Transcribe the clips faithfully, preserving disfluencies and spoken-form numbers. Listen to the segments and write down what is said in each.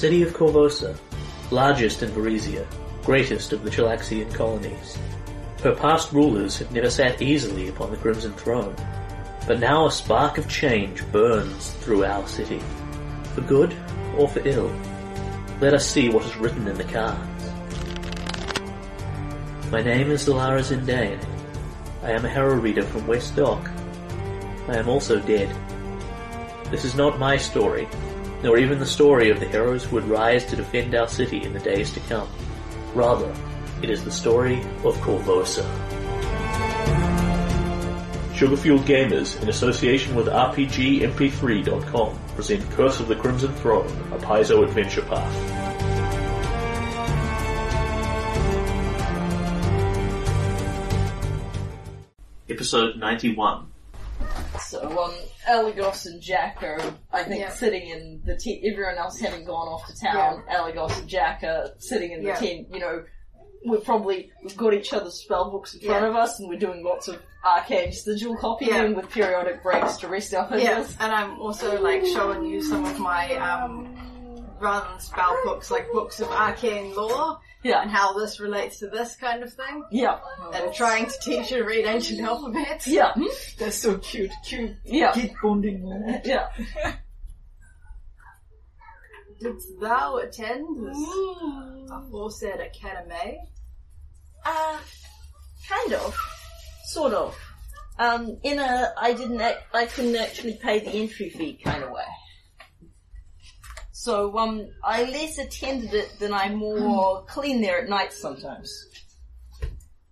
city of Corvosa, largest in Varesia, greatest of the Chelaxian colonies. Her past rulers had never sat easily upon the Crimson Throne, but now a spark of change burns through our city, for good or for ill. Let us see what is written in the cards. My name is Zalara Zindane. I am a Harrow reader from West Dock. I am also dead. This is not my story, nor even the story of the heroes who would rise to defend our city in the days to come. Rather, it is the story of Corvosa. Sugarfueled Gamers, in association with R P G M P three dot com, present Curse of the Crimson Throne, a Paizo adventure path. Episode ninety-one. So, um, Allegos and Jack are, I think, yep. sitting in the tent. Everyone else having gone off to town, yep. Allegos and Jack are sitting in the yep. tent. You know, we're probably, we've got each other's spell books in front yep. of us, and we're doing lots of arcane sigil copying yep. with periodic breaks to rest our fingers. Yep. And I'm also, like, showing you some of my, um, run spell books, like books of arcane lore. Yeah. And how this relates to this kind of thing. Yeah. Oh, and trying to teach you to read ancient alphabets. Yeah. They're so cute. Cute. Yeah. Geek bonding. Right? Yeah. Didst thou attend this mm. aforesaid academy? Uh, kind of. Sort of. Um, in a, I didn't, act, I couldn't actually pay the entry fee kind of way. So, um, I less attended it than I more clean there at night sometimes.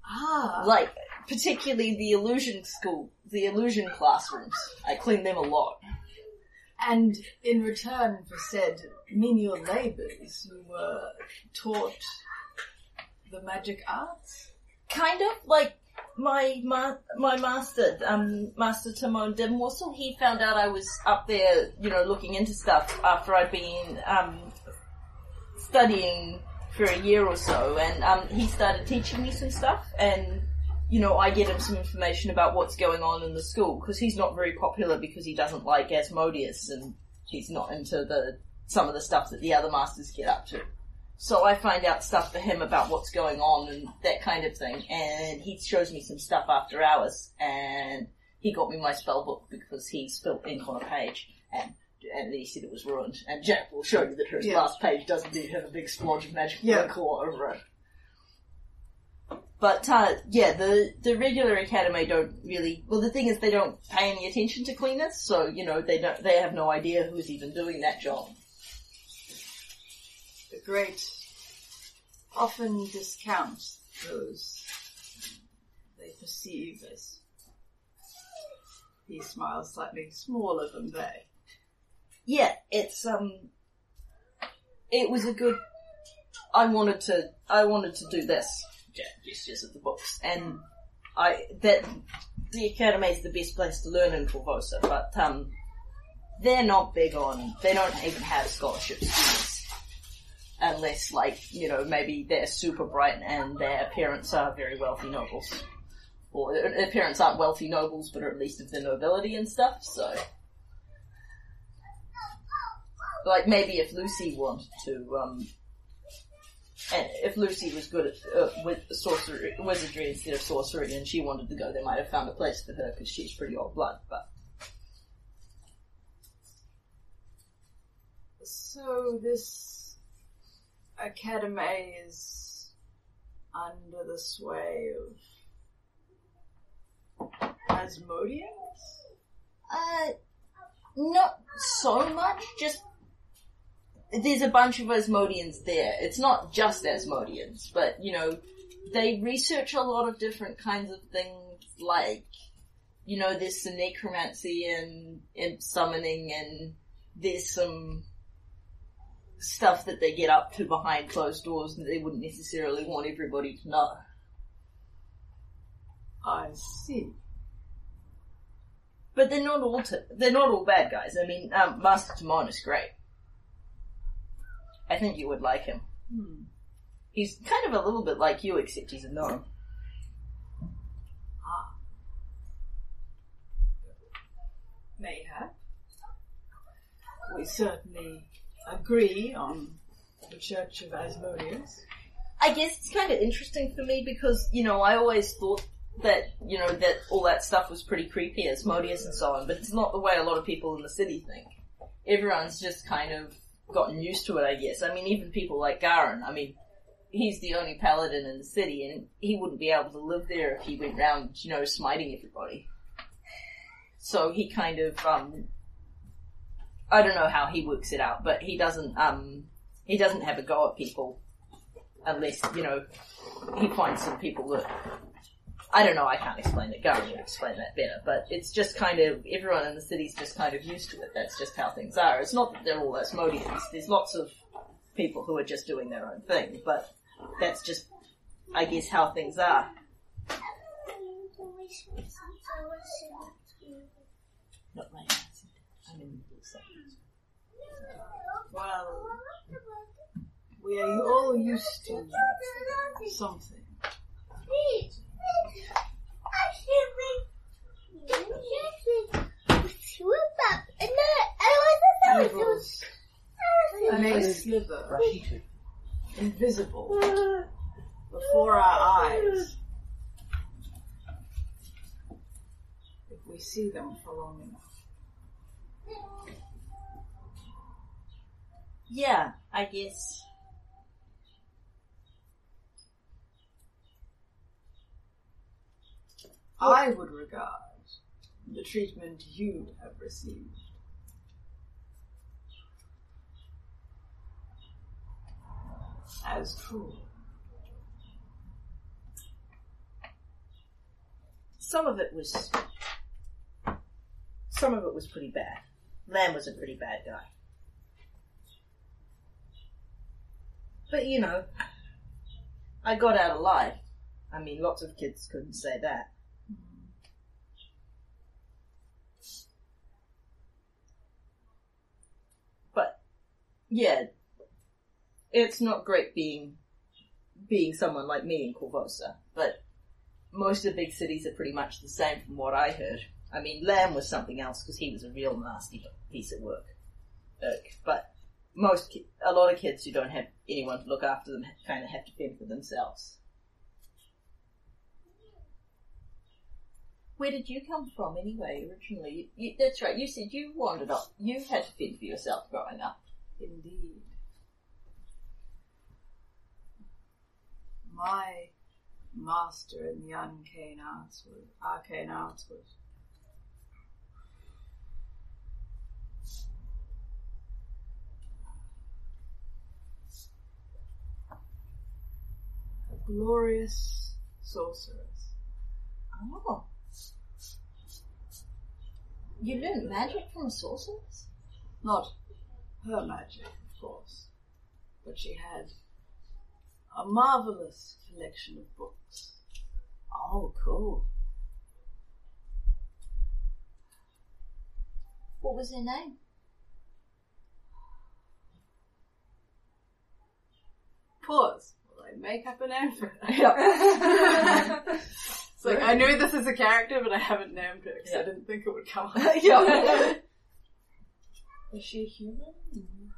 Ah. Like, particularly the illusion school, the illusion classrooms. I clean them a lot. And in return for said menial labours, you were taught the magic arts? Kind of, like, my ma- my master, um, Master Timon Dimwhistle, he found out I was up there, you know, looking into stuff after I'd been um, studying for a year or so, and um, he started teaching me some stuff, and, you know, I get him some information about what's going on in the school, because he's not very popular because he doesn't like Asmodeus, and he's not into the some of the stuff that the other masters get up to. So I find out stuff for him about what's going on and that kind of thing, and he shows me some stuff after hours, and he got me my spell book because he spilled ink on a page, and and he said it was ruined. And Jack will show you that his yeah. last page doesn't have a big splodge of magic yeah. ink all over it. But, uh, yeah, the, the regular academy don't really... Well, the thing is they don't pay any attention to cleaners, so, you know, they don't, they have no idea who's even doing that job. The great often discount those they perceive as, he smiles slightly, smaller than they. Yeah, it's, um, it was a good, I wanted to, I wanted to do this, yeah, gestures of the books, and I, that, the academy is the best place to learn in Corvosa, but, um, they're not big on, they don't even have scholarship students. Unless, like, you know, maybe they're super bright and their parents are very wealthy nobles. Or their parents aren't wealthy nobles, but are at least of the nobility and stuff, so... Like, maybe if Lucy wanted to, um... and if Lucy was good at, uh, with sorcery, wizardry instead of sorcery, and she wanted to go, they might have found a place for her, because she's pretty old blood, but... So, this... academy is under the sway of Asmodeus? Uh, not so much, just there's a bunch of Asmodeans there. It's not just Asmodeans, but, you know, they research a lot of different kinds of things, like, you know, there's some necromancy and, and summoning, and there's some... stuff that they get up to behind closed doors that they wouldn't necessarily want everybody to know. I see. But they're not all t- they're not all bad guys. I mean, um, Master Timon is great. I think you would like him. Hmm. He's kind of a little bit like you, except he's a gnome. Ah. Mayhap. We certainly... agree on the Church of Asmodeus. I guess it's kind of interesting for me because, you know, I always thought that, you know, that all that stuff was pretty creepy, Asmodeus and so on, but it's not the way a lot of people in the city think. Everyone's just kind of gotten used to it, I guess. I mean, even people like Garen, I mean, he's the only paladin in the city, and he wouldn't be able to live there if he went round, you know, smiting everybody. So he kind of, um, I don't know how he works it out, but he doesn't, um, he doesn't have a go at people. Unless, you know, he finds some people that... I don't know, I can't explain it. Gary can explain that better. But it's just kind of... Everyone in the city's just kind of used to it. That's just how things are. It's not that they're all Asmodeans. There's lots of people who are just doing their own thing. But that's just, I guess, how things are. Not my answer. I'm in the middle of something. Well... We are all used to something. Animals, an a sliver, invisible, before our eyes. If we see them for long enough. Yeah, I guess... I would regard the treatment you have received as cruel. Some of it was, some of it was pretty bad. Lamb was a pretty bad guy. But you know, I got out alive. I mean, lots of kids couldn't say that. Yeah, it's not great being being someone like me in Corvosa, but most of the big cities are pretty much the same from what I heard. I mean, Lamb was something else because he was a real nasty piece of work. But most, a lot of kids who don't have anyone to look after them kind of have to fend for themselves. Where did you come from anyway, originally? You, that's right, you said you wandered up. You had to fend for yourself growing up. Indeed. My master in the arcane arts was, arcane arts was a glorious sorceress. Oh. You learned magic from a sorceress? Not her magic, of course, but she had a marvelous collection of books. Oh, cool. What was her name? Pause. Will I make up a name for it? Yeah. It's like, I knew this is a character, but I haven't named her because yeah. I didn't think it would come up. Yeah. Is she human? Mm-hmm.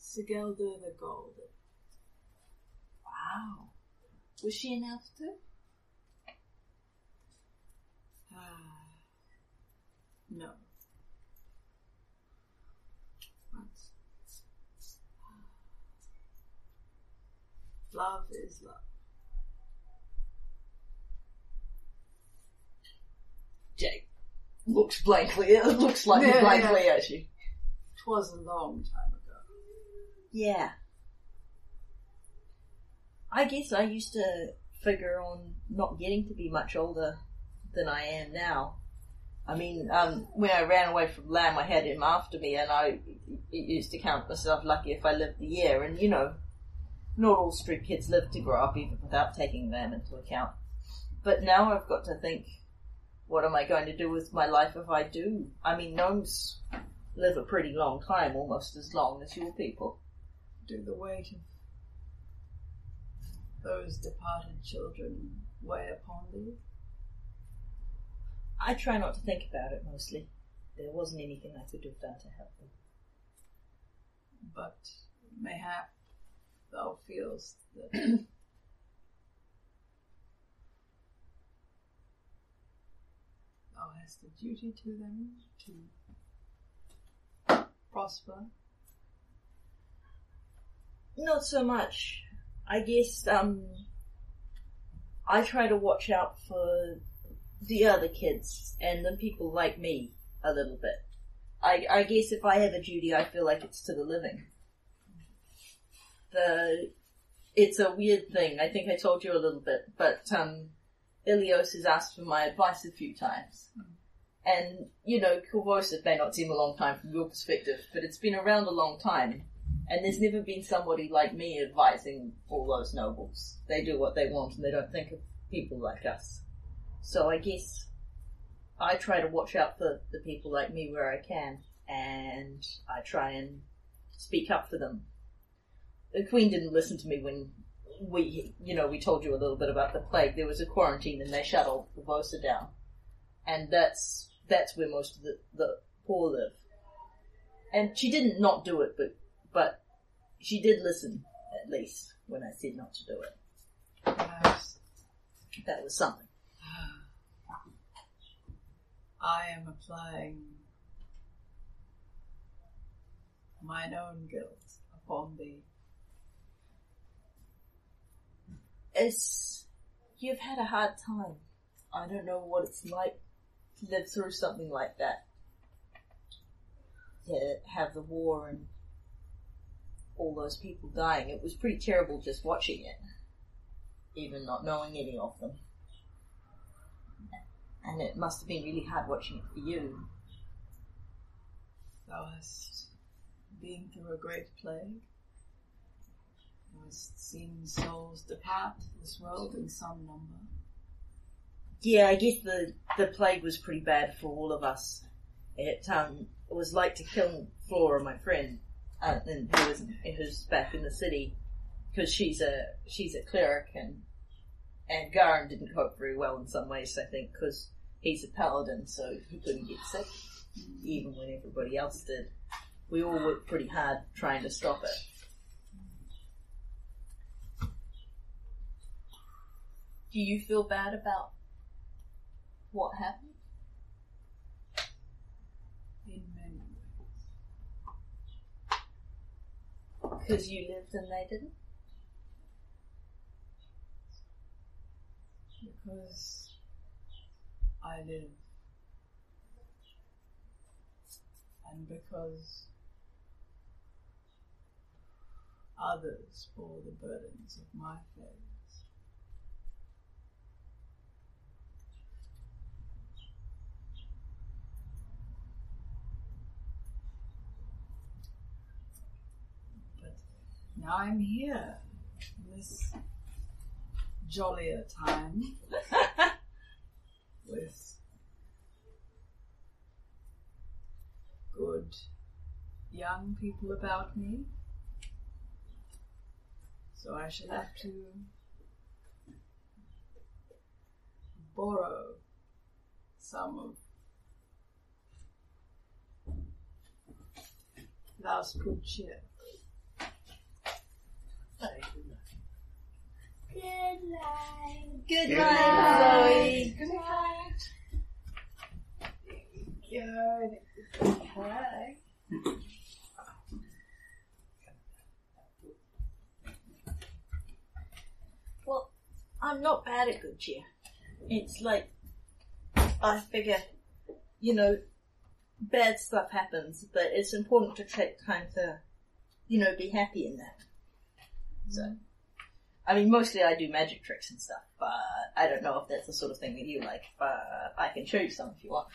Sigelda the Golden. Wow. Was she an elf too? Uh, no. Love is love. Jake looks blankly. It looks like yeah, blankly yeah. at you. It was a long time ago. Yeah. I guess I used to figure on not getting to be much older than I am now. I mean, um, when I ran away from Lamb, I had him after me, and I used to count myself lucky if I lived a year, and you know. Not all street kids live to grow up even without taking them into account. But now I've got to think, what am I going to do with my life if I do? I mean, gnomes live a pretty long time, almost as long as your people. Do the waiting. Those departed children Whereupon then? I try not to think about it mostly. There wasn't anything I could have done to help them. But mayhap thou feelst that thou hast a duty to them to prosper. Not so much. I guess um, I try to watch out for the other kids and the people like me a little bit. I, I guess if I have a duty, I feel like it's to the living. The It's a weird thing. I think I told you a little bit, but um, Ileos has asked for my advice a few times. Mm. And, you know, Corvosa may not seem a long time from your perspective, but it's been around a long time. And there's never been somebody like me advising all those nobles. They do what they want and they don't think of people like us. So I guess I try to watch out for the people like me where I can, and I try and speak up for them. The Queen didn't listen to me when we, you know, we told you a little bit about the plague. There was a quarantine and they shut all the Corvosa down. And that's that's where most of the, the poor live. And she didn't not do it, but But she did listen, at least, when I said not to do it. Yes. That was something. I am applying mine own guilt upon thee. It's, you've had a hard time. I don't know what it's like to live through something like that. To have the war and all those people dying. It was pretty terrible just watching it, even not knowing any of them. And it must have been really hard watching it for you. Thou hast been through a great plague. Thou hast seen souls depart this world in some number. Yeah, I guess the, the plague was pretty bad for all of us. It um, was like to kill Flora, my friend. Uh, and who is who's back in the city, because she's a she's a cleric, and and Garen didn't cope very well in some ways, I think, because he's a paladin, so he couldn't get sick, even when everybody else did. We all worked pretty hard trying to stop it. Do you feel bad about what happened? Because you lived and they didn't? Because I live. And because others bore the burdens of my failures. Now I'm here, in this jollier time, with good young people about me, so I shall have to borrow some of thou's good cheer. Good night. Good night, Zoe. Good night. Good night. Well, I'm not bad at good cheer. It's like, I figure, you know, bad stuff happens, but it's important to take time to, you know, be happy in that. So, I mean, mostly I do magic tricks and stuff, but I don't know if that's the sort of thing that you like, but I can show you some if you want.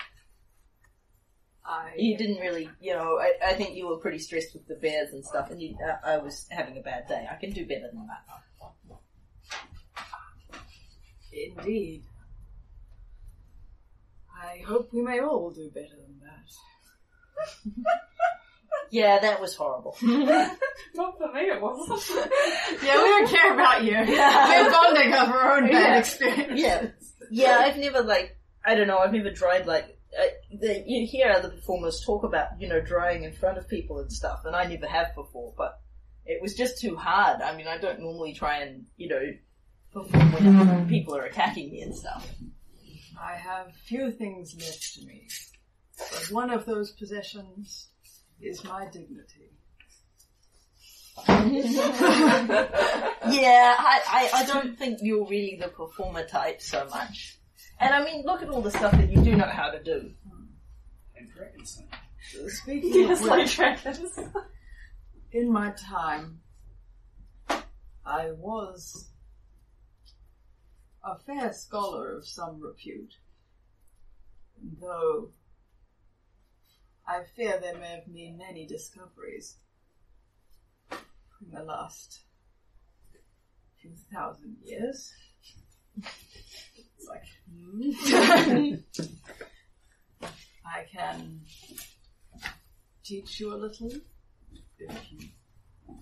I... You didn't really, you know, I, I think you were pretty stressed with the bears and stuff, and you, uh, I was having a bad day. I can do better than that. Indeed. I hope we may all do better than that. Yeah, that was horrible. Not for me, it wasn't. Yeah, we don't care about you. Yeah. We're bonding over our own yeah. bad experience. Yeah. Yeah, I've never, like, I don't know, I've never dried, like, I, the, you hear other performers talk about, you know, drying in front of people and stuff, and I never have before, but it was just too hard. I mean, I don't normally try and, you know, perform when people are attacking me and stuff. I have few things left to me, but one of those possessions is my dignity. Yeah, I, I, I don't think you're really the performer type so much. And I mean, look at all the stuff that you do know how to do. And dragons. Speaking yes, of which, like dragons. In my time, I was a fair scholar of some repute, though I fear there may have been many discoveries in the last few thousand years. It's like, hmm. I can teach you a little if, you,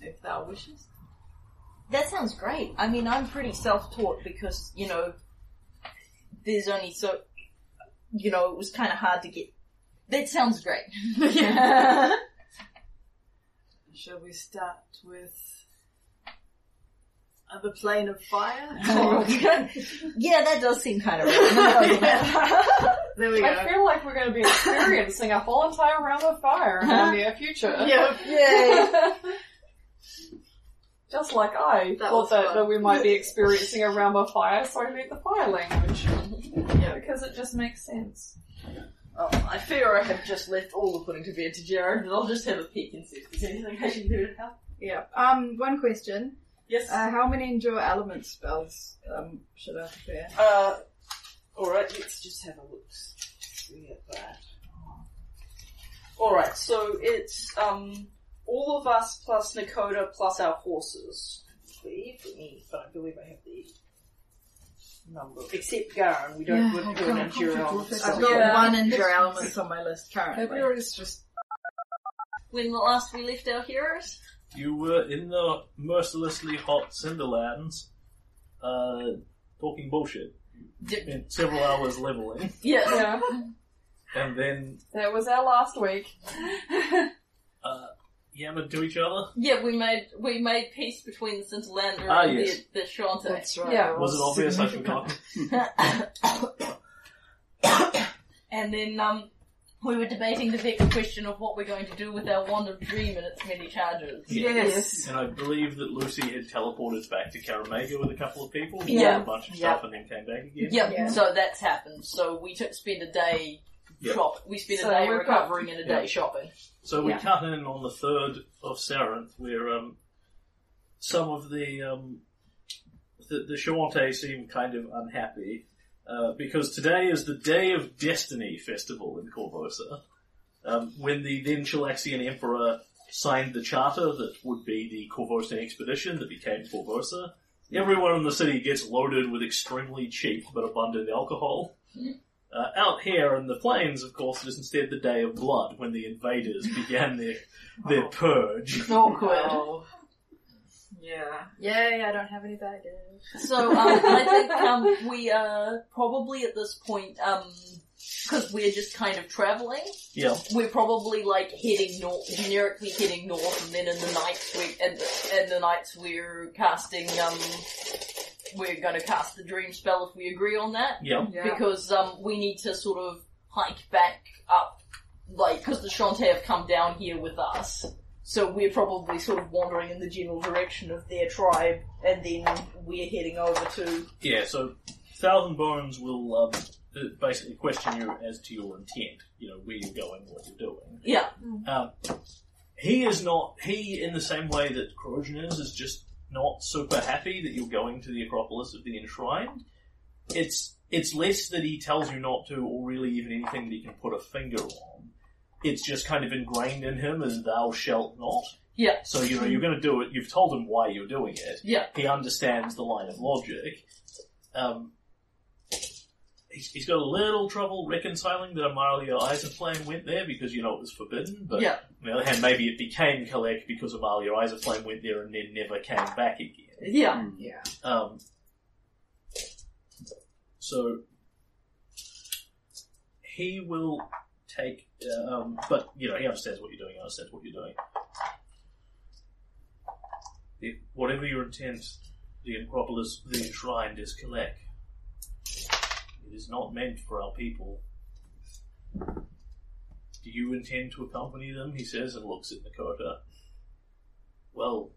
if thou wishest. That sounds great. I mean, I'm pretty self-taught because, you know, there's only so, you know, it was kind of hard to get. That sounds great. Yeah. Shall we start with the plane of fire? Oh, okay. Yeah, that does seem kind of right. Yeah. There we go. I feel like we're going to be experiencing a whole entire round of fire in the near future. Yep. Yay. Just like I that thought that, that we might be experiencing a round of fire, so I made the fire language. Yeah, because it just makes sense. Oh, I fear I have just left all the pudding to bed to Jared, but I'll just have a peek and see if there's anything I can do to help. Yeah. Um, one question. Yes. Uh, how many endure element spells um, should I prepare? Uh, alright, let's just have a look. We have that. Alright, so it's um all of us plus Nakoda plus our horses. I believe, let me, but I believe I have the number. Except Garen, we don't yeah, do an endure element. I've got yeah. one endure element on my list currently. February is just... When last we left our heroes? You were in the mercilessly hot Cinderlands, uh, talking bullshit. Spent several hours leveling. Yeah. Yeah. And then... That was our last week. uh, yammered to each other? Yeah, we made we made peace between the Cinderlander ah, and yes. the, the Shawante. That's right. Yeah, was, was it obvious I forgot? And then, um... we were debating the vexed question of what we're going to do with our wand of dream and its many charges. Yes. yes. And I believe that Lucy had teleported back to Karamega with a couple of people. Yeah. A bunch of yep. stuff and then came back again. Yep. Yeah. So that's happened. So we took, spent a day yep. shop. We spent so a day recovering and a day yep. shopping. So we yeah. cut in on the third of Sarenrae where um, some of the, um, the, the Shawante seemed kind of unhappy. Uh, because today is the Day of Destiny festival in Corvosa, um, when the then Chelaxian Emperor signed the charter that would be the Corvosan expedition that became Corvosa. Everyone in the city gets loaded with extremely cheap but abundant alcohol. Uh, out here in the plains, of course, it is instead the Day of Blood, when the invaders began their their oh. purge. Awkward. Oh. Yeah. Yay, I don't have any baggage. So, um, I think, um, we are probably at this point, um, because we're just kind of travelling. Yeah. We're probably, like, heading north, generically heading north, and then in the nights we're, in the, in the nights we're casting, um, we're gonna cast the dream spell if we agree on that. Yeah. yeah. Because, um, we need to sort of hike back up, like, because the Shawante have come down here with us. So we're probably sort of wandering in the general direction of their tribe, and then we're heading over to... Yeah, so Thousand Bones will um, basically question you as to your intent, you know, where you're going, what you're doing. Yeah. Um, he is not... He, in the same way that Crojan is, is just not super happy that you're going to the Acropolis of the Enshrined. It's, it's less that he tells you not to, or really even anything that he can put a finger on. It's just kind of ingrained in him as thou shalt not. Yeah. So, you know, you're going to do it. You've told him why you're doing it. Yeah. He understands the line of logic. Um, he's, he's got a little trouble reconciling that Amalia Iserflame went there because, you know, it was forbidden. But yeah. on the other hand, maybe it became Collect because Amalia Iserflame went there and then never came back again. Yeah. Yeah. Um, so he will take, um, but you know, he understands what you're doing. He understands what you're doing. If whatever your intent, the Acropolis, the Enshrined is Collect. It is not meant for our people. Do you intend to accompany them? He says, and looks at Nakoda. Well,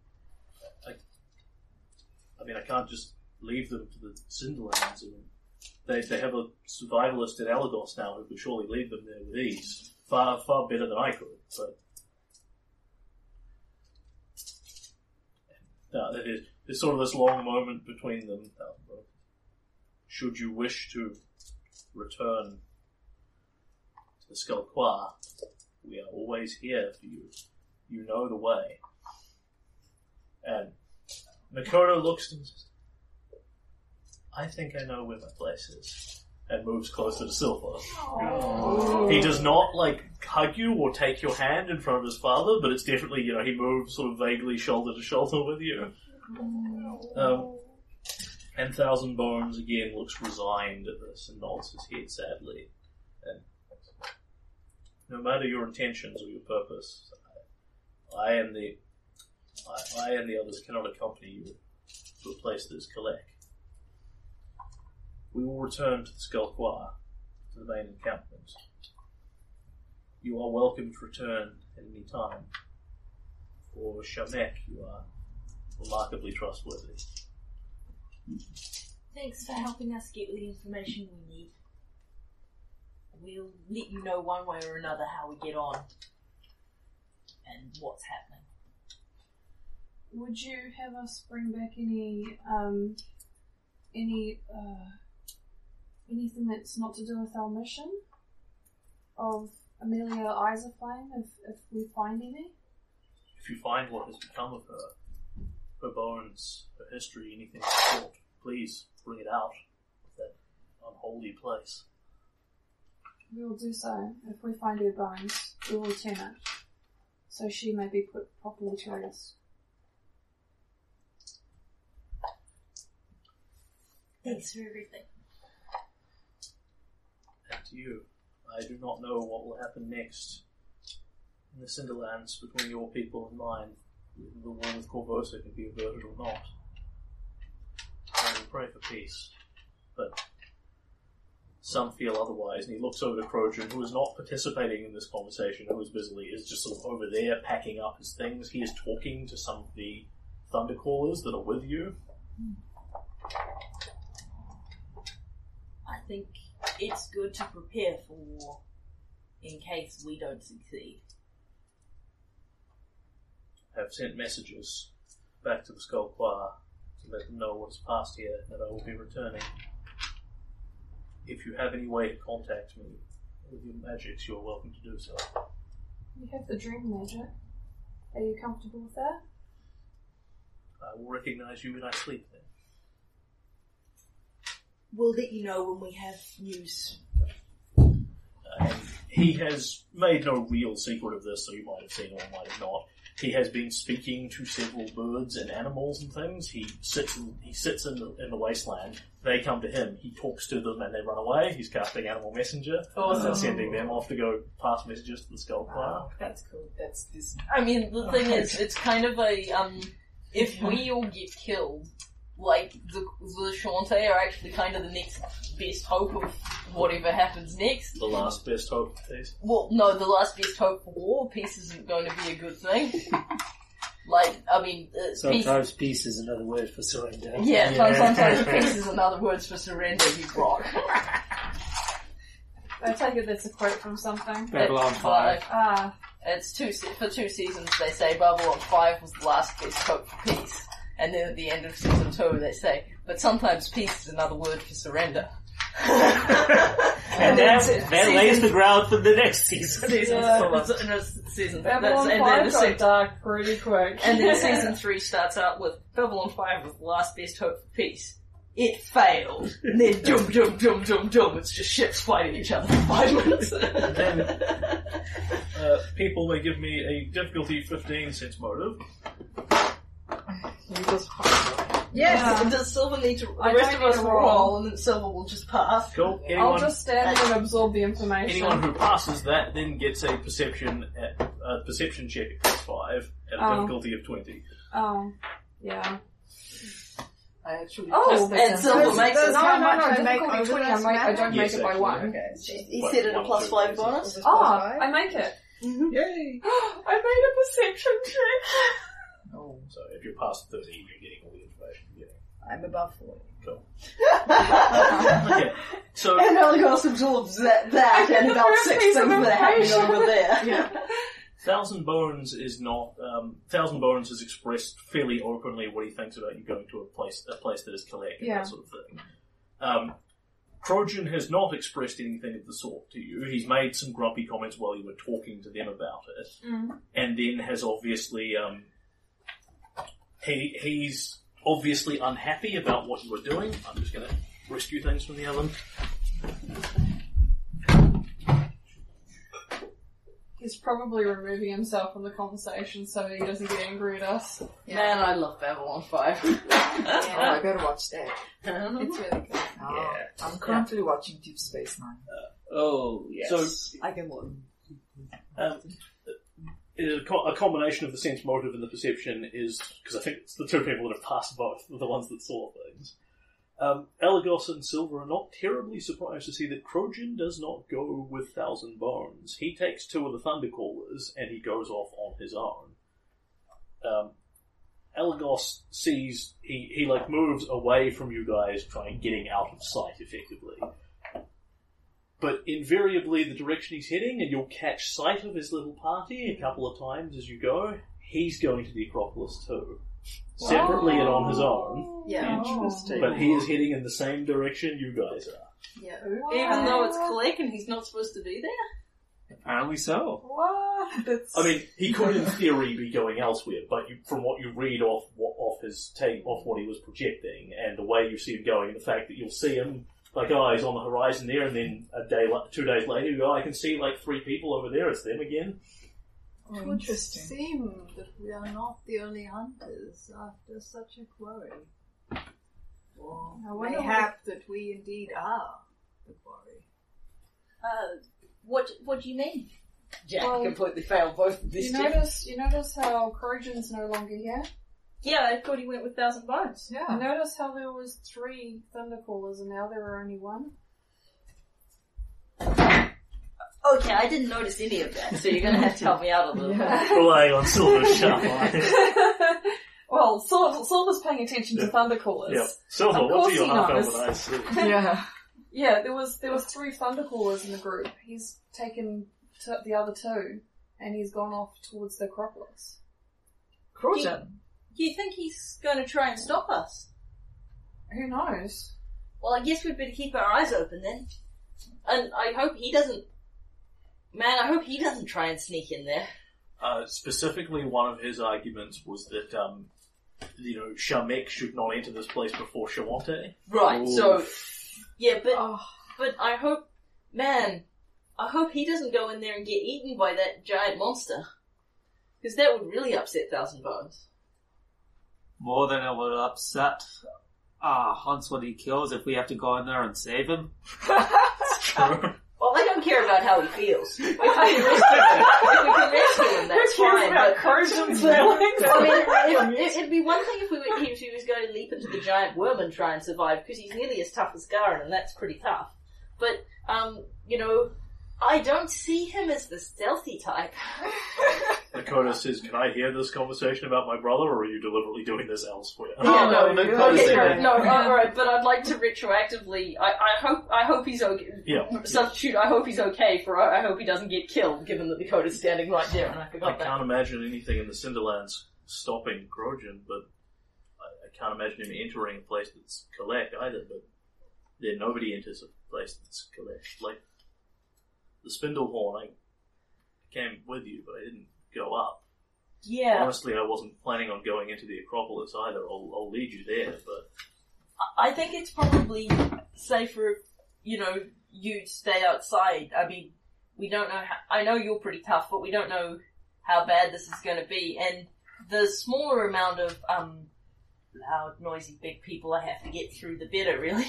I, I mean, I can't just leave them to the Cinderlands. I mean, they they have a survivalist at Allegos now who could surely leave them there with ease. Far, far better than I could, but... No, that is, there's sort of this long moment between them. Um, should you wish to return to the Skalcoa, we are always here for you. You know the way. And Nakoda looks and says, I think I know where my place is. And moves closer to Silver. Aww. He does not, like, hug you or take your hand in front of his father, but it's definitely, you know, he moves sort of vaguely shoulder to shoulder with you. Um, and Thousand Bones, again, looks resigned at this and nods his head sadly. And no matter your intentions or your purpose, I, I and the I, I and the others cannot accompany you to a place that is Collect. We will return to the Skalcoa, to the main encampment. You are welcome to return at any time. For Shamek, you are remarkably trustworthy. Thanks for helping us get the information we need. We'll let you know one way or another how we get on and what's happening. Would you have us bring back any, um, any, uh, anything that's not to do with our mission of Amalia Iserflame, if, if we find any? If you find what has become of her, her bones, her history, anything of the sort, please bring it out of that unholy place. We will do so. If we find her bones, we will return it, so she may be put properly to rest. Thanks for everything. To you. I do not know what will happen next in the Cinderlands between your people and mine, whether the war with Corvosa can be averted or not. I will pray for peace, but some feel otherwise, and he looks over to Crojan, who is not participating in this conversation, who is busily, is just sort of over there packing up his things. He is talking to some of the Thundercallers that are with you. I think it's good to prepare for war in case we don't succeed. I have sent messages back to the Skalcoa to let them know what's passed here and I will be returning. If you have any way to contact me with your magics, you're welcome to do so. You have the dream magic. Are you comfortable with that? I will recognise you when I sleep then. We'll let you know when we have news. Um, he has made no real secret of this, so you might have seen or might have not. He has been speaking to several birds and animals and things. He sits in, he sits in the, in the wasteland. They come to him. He talks to them and they run away. He's casting Animal Messenger. Awesome. And sending them off to go pass messages to the Skull Choir. Wow, that's cool. That's this. I mean, the thing is, it's kind of a, um, if we all get killed, like, the, the Shawante are actually kind of the next best hope of whatever happens next. The last best hope for peace? Well, no, the last best hope for war. Peace isn't going to be a good thing. Like, I mean... Uh, sometimes peace, peace is another word for surrender. Yeah, yeah. sometimes peace is another word for surrender, you rock. I take it that's a quote from something. Babylon five. Ah. Uh, it's two for two seasons, they say Babylon five was the last best hope for peace. And then at the end of season two, they say, but sometimes peace is another word for surrender. And that, that season, lays the ground for the next season. Season yeah. so no, season Babylon and five then got season, dark pretty quick. And then season three starts out with Babylon five was the last best hope for peace. It failed. And then dum dum dum dum dum. It's just ships fighting each other for five minutes. Then, uh, people may give me a difficulty fifteen sense motive. Yes, and does Silver need to? The I rest of us roll, roll, and then Silver will just pass. Cool. Anyone, I'll just stand and absorb the information. Anyone who passes that then gets a perception at, uh, perception check at plus five at a um, difficulty of twenty. Um, yeah. I actually oh, and Silver so makes it. No, no, no, I make over twenty. I, make, I don't yes, make it by one. Okay. He what, said it a plus five bonus. Ah, oh, I make it. Mm-hmm. Yay! I made a perception check. Oh. So if you're past thirty, you're getting all the information you're getting. I'm above forty. Cool. Okay. So and Elagos absorbs that, that and about six things that happened over there. Yeah. Thousand Bones is not. Um, Thousand Bones has expressed fairly openly what he thinks about you going to a place, a place that is collect and yeah. that sort of thing. Um, Crojan has not expressed anything of the sort to you. He's made some grumpy comments while you were talking to them about it, mm. and then has obviously. Um, He, he's obviously unhappy about what you were doing. I'm just going to rescue things from the oven. He's probably removing himself from the conversation so he doesn't get angry at us. Yeah. Man, I love Babylon five. Yeah. Oh, I gotta watch that. It's really good. Oh, yeah. I'm currently yeah. watching Deep Space Nine. Uh, oh, yes. So, I can learn. Um, A combination of the sense motive and the perception is, because I think it's the two people that have passed both, the ones that saw things. Um, Elagos and Silver are not terribly surprised to see that Crojan does not go with Thousand Bones. He takes two of the Thundercallers and he goes off on his own. Um, Elagos sees, he, he like moves away from you guys, trying getting out of sight effectively. But invariably, the direction he's heading, and you'll catch sight of his little party a couple of times as you go, he's going to the Acropolis too. Wow. Separately and on his own. Yeah. Interesting. But he is heading in the same direction you guys are. Yeah. Wow. Even though it's Collect and he's not supposed to be there? Apparently so. What? That's... I mean, he could in theory be going elsewhere, but you, from what you read off what, off his tape, off what he was projecting, and the way you see him going, the fact that you'll see him like, oh, he's on the horizon there, and then a day, two days later, you go, oh, I can see, like, three people over there. It's them again. It would seem that we are not the only hunters after such a quarry. Well, I wonder mayhap we... that we indeed are the quarry. Uh, what, what do you mean? Jack well, completely failed both of this. You notice, you notice how Crojan's no longer here? Yeah, I thought he went with Thousand Bones. Yeah. Notice how there was three Thundercallers and now there are only one. Okay, I didn't notice any of that, so you're going to have to help me out a little yeah. bit. Relying on Silver's sharp eyes. Well, Silver, Silver's paying attention yeah. to Thundercallers. Yeah. Silver, what do you half hour that I see? Yeah. Yeah, there was there was three Thundercallers in the group. He's taken t- the other two, and he's gone off towards the Acropolis. Crojan. Do you think he's going to try and stop us? Who knows? Well, I guess we'd better keep our eyes open then. And I hope he doesn't... Man, I hope he doesn't try and sneak in there. Uh, specifically, one of his arguments was that, um, you know, Shamek should not enter this place before Shawante. Right, Ooh. so... Yeah, but oh. but I hope... Man, I hope he doesn't go in there and get eaten by that giant monster. Because that would really upset Thousand Bones. More than it would upset Ah, Hans when he kills if we have to go in there and save him. That's true. Well, I don't care about how he feels. If we can rescue him, that's fine. But Crojan's I mean, it, it'd be one thing if we were, if he was going to leap into the giant worm and try and survive, because he's nearly as tough as Garen, and that's pretty tough. But, um, you know, I don't see him as the stealthy type. Nakoda says, can I hear this conversation about my brother, or are you deliberately doing this elsewhere? Yeah, oh, no, no, no, okay, no, no, all right, but I'd like to retroactively, I, I hope I hope he's okay, yeah, substitute, yeah. I hope he's okay, for I hope he doesn't get killed, given that Nakoda's standing right there, and I forgot I that. I can't imagine anything in the Cinderlands stopping Crojan, but I, I can't imagine him entering a place that's Collect either, but then nobody enters a place that's Collect. Like, the Spindlehorn, I came with you, but I didn't go up. Yeah. Honestly, I wasn't planning on going into the Acropolis either. I'll, I'll lead you there, but I think it's probably safer if, you know, you stay outside. I mean, we don't know how, I know you're pretty tough, but we don't know how bad this is going to be. And the smaller amount of, um, loud, noisy, big people I have to get through, the better, really.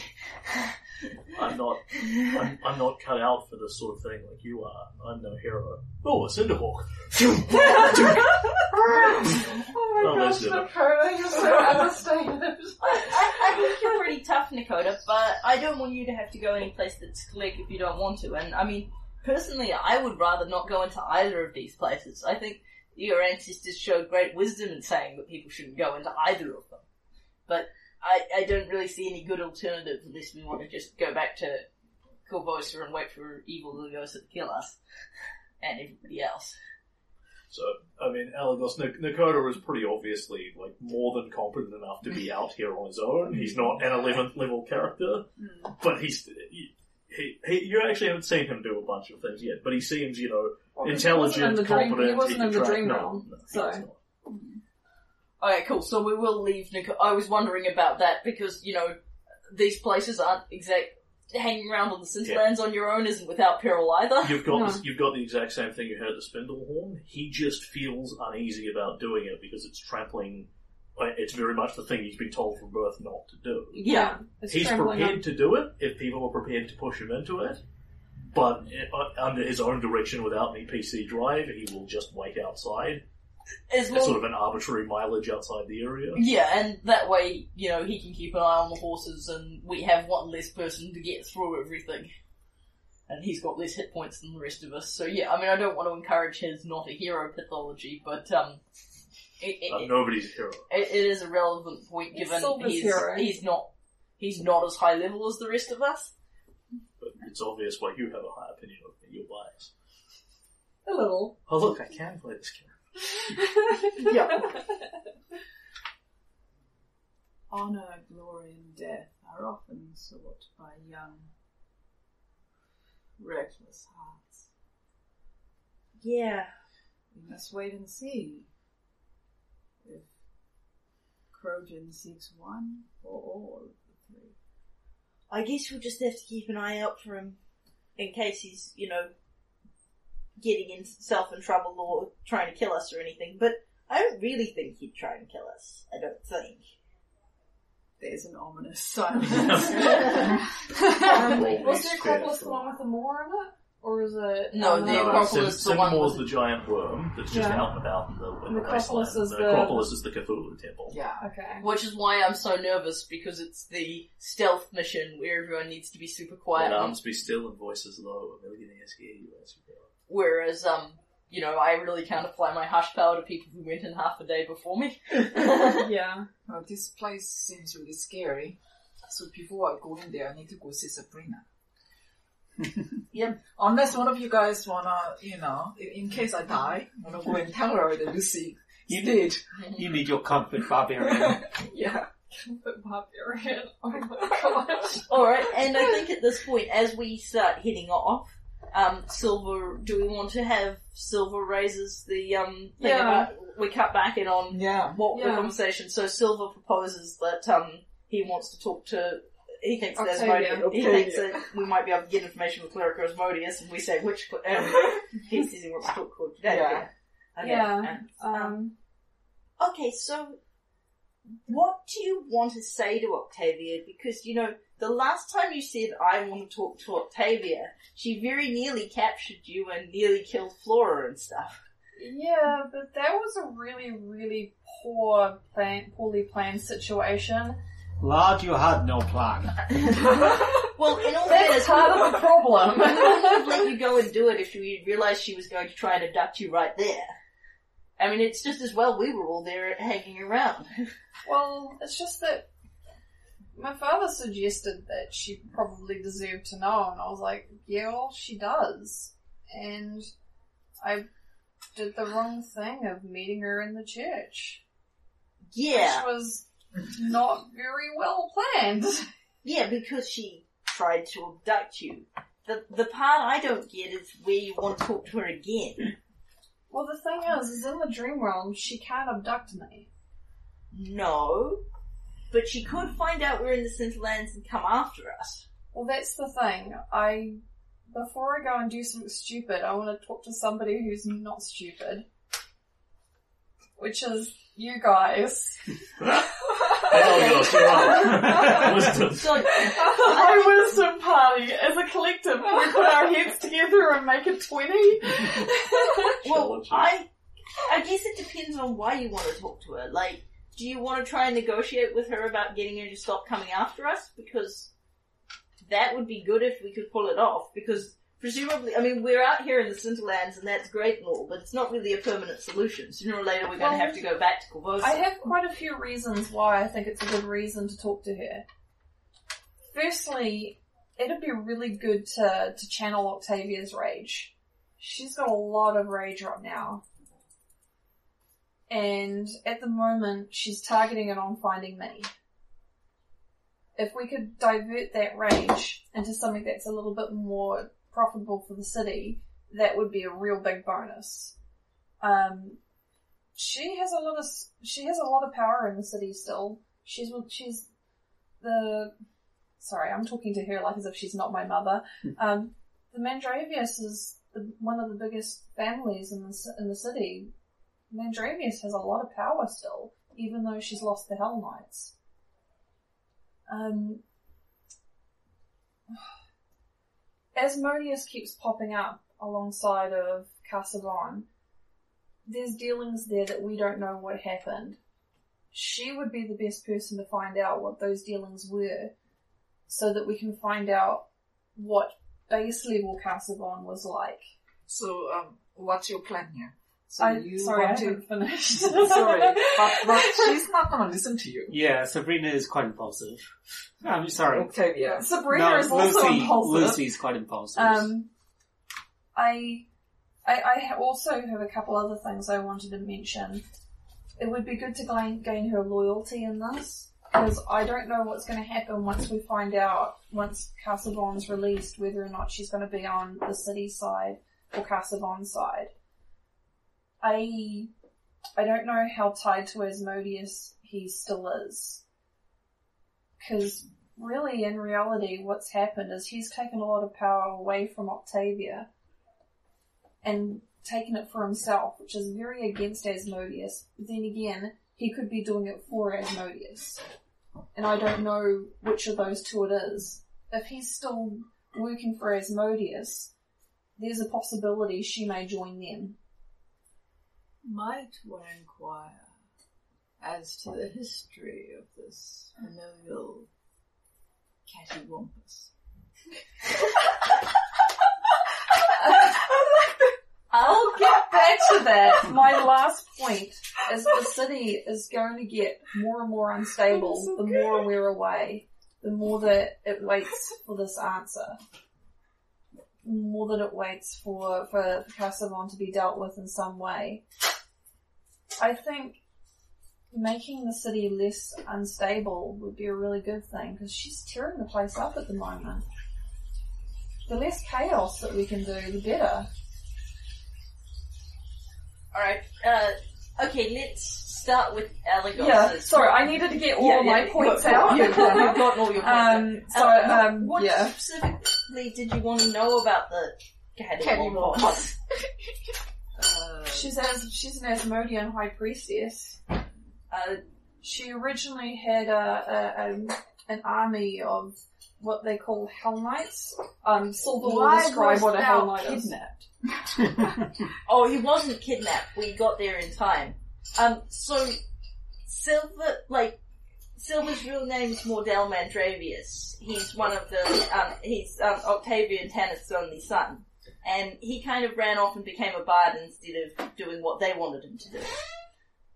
I'm not, I'm, I'm not cut out for this sort of thing like you are. I'm no hero. Oh, a Cinderhawk. Oh my oh, gosh, Nakoda, you're so understated. I, I think you're pretty tough, Nakoda, but I don't want you to have to go any place that's click if you don't want to. And I mean, personally, I would rather not go into either of these places. I think your ancestors showed great wisdom in saying that people shouldn't go into either of them. But I, I don't really see any good alternative unless we want to just go back to Corvosa and wait for evil Elagos to kill us and everybody else. So, I mean, Elagos, Nakoda is pretty obviously, like, more than competent enough to be out here on his own. He's not an eleventh level character, mm. but he's... He, He, he, you actually haven't seen him do a bunch of things yet, but he seems, you know, well, intelligent, competent. He wasn't in the dream realm, so. Okay, cool. So we will leave Nakoda. I was wondering about that because, you know, these places aren't exact. Hanging around on the Cinderlands yeah. on your own isn't without peril either. You've got no. this, you've got the exact same thing you had at the Spindlehorn. He just feels uneasy about doing it because it's trampling. It's very much the thing he's been told from birth not to do. Yeah. He's prepared up. to do it if people are prepared to push him into it, but under his own direction without an E P C drive, he will just wait outside. As long... It's sort of an arbitrary mileage outside the area. Yeah, and that way, you know, he can keep an eye on the horses and we have one less person to get through everything. And he's got less hit points than the rest of us. So yeah, I mean, I don't want to encourage his not a hero pathology, but, um... It, it, uh, nobody's a hero. It, it is a relevant point given he's, he's not he's not as high level as the rest of us. But it's obvious why you have a high opinion of your bias. A little. Oh look, I can play this game. Yeah. Honor, glory, and death are often sought by young, reckless hearts. Yeah. We must wait and see. If Crojan seeks one or all of the three. I guess we'll just have to keep an eye out for him in case he's, you know, getting himself in trouble or trying to kill us or anything. But I don't really think he'd try and kill us. I don't think. There's an ominous silence. um, was the Acropolis the one with the moor in it? Or is it... No, the no, Acropolis Sin- the one... Singamore's the giant worm that's just yeah. out and about in the, in the, the Acropolis is the... Acropolis is the Cthulhu temple. Yeah, okay. Which is why I'm so nervous, because it's the stealth mission where everyone needs to be super quiet. Let arms be still and voices low. A million ears hear you as you go. Whereas, um, you know, I really can't apply my hush power to people who went in half a day before me. Yeah. Well, this place seems really scary. So before I go in there, I need to go see Sabrina. Yep. Unless one of you guys wanna, you know, in, in case I die, wanna go and tell her that Lucy you did. You need your comfort barbarian. Yeah, comfort barbarian. Oh my gosh. Alright, and I think at this point, as we start heading off, um, Silver, do we want to have Silver raises the um thing yeah. about we cut back in on yeah. what yeah. the conversation? So Silver proposes that um he wants to talk to. He thinks there's Asmodeus. He thinks that we might be able to get information with Cleric Asmodeus, and we say which. Um, he says he wants to talk to today. Yeah. Okay. Yeah. Um, um, okay. So, what do you want to say to Octavia? Because you know, the last time you said I want to talk to Octavia, she very nearly captured you and nearly killed Flora and stuff. Yeah, but that was a really, really poor plan, poorly planned situation. Lad, you had no plan. Well, in all fairness, part of the problem. We would let you go and do it if you realised she was going to try and abduct you right there. I mean, it's just as well we were all there hanging around. Well, it's just that my father suggested that she probably deserved to know, and I was like, yeah, well, she does. And I did the wrong thing of meeting her in the church. Yeah. Which was... not very well planned. Yeah, because she tried to abduct you. The the part I don't get is where you want to talk to her again. Well, the thing is, is in the dream realm, she can't abduct me. No. but she could find out we're in the Cinderlands and come after us. Well, that's the thing. I, before I go and do something stupid, I want to talk to somebody who's not stupid. Which is you guys. Wisdom. My wisdom party, as a collective, we put our heads together and make it twenty. Well, I, I guess it depends on why you want to talk to her. Like, do you want to try and negotiate with her about getting her to stop coming after us? Because that would be good if we could pull it off. Because presumably, I mean, we're out here in the Cinderlands and that's great and all, but it's not really a permanent solution. Sooner or later we're well, going to have to go back to Corvosa. I have quite a few reasons why I think it's a good reason to talk to her. Firstly, it'd be really good to, to channel Octavia's rage. She's got a lot of rage right now. And at the moment, she's targeting it on finding me. If we could divert that rage into something that's a little bit more profitable for the city, that would be a real big bonus. Um, she has a lot of she has a lot of power in the city still. She's she's the sorry, I'm talking to her like as if she's not my mother. Um, the Mandravius is the, one of the biggest families in the in the city. Mandravius has a lot of power still, even though she's lost the Hell Knights. Um, Asmodeus keeps popping up alongside of Kazavon. There's dealings there that we don't know what happened. She would be the best person to find out what those dealings were, so that we can find out what base level Kazavon was like. So, um, what's your plan here? So I, you sorry, want I haven't to... finished. Sorry, but, but she's not going to listen to you. Yeah, Sabrina is quite impulsive. I'm sorry. Octavia. Sabrina no, is Lucy, also impulsive. Lucy's quite impulsive. Um, I, I, I also have a couple other things I wanted to mention. It would be good to gain, gain her loyalty in this, because I don't know what's going to happen once we find out, once Kazavon's released, whether or not she's going to be on the city side or Kazavon's side. I I don't know how tied to Asmodeus he still is. Because really, in reality, what's happened is he's taken a lot of power away from Octavia and taken it for himself, which is very against Asmodeus. But then again, he could be doing it for Asmodeus. And I don't know which of those two it is. If he's still working for Asmodeus, there's a possibility she may join them. Might one inquire as to the history of this familial cattywampus? I'll get back to that. My last point is the city is going to get more and more unstable so the good. more we're away, the more that it waits for this answer. More than it waits for, for Kazavon to be dealt with in some way. I think making the city less unstable would be a really good thing, because she's tearing the place up at the moment. The less chaos that we can do, the better. Alright, uh, okay, let's start with Allegos. Yeah, sorry, I needed to get all yeah, of my yeah, points got, out. You've yeah, got all your points um, out. So, um, um, what yeah. specifically did you want to know about the cattywampus? Uh, she's as she's an Asmodean high priestess. Uh, she originally had a, a, a an army of what they call Hell Knights. Um, Silver will describe what a Hell Knight is. Kidnapped? Oh, he wasn't kidnapped. We got there in time. Um, so Silver, like Silver's real name's Mordell Mandravius. He's one of the um, he's um, Octavia and Tanith's only son. And he kind of ran off and became a bard instead of doing what they wanted him to do.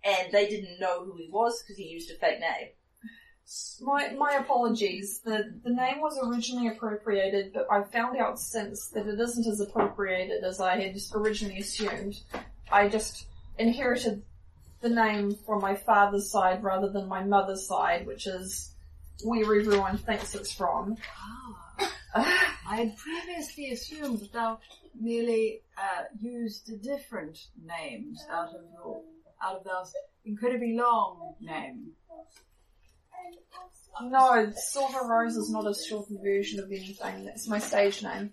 And they didn't know who he was because he used a fake name. My my apologies. The the name was originally appropriated, but I found out since that it isn't as appropriated as I had originally assumed. I just inherited the name from my father's side rather than my mother's side, which is where everyone thinks it's from. I had previously assumed that thou merely uh, used different names out of your, out of those incredibly long name. No, Silver Rose is not a shortened version of anything. That's my stage name.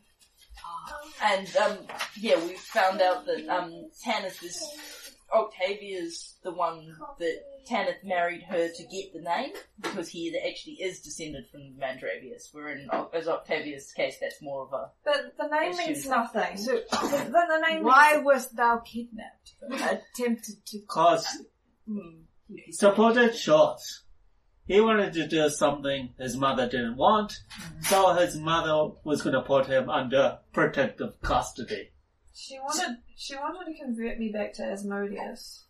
And, um, yeah, we found out that, um, Tanith is, Octavia's the one that Tanith married her to get the name, because he actually is descended from Mandravius, where in, as Octavia's case, that's more of a... But the name issue. Means nothing. So, the, the name Why means... wast thou kidnapped? Attempted to... Cause... Mm. Supported shots. He wanted to do something his mother didn't want, mm-hmm. so his mother was going to put him under protective custody. She wanted she wanted to convert me back to Asmodeus.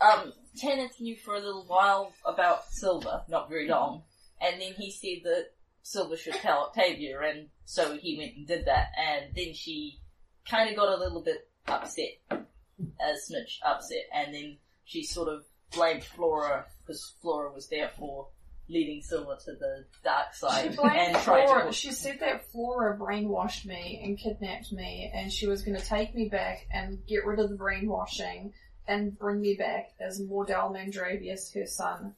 Um, Tanith knew for a little while about Silver, not very long, and then he said that Silver should tell Octavia, and so he went and did that, and then she kind of got a little bit upset, a smidge upset, and then she sort of blamed Flora, because Flora was there for leading Silver to the dark side. She blamed Flora. To... She said that Flora brainwashed me and kidnapped me, and she was going to take me back and get rid of the brainwashing and bring me back as Mordell Mandravius, her son.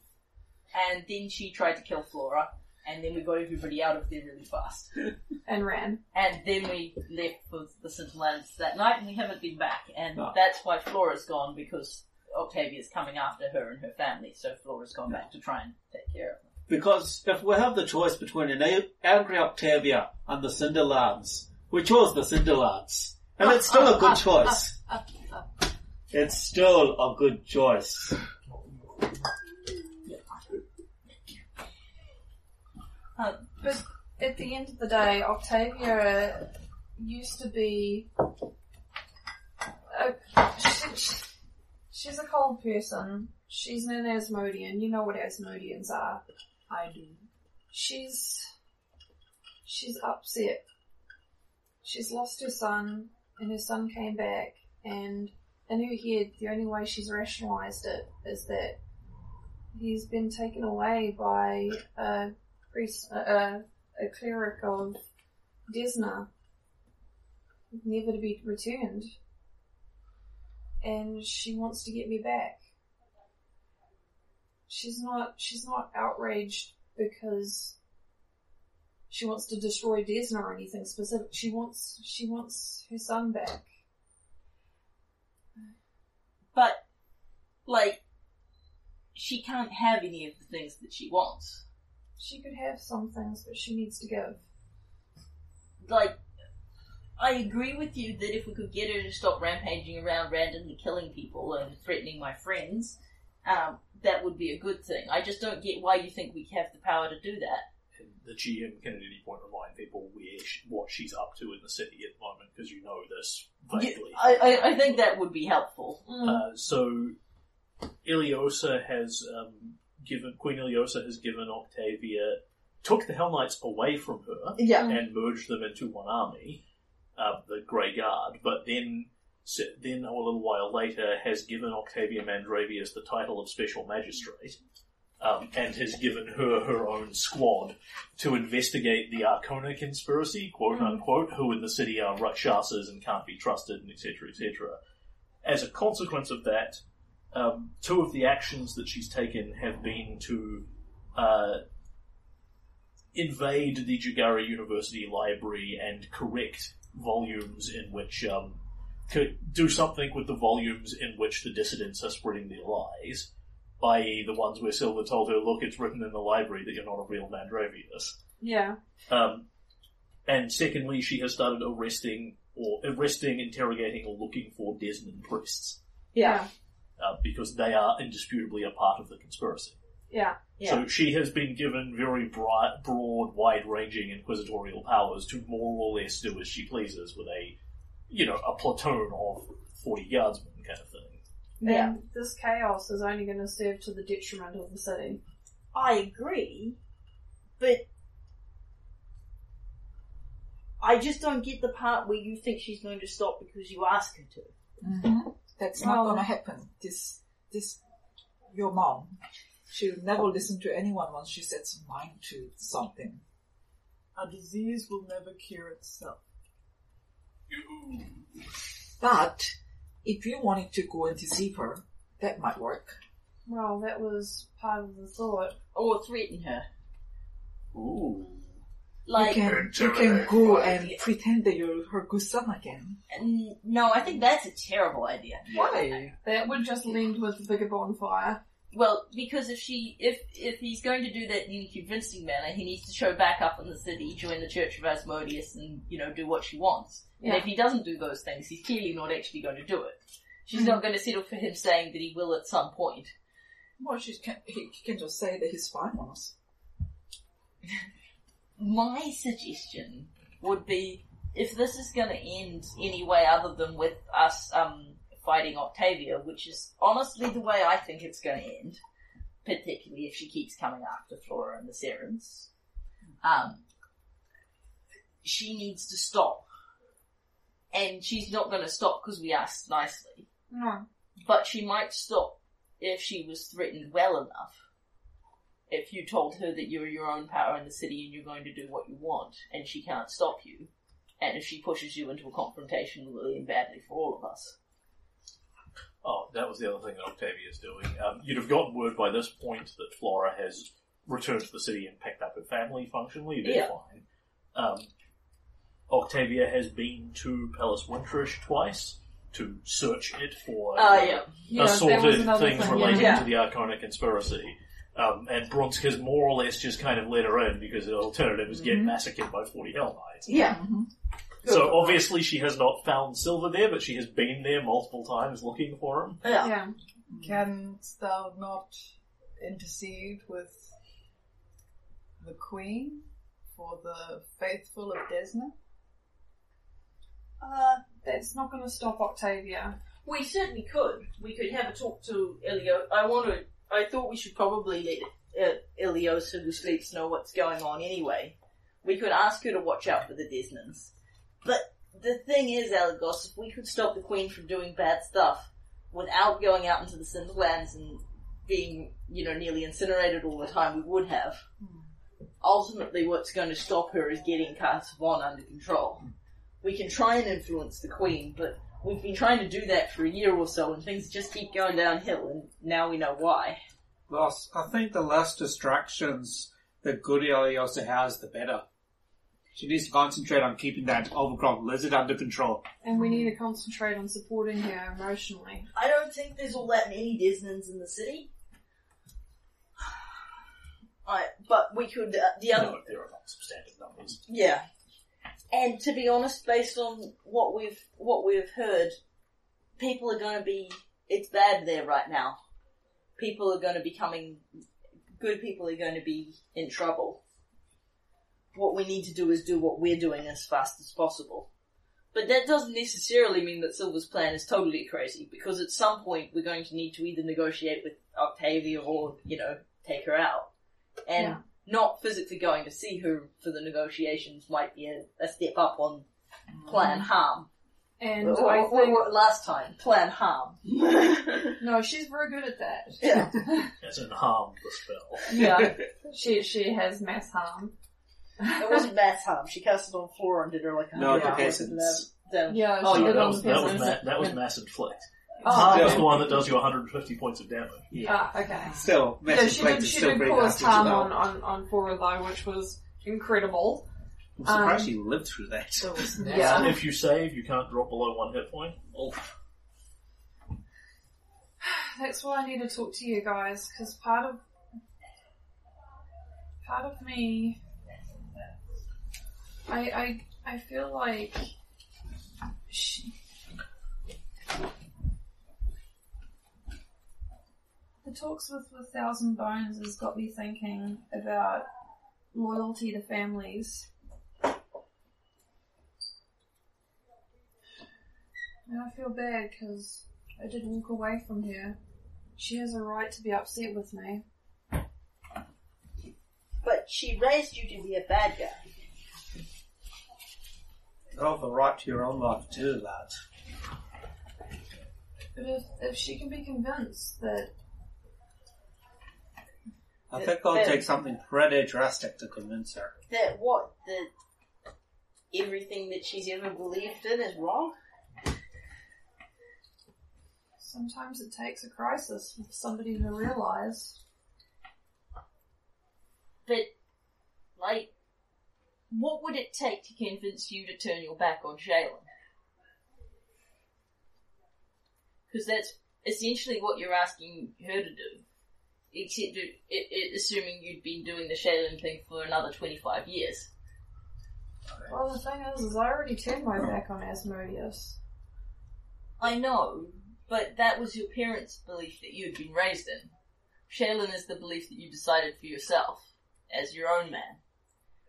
And then she tried to kill Flora, and then we got everybody out of there really fast. And ran. And then we left for the Cinderlands that night, and we haven't been back. And no. That's why Flora's gone, because... Octavia's coming after her and her family, so Flora's gone back to try and take care of them. Because if we have the choice between an angry Octavia and the Cinderlands, we chose the Cinderlands. And it's still a good choice. It's still a good choice. Uh, but at the end of the day, Octavia used to be... Uh, she, she, She's a cold person. She's an Asmodean. You know what Asmodeans are. I do. She's... She's upset. She's lost her son, and her son came back, and in her head, the only way she's rationalised it is that he's been taken away by a priest, a, a cleric of Desna, never to be returned. And she wants to get me back. She's not, she's not outraged because she wants to destroy Desna or anything specific. She wants, she wants her son back. But, like, she can't have any of the things that she wants. She could have some things, but she needs to give. Like, I agree with you that if we could get her to stop rampaging around randomly killing people and threatening my friends, um, that would be a good thing. I just don't get why you think we have the power to do that. And the G M can at any point remind people where she, what she's up to in the city at the moment, because you know this vaguely. Yeah, I, I, I think that would be helpful. Mm. Uh, so, Ileosa has um, given... Queen Ileosa has given Octavia... took the Hell Knights away from her yeah. and merged them into one army... Uh, the Grey Guard, but then then a little while later has given Octavia Mandravius the title of Special Magistrate um, and has given her her own squad to investigate the Arcona conspiracy, quote-unquote, mm. who in the city are Rakshasas and can't be trusted, and et cetera, et cetera. As a consequence of that, um, two of the actions that she's taken have been to... Uh, invade the Jagara University Library and correct... volumes in which, um, could do something with the volumes in which the dissidents are spreading their lies, that is the ones where Silver told her, look, it's written in the library that you're not a real Mandravius. Yeah. Um, and secondly, she has started arresting, or arresting, interrogating, or looking for Desmond priests. Yeah. Uh, because they are indisputably a part of the conspiracy. Yeah, yeah. So she has been given very broad, broad, wide-ranging inquisitorial powers to more or less do as she pleases with a, you know, a platoon of forty guardsmen kind of thing. Yeah. And this chaos is only going to serve to the detriment of the city. I agree, but I just don't get the part where you think she's going to stop because you ask her to. Mm-hmm. That's not going to happen. This, this, your mom... She'll never listen to anyone once she sets mind to something. A disease will never cure itself. But if you wanted to go and deceive her, that might work. Well, that was part of the thought. Or threaten her. Ooh. Like, you can, you can go and idea. pretend that you're her good son again. And no, I think that's a terrible idea. Why? That would just lend with the bigger bonfire. Well, because if she, if if he's going to do that in a convincing manner, he needs to show back up in the city, join the Church of Asmodeus, and, you know, do what she wants. Yeah. And if he doesn't do those things, he's clearly not actually going to do it. She's mm-hmm. not going to settle for him saying that he will at some point. Well, she can, he can just say that he's fine on us. My suggestion would be, if this is going to end any way other than with us um, fighting Octavia, which is honestly the way I think it's going to end, particularly if she keeps coming after Flora and the Serens, um, she needs to stop. And she's not going to stop because we asked nicely. No. But she might stop if she was threatened well enough. If you told her that you're your own power in the city and you're going to do what you want and she can't stop you, and if she pushes you into a confrontation, will end badly for all of us. Oh, that was the other thing that Octavia's doing. Um, you'd have gotten word by this point that Flora has returned to the city and picked up her family functionally. They're yeah. fine. Um, Octavia has been to Palace Winterish twice to search it for uh, uh, yeah. Yeah, assorted things thing. relating yeah. to the Arcana conspiracy. Um, and Brunsk has more or less just kind of let her in because the alternative is get mm-hmm. massacred by forty Hell Knights. Yeah. Mm-hmm. So obviously she has not found Silver there, but she has been there multiple times looking for him. Yeah. yeah. Can thou not intercede with the Queen for the faithful of Desna? Uh, that's not going to stop Octavia. We certainly could. We could have a talk to Elio. I want to... I thought we should probably let uh, Ileosa, who sleeps, know what's going on anyway. We could ask her to watch out for the Desnans. But the thing is, Allegos, if we could stop the Queen from doing bad stuff without going out into the Cinderlands and being, you know, nearly incinerated all the time, we would have. Mm. Ultimately, what's going to stop her is getting Kazavon under control. Mm. We can try and influence the Queen, but... we've been trying to do that for a year or so, and things just keep going downhill, and now we know why. Ross, I think the less distractions that good Ileosa has, the better. She needs to concentrate on keeping that overgrown lizard under control. And we need to concentrate on supporting her emotionally. I don't think there's all that many Desnans in the city. I, but we could... Uh, the other... No, there are not substantive numbers. Yeah. And to be honest, based on what we've what we've heard, people are going to be... it's bad there right now. People are going to be coming... good people are going to be in trouble. What we need to do is do what we're doing as fast as possible. But that doesn't necessarily mean that Silver's plan is totally crazy, because at some point we're going to need to either negotiate with Octavia or, you know, take her out. And... yeah. Not physically going to see her for the negotiations might be a, a step up on plan harm. And or, I think... Or, or last time, plan harm. No, she's very good at that. Yeah. As in harm, the spell. Yeah. She she has mass harm. It wasn't mass harm. She cast it on Flora and did her like a hundred hours. No, it yeah, oh, yeah, that was, that was, ma- that was mass inflict. Oh, that's okay. The one that does you one hundred fifty points of damage. Yeah. Ah, okay. Still, yeah, she did, she did cause harm on, on, on Flora, though, which was incredible. I'm surprised um, she lived through that. So yeah. And if you save, you can't drop below one hit point. Oh. That's why I need to talk to you guys, because part of... part of me... I, I, I feel like... she... the talks with, with Thousand Bones has got me thinking about loyalty to families. And I feel bad because I did walk away from her. She has a right to be upset with me. But she raised you to be a bad guy. You have a right to your own life too, lad. But if, if she can be convinced that... I think it'll take something pretty drastic to convince her. That what? That everything that she's ever believed in is wrong? Sometimes it takes a crisis for somebody to realise. But, What would it take to convince you to turn your back on Shailen? Because that's essentially what you're asking her to do. Except it, it, it, assuming you'd been doing the Shailen thing for another twenty-five years. Well, the thing is, is I already turned my back on Asmodeus. I know, but that was your parents' belief that you had been raised in. Shailen is the belief that you decided for yourself, as your own man.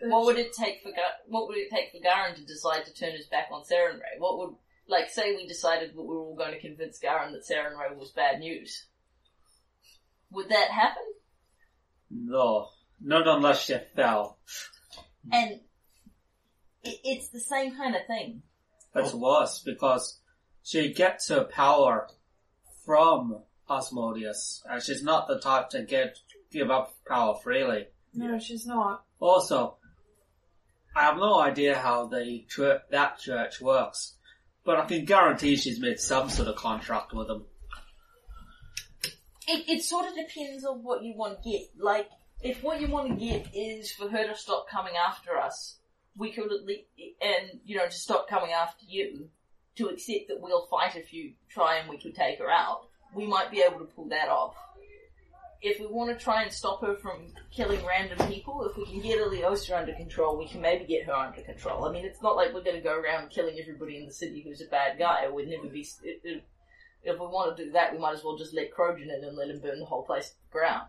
But what would it take for Gar- what would it take for Garen to decide to turn his back on Sarenrae? What would, like, say we decided that we were all going to convince Garen that Sarenrae was bad news. Would that happen? No. Not unless you fell. And it, it's the same kind of thing. It's worse, because she gets her power from Asmodeus, and she's not the type to get give up power freely. No, she's not. Also, I have no idea how the church, that church works, but I can guarantee she's made some sort of contract with them. It, it sort of depends on what you want to get. Like, if what you want to get is for her to stop coming after us, we could at least, and, you know, to stop coming after you, to accept that we'll fight if you try and we could take her out, we might be able to pull that off. If we want to try and stop her from killing random people, if we can get Ileosa under control, we can maybe get her under control. I mean, it's not like we're going to go around killing everybody in the city who's a bad guy. It would never be... It, it, if we want to do that, we might as well just let Crojan in and let him burn the whole place to the ground.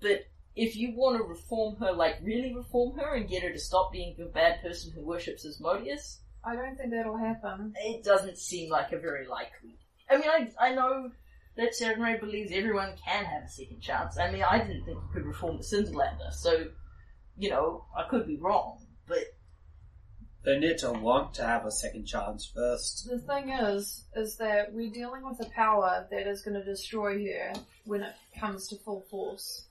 But if you want to reform her, like really reform her, and get her to stop being a bad person who worships Asmodeus... I don't think that'll happen. It doesn't seem like a very likely... I mean, I, I know... that Sarenrae believes everyone can have a second chance. I mean, I didn't think you could reform the Cinderlander, so, you know, I could be wrong, but... They need to want to have a second chance first. The thing is, is that we're dealing with a power that is going to destroy her when it comes to full force.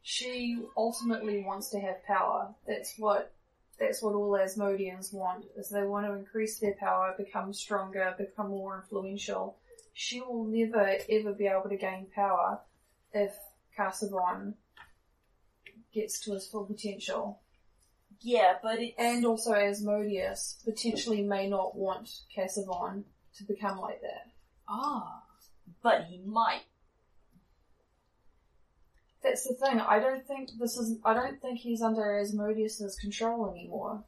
She ultimately wants to have power. That's what, that's what all Asmodeans want, is they want to increase their power, become stronger, become more influential. She will never, ever be able to gain power if Kazavon gets to his full potential. Yeah, but it's... And also Asmodeus potentially may not want Kazavon to become like that. Ah, but he might. That's the thing. I don't think this is... I don't think he's under Asmodeus' control anymore.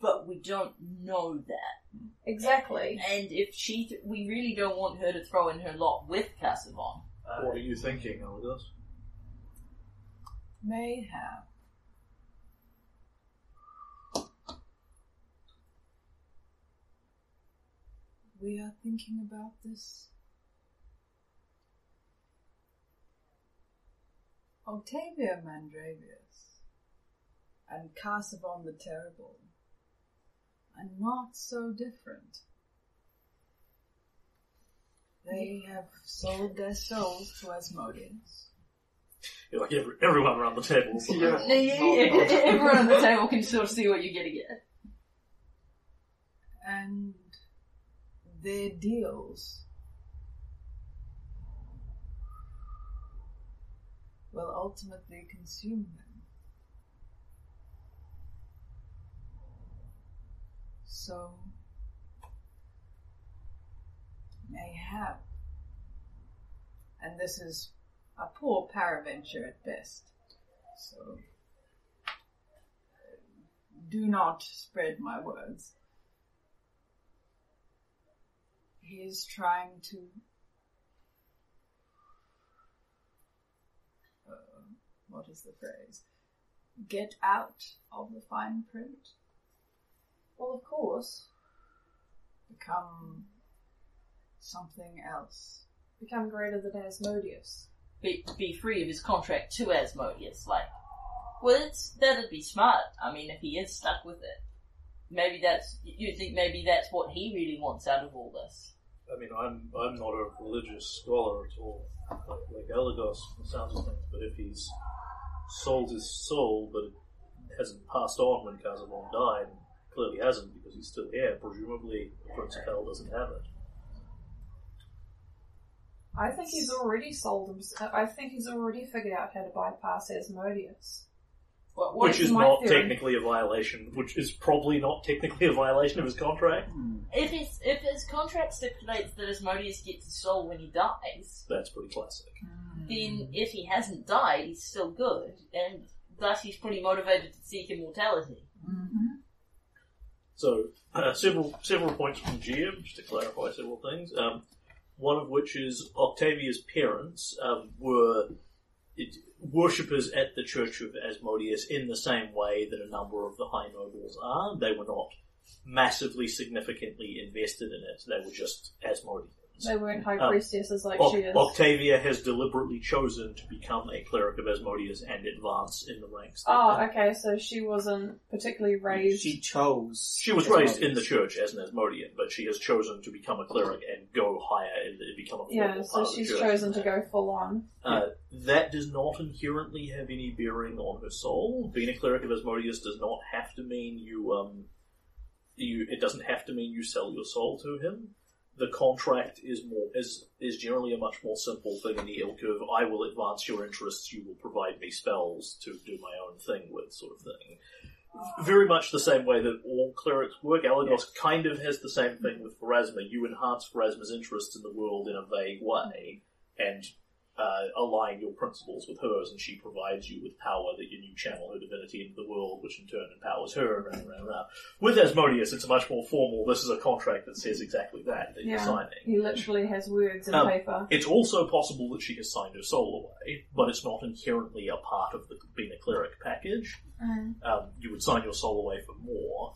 But we don't know that. Exactly. And, and if she... Th- we really don't want her to throw in her lot with Kazavon. Uh, what are you thinking, Allegos? Mayhap. We are thinking about this. Octavia Mandravius and Kazavon the Terrible and not so different. They have sold their souls to Asmodeus. You're like every, everyone around the table. So yeah. No, yeah, yeah. Everyone around the table can sort of see what you're getting at. And their deals will ultimately consume them. So, mayhap, and this is a poor paraventure at best, so do not spread my words. He is trying to uh, what is the phrase? Get out of the fine print. Well, of course. Become something else. Become greater than Asmodeus. Be, be free of his contract to Asmodeus. Like, well, it's, that'd be smart. I mean, if he is stuck with it. Maybe that's, you think maybe that's what he really wants out of all this. I mean, I'm I'm not a religious scholar at all. Like, like Elagos, the sounds of things. But if he's sold his soul, but it hasn't passed on when Kazavon died, clearly hasn't, because he's still here. Presumably, the Prince of Hell doesn't have it. I think he's already sold himself. I think he's already figured out how to bypass Asmodeus. What, what which is, is not theory? technically a violation, which is probably not technically a violation of his contract. Mm. If his, if his contract stipulates that Asmodeus gets his soul when he dies... That's pretty classic. Mm. Then if he hasn't died, he's still good, and thus he's pretty motivated to seek immortality. Mm-hmm. So, uh, several several points from G M, just to clarify several things. Um, one of which is Octavia's parents um, were it, worshippers at the Church of Asmodeus in the same way that a number of the high nobles are. They were not massively significantly invested in it. They were just Asmodeans. They weren't high priestesses um, like o- she is. Octavia has deliberately chosen to become a cleric of Asmodeus and advance in the ranks. Oh, there. Okay, so she wasn't particularly raised... She chose... She was Asmodeus. Raised in the church as an Asmodean, but she has chosen to become a cleric and go higher and become a formal yeah, so part of the church. Yeah, so she's chosen to go full on. Uh, that does not inherently have any bearing on her soul. Being a cleric of Asmodeus does not have to mean you... Um, You, it doesn't have to mean you sell your soul to him. The contract is more is is generally a much more simple thing in the ilk of I will advance your interests, you will provide me spells to do my own thing with, sort of thing. Very much the same way that all clerics work. Allegos yes. kind of has the same thing with Pharasma. You enhance Pharasma's interests in the world in a vague way, and uh, align your principles with hers, and she provides you with power that you channel her divinity into the world, which in turn empowers her, and around, around. With Asmodeus, it's much more formal. This is a contract that says exactly that, that yeah, you're signing. He literally has words in um, paper. It's also possible that she has signed her soul away, but it's not inherently a part of the being a cleric package. Mm. Um, you would sign your soul away for more.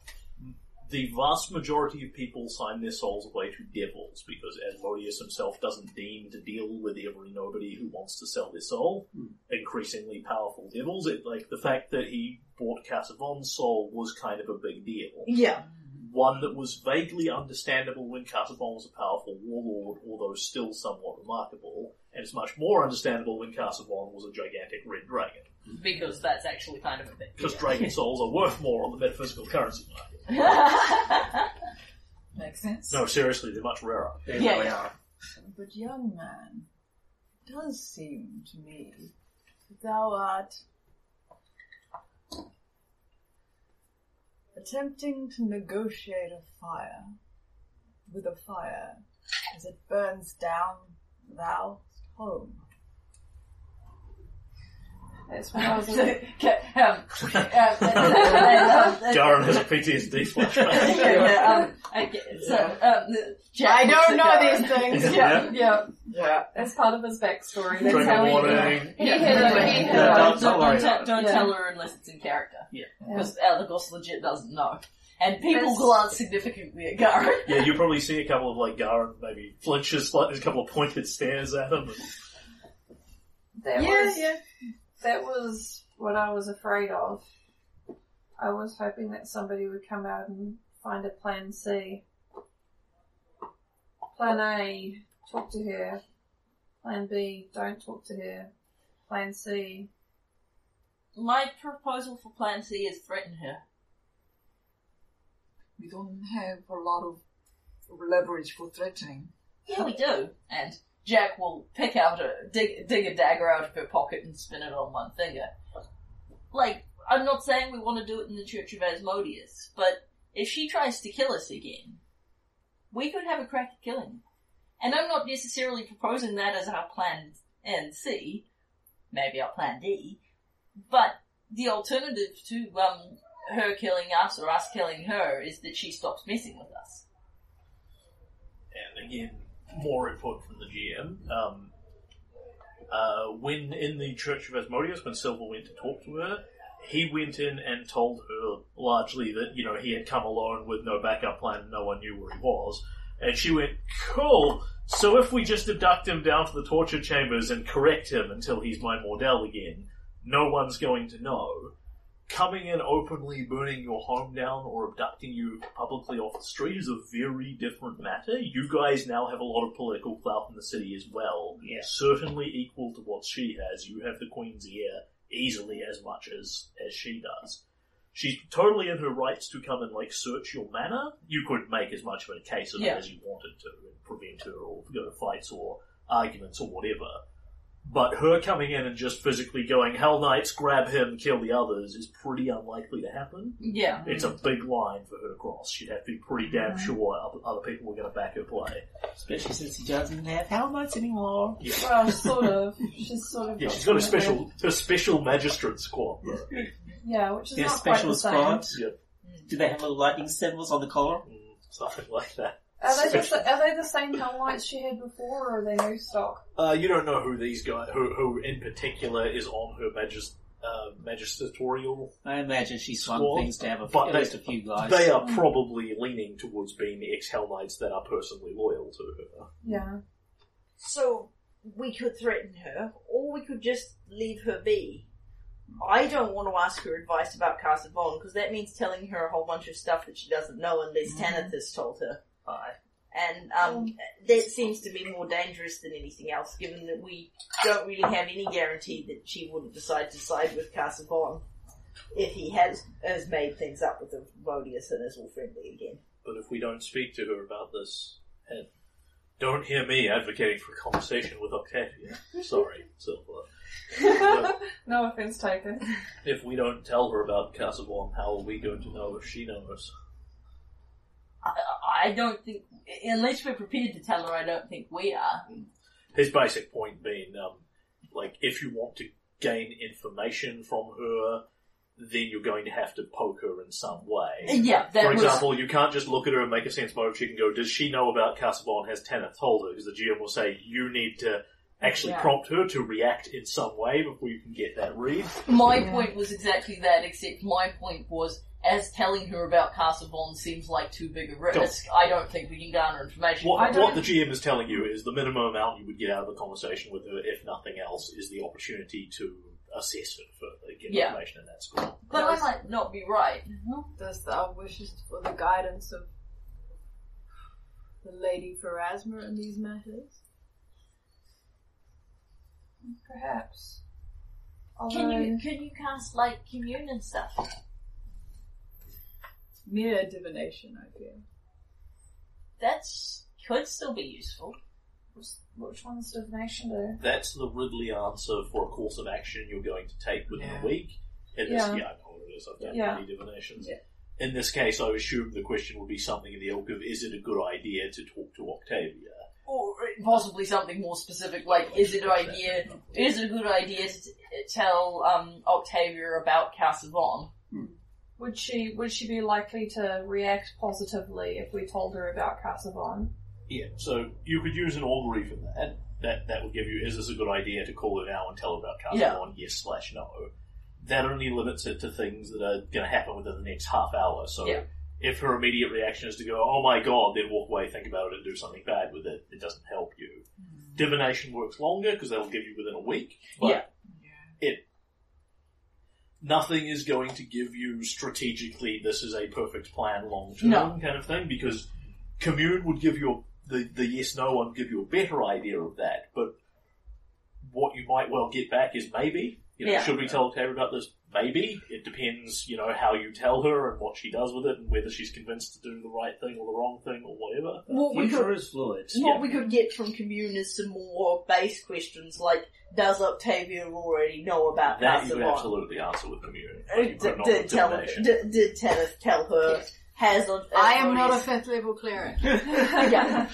The vast majority of people sign their souls away to devils because Asmodeus himself doesn't deign to deal with every nobody who wants to sell their soul. Mm. Increasingly powerful devils. It, like the fact that he bought Kazavon's soul was kind of a big deal. Yeah. One that was vaguely understandable when Kazavon was a powerful warlord, although still somewhat remarkable, and it's much more understandable when Kazavon was a gigantic red dragon. Because that's actually kind of a bit. Because dragon souls are worth more on the metaphysical currency market. Makes sense. No, seriously, they're much rarer. They yeah, really yeah. are. But young man, it does seem to me that thou art attempting to negotiate a fire with a fire as it burns down thou home. That's when I was in the... Garen has a P T S D flashback. yeah, um, I get it. So, um, Jack I don't know Garen. These things. Yeah, yeah. yeah. yeah. That's part of his backstory. That's Drink how he... He had a... Don't tell her unless it's in character. Yeah. Because yeah. Elagos legit doesn't know. And people That's... glance significantly at Garen. Yeah, you'll probably see a couple of, like, Garen maybe flinches slightly, a couple of pointed stares at him. That yeah, was... yeah. That was what I was afraid of. I was hoping that somebody would come out and find a plan C. Plan A, talk to her. Plan B, don't talk to her. Plan C. My proposal for plan C is threaten her. We don't have a lot of leverage for threatening. Yeah, we do. And... Jack will pick out a, dig, dig a dagger out of her pocket and spin it on one finger. Like, I'm not saying we want to do it in the Church of Asmodeus, but if she tries to kill us again, we could have a crack at killing her. And I'm not necessarily proposing that as our plan and C, maybe our plan D, but the alternative to um her killing us or us killing her is that she stops messing with us. And again... more input from the G M. Um, uh, when in the Church of Asmodeus, when Silver went to talk to her, he went in and told her largely that, you know, he had come alone with no backup plan and no one knew where he was. And she went, cool, so if we just abduct him down to the torture chambers and correct him until he's my Mordell again, no one's going to know. Coming in openly, burning your home down, or abducting you publicly off the street is a very different matter. You guys now have a lot of political clout in the city as well. Yeah. Certainly equal to what she has. You have the Queen's ear easily as much as, as she does. She's totally in her rights to come and, like, search your manor. You could make as much of a case of yeah. it as you wanted to and prevent her or, you know, fights or arguments or whatever. But her coming in and just physically going, Hell Knights, grab him, kill the others, is pretty unlikely to happen. Yeah. It's a big line for her to cross. She'd have to be pretty damn mm-hmm. sure other people were going to back her play. Especially since she doesn't have Hell Knights anymore. Yeah. Well, sort of. She's sort of... Yeah, she's got a special, her special magistrate squad. Right? Yeah, which is They're not quite the same. Their special squad? Yeah. Do they have little lightning symbols on the collar? Mm, something like that. Are they, just the, are they the same Hell Knights she had before, or are they new stock? Uh, you don't know who these guys, who, who in particular is on her magis, uh, magistratorial I imagine she's swung squad, things to have a, but at they, least a few guys. They are probably leaning towards being the ex-Hell Knights that are personally loyal to her. Yeah. So, we could threaten her, or we could just leave her be. I don't want to ask her advice about Kazavon, because that means telling her a whole bunch of stuff that she doesn't know unless mm. Tanith has told her. Hi. And um, that seems to be more dangerous than anything else, given that we don't really have any guarantee that she wouldn't decide to side with Kazavon if he has, has made things up with Asmodeus and is all friendly again. But if we don't speak to her about this, and don't hear me advocating for a conversation with Octavia. Sorry, Silver. No offense taken. If we don't tell her about Kazavon, how are we going to know if she knows? I don't think, unless we're prepared to tell her, I don't think we are. His basic point being, um, like, if you want to gain information from her, then you're going to have to poke her in some way. Yeah, that For example, was... you can't just look at her and make a sense motive. She can go, does she know about Kazavon? Has Tanith told her? Because the G M will say, you need to actually yeah. prompt her to react in some way before you can get that read. My yeah. point was exactly that, except my point was... as telling her about Kazavon seems like too big a risk, don't. I don't think we can garner information. What, what the G M is telling you is the minimum amount you would get out of a conversation with her, if nothing else, is the opportunity to assess her further, get yeah. information in that school. But that I was, might not be right. Mm-hmm. Does our wishes for the guidance of the Lady Pharasma in these matters? Perhaps. Although... Can you can you cast, like, commune and stuff? Mere divination, I feel. That's... could still be useful. Which one's divination, though? That's the Ridley answer for a course of action you're going to take within yeah. a week. In yeah. This, yeah, I know what it is. I've done yeah. many divinations. Yeah. In this case, I assume the question would be something in the ilk of, is it a good idea to talk to Octavia? Or possibly something more specific, like, like is it an idea... Is it a good idea to t- tell um, Octavia about Kazavon? Hmm. Would she would she be likely to react positively if we told her about Kazavon? Yeah, so you could use an ornery for that. That that would give you, is this a good idea to call her now and tell her about Kazavon? Yeah. Yes slash no. That only limits it to things that are going to happen within the next half hour. So yeah. if her immediate reaction is to go, oh my god, then walk away, think about it, and do something bad with it, it doesn't help you. Mm. Divination works longer because that'll give you within a week. But yeah. it... Nothing is going to give you strategically, this is a perfect plan long term no. kind of thing, because commune would give you a, the, the yes no one would give you a better idea of that, but what you might well get back is maybe. You know, yeah. should we tell Octavia about this? Maybe. It depends, you know, how you tell her and what she does with it and whether she's convinced to do the right thing or the wrong thing or whatever. What we could, is fluid. What yeah. we could get from commune is some more base questions like, does Octavia already know about that? That you would absolutely answer with commune. Like d- did tell her, did, did Tanith tell her, yes. has... A, I am not a fifth level cleric. yeah.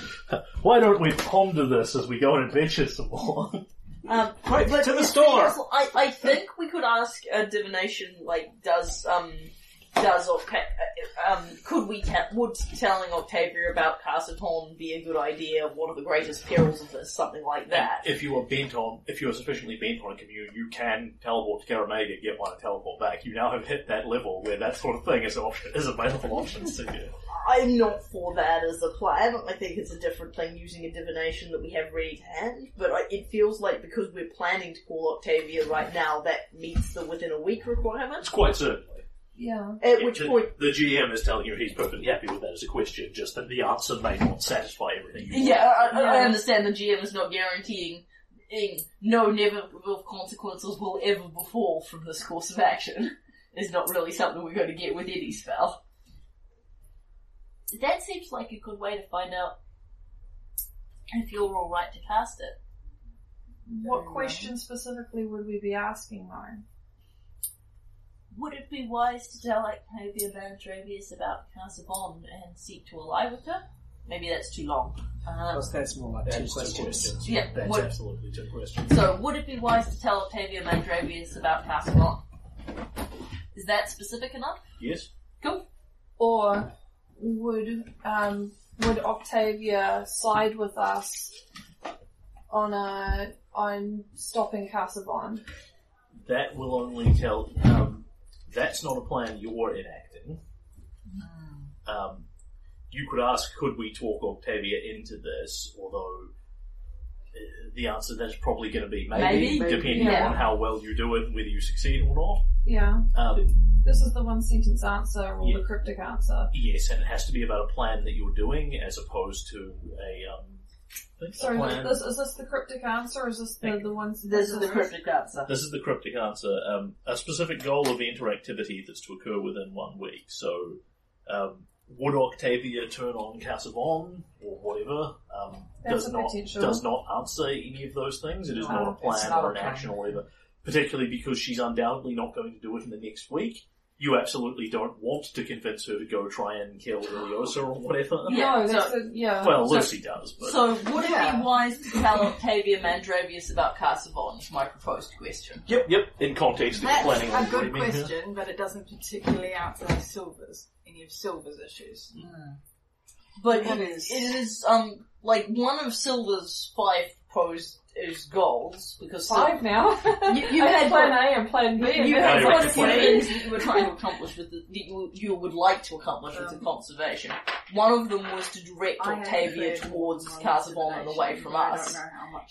Why don't we ponder this as we go on adventures some more? Um, Quick, but to the store! Is, I, I think we could ask a divination, like, does, um, does, Octa- um, could we, ta- would telling Octavia about Kazavon be a good idea? What are the greatest perils of this? Something like that. And if you are bent on, if you are sufficiently bent on a commune, you can teleport to Karamega, get one and teleport back. You now have hit that level where that sort of thing is an option, is available options to you. I'm not for that as a plan. I think it's a different thing using a divination that we have ready to hand, but I, it feels like because we're planning to call Octavia right now, that meets the within a week requirement. It's quite certainly. Yeah. At yeah, which the, point... The G M is telling you he's perfectly happy with that as a question, just that the answer may not satisfy everything you want. Yeah, I, I understand the G M is not guaranteeing no never consequences will ever befall from this course of action. It's not really something we're going to get with any spell. That seems like a good way to find out if you're alright to cast it. What question specifically would we be asking, Lauren? Would it be wise to tell Octavia Mandravius about Kazavon and seek to ally with her? Maybe that's too long. Um, well, that's more like two questions. Yeah, that's would, absolutely two questions. So, would it be wise to tell Octavia Mandravius about Kazavon? Is that specific enough? Yes. Cool. Or would um, would Octavia side with us on a on stopping Kazavon? That will only tell. Um, that's not a plan you're enacting. Mm. Um, you could ask, could we talk Octavia into this? Although uh, the answer that's probably going to be maybe, maybe depending maybe, yeah. on how well you do it and whether you succeed or not. Yeah. Um, this is the one sentence answer or yeah. the cryptic answer. Yes, and it has to be about a plan that you're doing as opposed to a. Um, Sorry, plan. This, is this the cryptic answer or is this the, the one... This is the cryptic answer. This is the cryptic answer. Um, a specific goal event or activity that's to occur within one week. So, um, would Octavia turn on Kazavon or whatever? Um, that's does, a not, does not answer any of those things. It is um, not a plan not or an plan. action or whatever. Particularly because she's undoubtedly not going to do it in the next week. You absolutely don't want to convince her to go try and kill Ileosa or whatever. Yeah, no, that's a, yeah. Well, so, Lucy does, but... So, would yeah. it be wise to tell Octavia Mandravius about Kazavon is my proposed question? Yep, yep, in context. That's planning a good question, here. But it doesn't particularly answer Silver's, any of Silver's issues. Mm. But it, it is, it is um, like, one of Silver's five proposed is goals because five so, now. You, you had plan A and plan B. And you had what the things that you were trying to accomplish with the, you, you would like to accomplish um, with the conservation. One of them was to direct I Octavia towards Kazavon and away from us.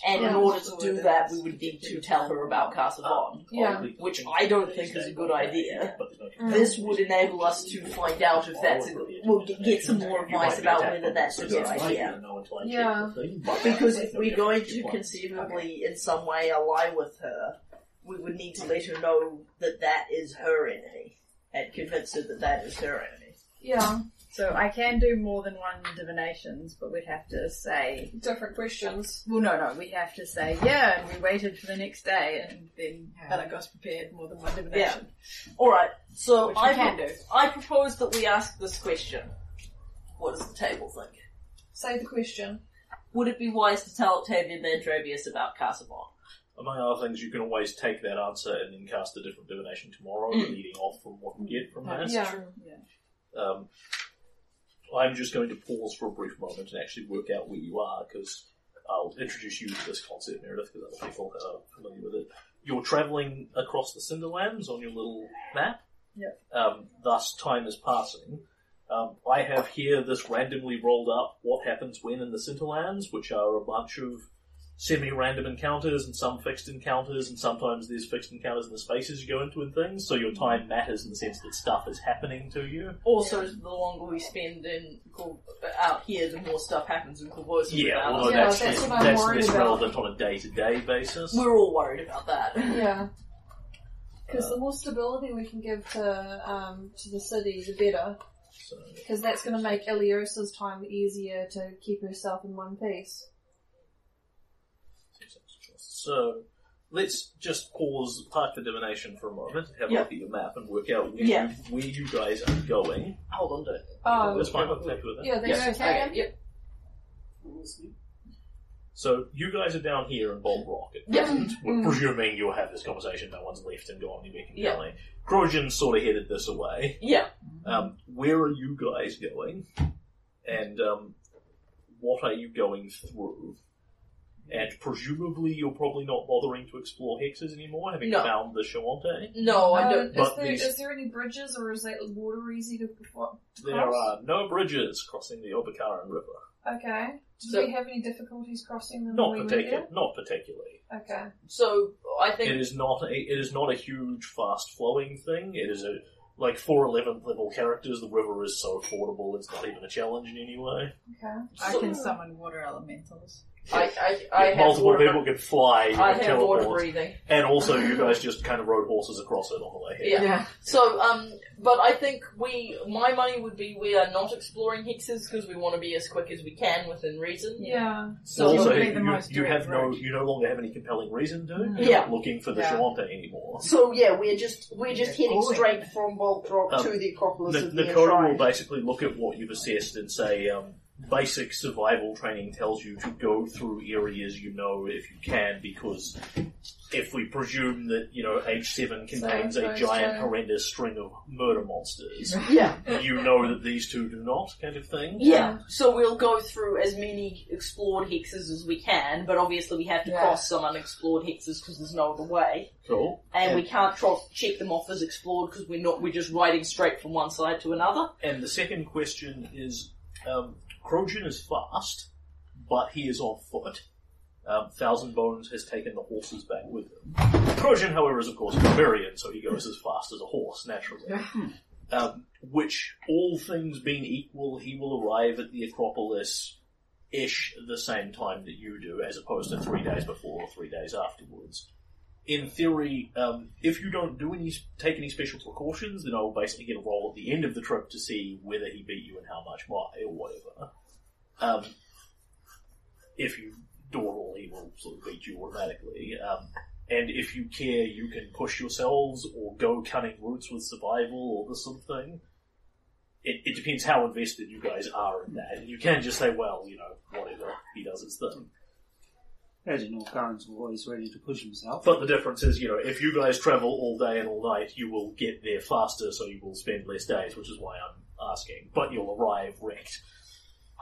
And in order to do that, we would need to tell her about Kazavon, yeah. which I don't think is a good idea. Mm. This would enable us to find out if that's a, we'll get some more advice about whether that's a good idea. Yeah, because if we're going to conceive Okay. in some way ally with her, we would need to let her know that that is her enemy and convince her that that is her enemy. Yeah. So I can do more than one divinations, but we'd have to say... Different questions. Well, no, no, we have to say, yeah, and we waited for the next day, and then Elagos yeah. prepared more than one divination. Yeah. Alright, so I, can pro- do. I propose that we ask this question. What does the table think? Say the question. Would it be wise to tell Octavia Mandravius about Kazavon? Among other things, you can always take that answer and then cast a different divination tomorrow, mm. leading off from what you get from that. Yeah. yeah. Um, I'm just going to pause for a brief moment and actually work out where you are, because I'll introduce you to this concept, Meredith, because other people are familiar with it. You're travelling across the Cinderlands on your little map, yep. um, thus time is passing. Um, I have here this randomly rolled up what happens when in the Cinderlands, which are a bunch of semi-random encounters and some fixed encounters, and sometimes there's fixed encounters in the spaces you go into and things, so your time matters in the sense that stuff is happening to you. Also, yeah. the longer we spend in out here, the more stuff happens in Corvosa. Yeah, although yeah, that's, that's, that's, that's less about. relevant on a day-to-day basis. We're all worried about that. Yeah. Because uh, the more stability we can give to um, to the city, the better. Because so. that's going to make Iliosa's time easier to keep herself in one piece. So, let's just pause, park the divination for a moment, have yep. a look at your map and work out where, yeah. you, where you guys are going. Hold on to it. Oh, that's fine, I'm happy with that. Yeah, they yes. okay. okay. Yep. So, you guys are down here in Bold Rock at present. Yep. We're presuming you'll have this conversation, no one's left and gone, you're making yep. money. Crojan's sort of headed this away. Yeah. Um, where are you guys going? And um, what are you going through? And presumably you're probably not bothering to explore hexes anymore, having no. found the Shawante. No, I don't. Uh, is, there, is there any bridges, or is that water easy to, what, to there cross? There are no bridges crossing the Obakaran River. Okay. Did so, we have any difficulties crossing them? Not particularly. Not particularly. Okay. So I think it is not a it is not a huge fast flowing thing. It is a like four eleventh level characters. The river is so affordable; it's not even a challenge in any way. Okay. So, I can summon water elementals. I, I, I yeah, have multiple water people can fly. I have teleport, water breathing, and also you guys just kind of rode horses across it on the way here. Yeah. yeah. So, um, but I think we, my money would be we are not exploring hexes because we want to be as quick as we can within reason. Yeah. So also, you, you, you have no, you no longer have any compelling reason to. You're yeah. not looking for the yeah. Shawante anymore. So yeah, we're just we're just yeah, heading straight from Bolt Rock um, to the Acropolis of the Enshrined. Nakoda will basically look at what you've assessed and say, um. Basic survival training tells you to go through areas you know if you can, because if we presume that, you know, H seven contains so, so, a giant so. horrendous string of murder monsters, yeah. you know that these two do not, kind of thing. Yeah, so we'll go through as many explored hexes as we can, but obviously we have to yeah. cross some unexplored hexes because there's no other way. Cool. And, and we can't tro- check them off as explored because we're not, we're just riding straight from one side to another. And the second question is, um, Crojan is fast, but he is on foot. Um, Thousand Bones has taken the horses back with him. Crojan, however, is of course barbarian, so he goes as fast as a horse, naturally. Um, which, all things being equal, he will arrive at the Acropolis-ish the same time that you do, as opposed to three days before or three days afterwards. In theory, um, if you don't do any, take any special precautions, then I will basically get a roll at the end of the trip to see whether he beat you and how much by, or whatever. Um, if you do it all, he will sort of beat you automatically. Um, and if you care, you can push yourselves or go cutting routes with survival or this sort of thing. It, it depends how invested you guys are in that. And you can just say, well, you know, whatever, he does his thing. Reginald Garen's always ready to push himself. But the difference is, you know, if you guys travel all day and all night, you will get there faster, so you will spend less days, which is why I'm asking. But you'll arrive wrecked.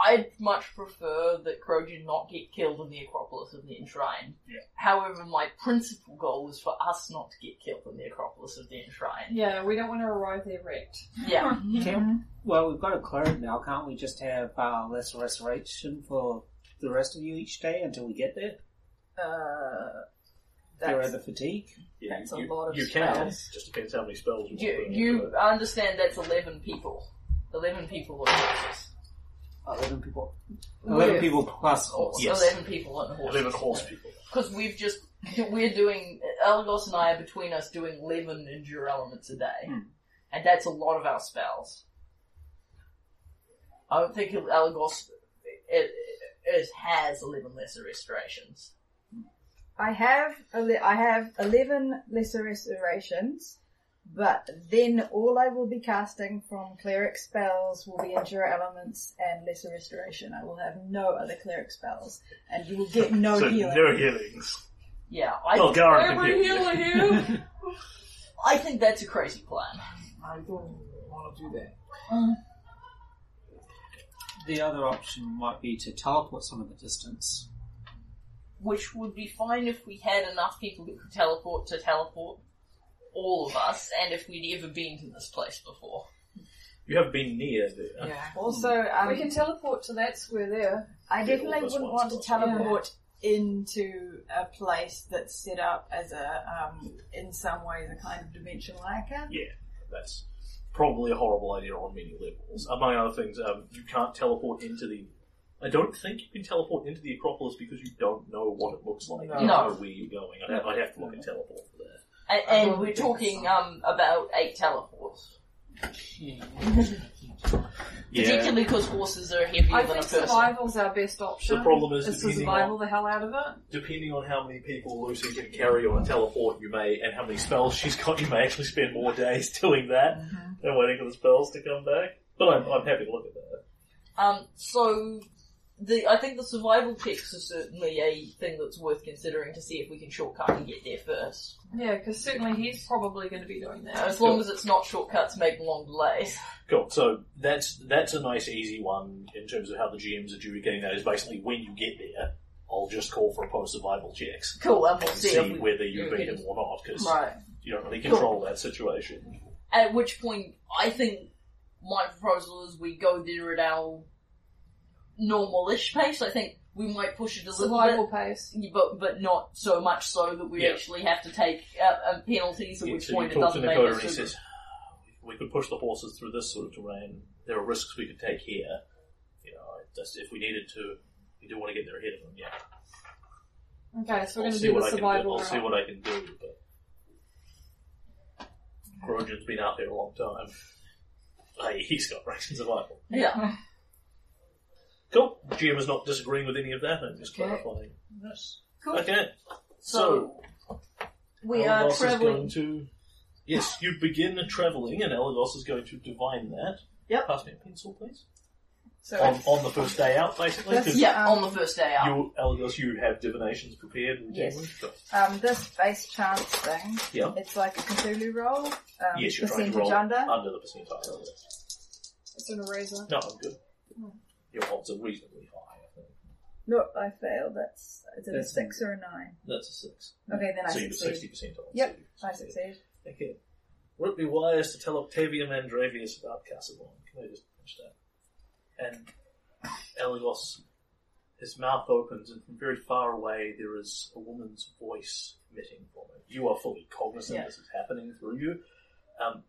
I'd much prefer that Crojan not get killed in the Acropolis of the Enshrined. Yeah. However, my principal goal is for us not to get killed in the Acropolis of the Enshrined. Yeah, we don't want to arrive there wrecked. Yeah. Can, well, we've got a cleric now, can't we just have uh, less restoration for the rest of you each day until we get there? Uh, that's, the fatigue. Yeah, that's a you, lot of you spells. You can. Just depends how many spells you want. You, you understand that's eleven people. Eleven people on horses. Eleven people. Eleven we're, people plus horses. Yes. Eleven people on horses. Eleven horse people. Because we've just we're doing Elagos and I are between us doing eleven endure elements a day, hmm. and that's a lot of our spells. I don't think Elagos it, it has eleven lesser restorations. I have ele- I have eleven lesser restorations, but then all I will be casting from cleric spells will be endure elements and lesser restoration. I will have no other cleric spells, and you will get no so healing. No healings. Yeah, I oh, Garen can heal you. I think that's a crazy plan. I don't want to do that. Uh, the other option might be to teleport some of the distance. Which would be fine if we had enough people that could teleport to teleport all of us, and if we'd ever been to this place before. You have been near there. Yeah. Also, um, we can teleport to that square there. I definitely wouldn't want to teleport yeah. into a place that's set up as a, um, in some ways, a kind of dimension like it. Yeah, that's probably a horrible idea on many levels. Among other things, um, you can't teleport into the... I don't think you can teleport into the Acropolis because you don't know what it looks like. No. You don't know where you're going. I'd have, I'd have to look at teleport for that. And, and we're talking um, about eight teleports. Yeah. Particularly because horses are heavier I than a person. I think survival's our best option. The problem is, is depending survival on, the hell out of it. Depending on how many people Lucy can carry on a teleport you may, and how many spells she's got, you may actually spend more days doing that mm-hmm. than waiting for the spells to come back. But I'm, I'm happy to look at that. Um, so... The, I think the survival checks are certainly a thing that's worth considering to see if we can shortcut and get there first. Yeah, because certainly he's probably going to be doing that. As long cool. as it's not shortcuts making long delays. Cool, so that's that's a nice easy one in terms of how the G M's adjudicating that is basically when you get there, I'll just call for post-survival checks. Cool, and we'll and see, see we, whether you beat him or not, because right. you don't really control cool. that situation. At which point, I think my proposal is we go there at our... normal-ish pace. I think we might push it a little survival bit. pace. But, but not so much so that we yeah. actually have to take uh, penalties at yeah, which so point it doesn't make us... He says, we could push the horses through this sort of terrain. There are risks we could take here. You know, if we needed to, You do want to get there ahead of them, yeah. Okay, so we're going to do the survival round. I'll see what I can do, but... Roger's been out there a long time. Hey, he's got ranks in survival. Yeah. Cool. G M is not disagreeing with any of that, I'm just okay. clarifying. Yes. Cool. Okay. So, we are travelling to... Yes, you begin travelling, and Elagos is going to divine that. Yep. Pass me a pencil, please. So on, on the first day out, basically? Yeah, um, on the first day out. You, Elagos, you have divinations prepared? And yes. Um, this base chance thing, yeah. It's like a Cthulhu roll. Um, yes, you're trying to roll under. under the percentile. It's an eraser. No, I'm good. Oh. Your odds are reasonably high, I think. No, I failed. That's, is it that's a six or a nine? That's a six. Okay, then I so succeed. So you're sixty percent odds. Yep, so I succeed. Okay. Would it be wise to tell Octavia Mandravius about Kazavon? Can I just punch that? And Elagos, his mouth opens, and from very far away there is a woman's voice emitting from it. You are fully cognizant yeah. this is happening through you. Um,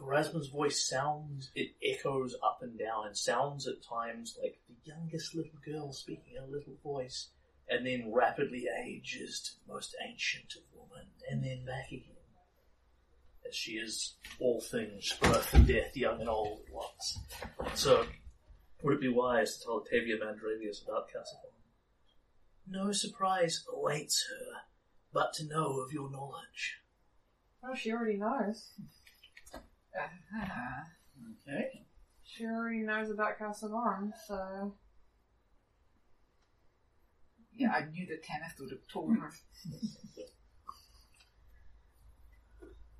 Pharasma's voice sounds, it echoes up and down, and sounds at times like the youngest little girl speaking in a little voice, and then rapidly ages to the most ancient of women, and then back again. As she is all things, birth and death, young and old at once. So... would it be wise to tell Octavia Mandravius about Kazavon? No surprise awaits her, but to know of your knowledge. Oh, she already knows. Uh-huh. Okay. She already knows about Kazavon, so... Yeah, I knew that Tanith would have told her.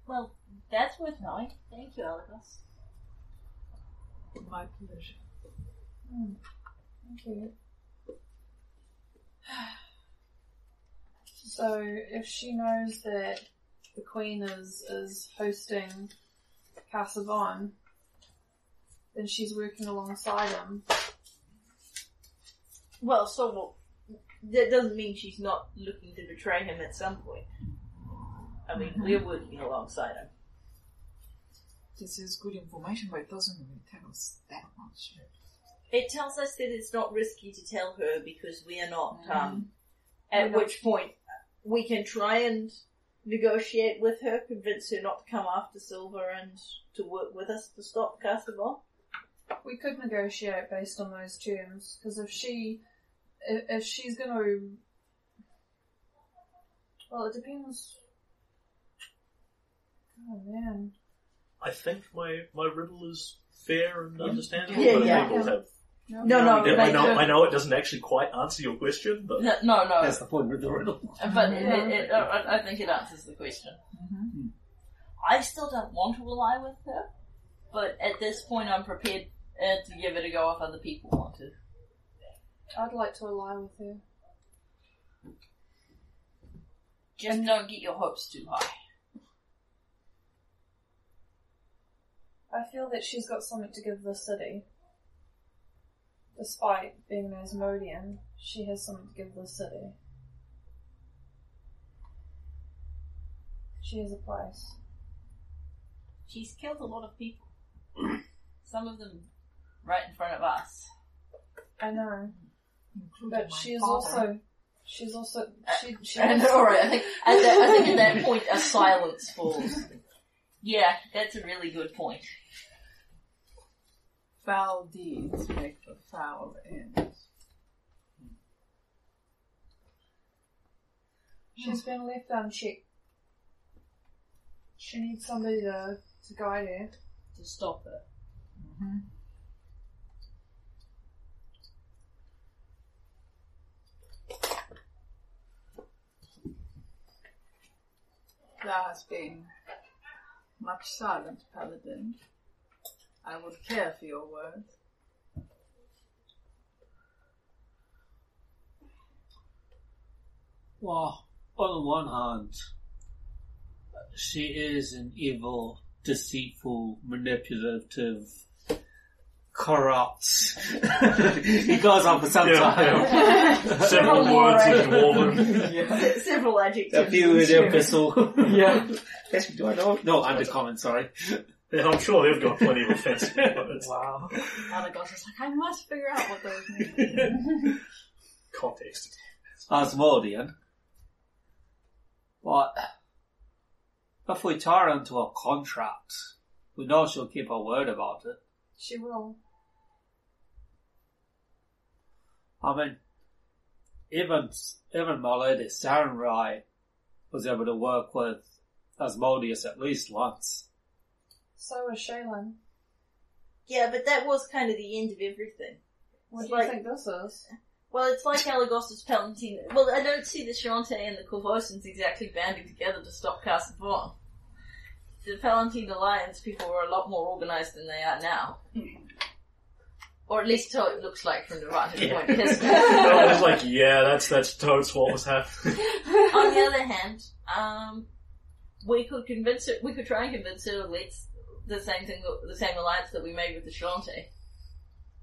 Well, that's worth knowing. Thank you, Elagos. My pleasure. Mm. Okay. So, if she knows that the Queen is, is hosting Kazavon, then she's working alongside him. Well, so well, that doesn't mean she's not looking to betray him at some point. I mean, mm-hmm. we're working alongside him. This is good information, but it doesn't really tell us that much. It tells us that it's not risky to tell her because we are not, mm. um, at we're which not... point we can try and negotiate with her, convince her not to come after Silver and to work with us to stop Kazavon. We could negotiate based on those terms, because if she, if, if she's going to, well, it depends. Oh man. I think my, my riddle is fair and understandable, yeah, but yeah, people yeah. have No, no, no, no I, know, I know it doesn't actually quite answer your question, but no, no, no. that's the point of the riddle. But it, it, it, I think it answers the question. Mm-hmm. I still don't want to ally with her, but at this point, I'm prepared uh, to give it a go if other people want to. I'd like to ally with her. Just and don't get your hopes too high. I feel that she's got something to give the city. Despite being an Asmodean, she has something to give the city. She has a place. She's killed a lot of people. Some of them right in front of us. I know. Including but she is father. also... She's also... She, she I know, right. I think, at that, I think at that point a silence falls. Yeah, that's a really good point. Foul deeds make for foul ends. She's been left unchecked. She needs somebody to, to guide her. To stop her. Mm-hmm. There has been much silence, Paladin. I would care for your word. Well, on the one hand, she is an evil, deceitful, manipulative, corrupt. He goes on for some yeah, time. Yeah. Several words in dwarven. Yeah. Several adjectives. A few in their epistle. Yeah. Actually, do I know? No, under common, sorry. Yeah, I'm sure they've got plenty of offensive words. Wow. Elagos is like, I must figure out what those mean. context. Asmodean. But if we tie her into a contract, we know she'll keep her word about it. She will. I mean, even, even my lady Sarenrae was able to work with Asmodeus at least once. So was Shailen. Yeah, but that was kind of the end of everything. What it's do like, you think this is? Well, it's like Allegos' Palantir. Well, I don't see the Shawante and the Corvosans exactly banding together to stop Kazavon. The Palantir Alliance people were a lot more organised than they are now. Mm. Or at least so it looks like from the vantage yeah. point of history. I was like, yeah, that's, that's totes what was happening. On the other hand, um, we could convince her, we could try and convince her to let's the same thing, the same alliance that we made with the Shawante.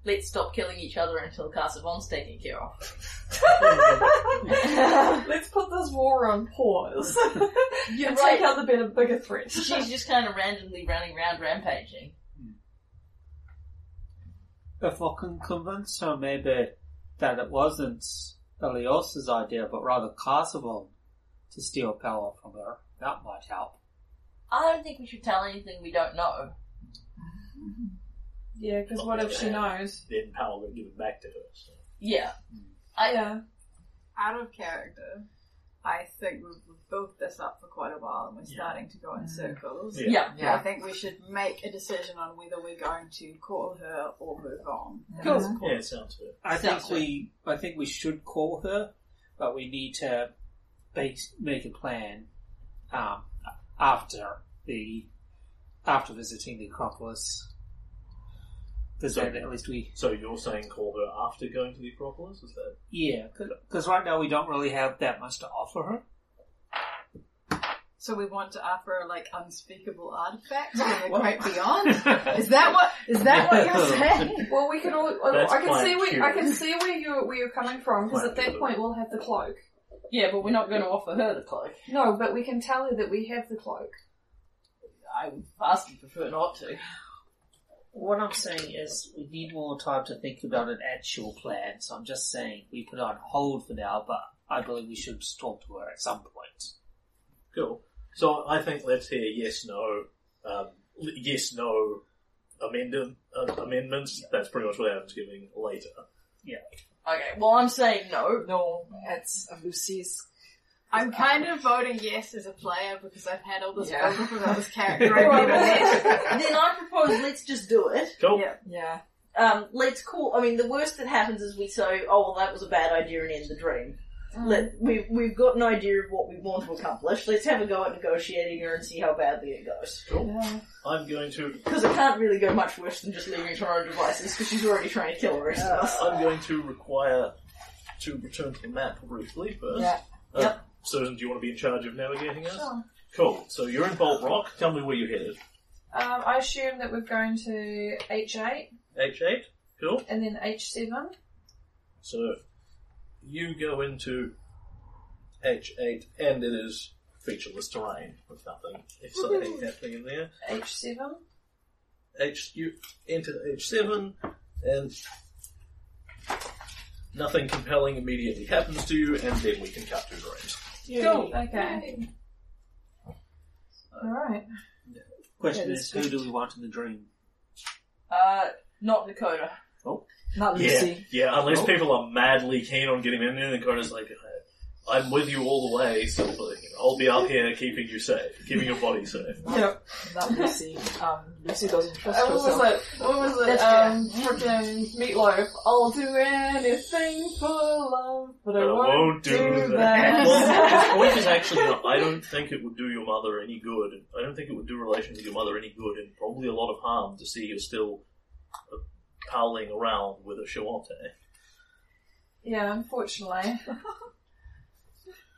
Let's stop killing each other until Kazavon's taken care of. Let's put this war on pause. You're and right. Take out the better, bigger threat. She's just kind of randomly running around rampaging. If I can convince her maybe that it wasn't Eliosa's idea, but rather Kazavon to steal power from her, that might help. I don't think we should tell anything we don't know. Yeah, because what if she knows? Then power will give it back to her. So. Yeah. Mm. I, yeah. Out of character, I think we've built this up for quite a while and we're yeah. starting to go in circles. Yeah. Yeah. yeah. I think we should make a decision on whether we're going to call her or move on. Cool. Mm-hmm. Yeah, it sounds good. I sounds think good. we I think we should call her, but we need to make, make a plan um, after the after visiting the Acropolis. So, at least we... so you're saying call her after going to the Acropolis, is that? Yeah, because right now we don't really have that much to offer her. So we want to offer her like unspeakable artifacts and the great beyond. Is that what? Is that what you're saying? Well, we can all. Well, I can see where I can see where you where you're coming from because at that point we'll have the cloak. Yeah, but we're not going to offer her the cloak. No, but we can tell her that we have the cloak. I would vastly prefer not to. What I'm saying is we need more time to think about an actual plan, so I'm just saying we put it on hold for now, but I believe we should talk to her at some point. Cool. So I think let's hear yes, no, um, yes, no amendment, uh, amendments. Yeah. That's pretty much what Adam's giving later. Yeah. Okay, well I'm saying no. No, that's Lucy's. I'm kind of voting yes as a player because I've had all this yeah. build-up about this character. Right. Then I propose let's just do it. Cool. Yeah. yeah. Um, let's call... I mean, the worst that happens is we say, oh, well, that was a bad idea and end the dream. Mm. Let, we've, we've got an idea of what we want to accomplish. Let's have a go at negotiating her and see how badly it goes. Cool. Yeah. I'm going to... Because it can't really go much worse than just leaving her to her own devices because she's already trying to kill the rest uh, of us. I'm going to require to return to the map briefly first. Yeah. Uh, yep. Susan, do you want to be in charge of navigating us? Sure. Cool. So you're in Bolt Rock. Tell me where you're headed. Um, I assume that we're going to H eight. H eight? Cool. And then H seven. So you go into H eight and it is featureless terrain with nothing. If something's happening in there. H seven? H, you enter H seven and... nothing compelling immediately happens to you, and then we can cut through the range. Yeah. Cool. Okay. So, alright. Yeah. Question yeah, is, who do we want in the dream? Uh, not Nakoda. Oh. Not Lucy. Yeah, yeah unless oh. people are madly keen on getting in there, Nakoda's like, I'm with you all the way, so I'll be out here keeping you safe, keeping your body safe. Yep. Not Lucy. Um, Lucy doesn't trust uh, herself. What was it? What was it? Um, frickin' Meatloaf. I'll do anything for love, but, but I won't, won't do, do that. that. Well, his point is actually, not, I don't think it would do your mother any good. I don't think it would do relations with your mother any good, and probably a lot of harm to see you still palling around with a Shawante. Yeah, unfortunately.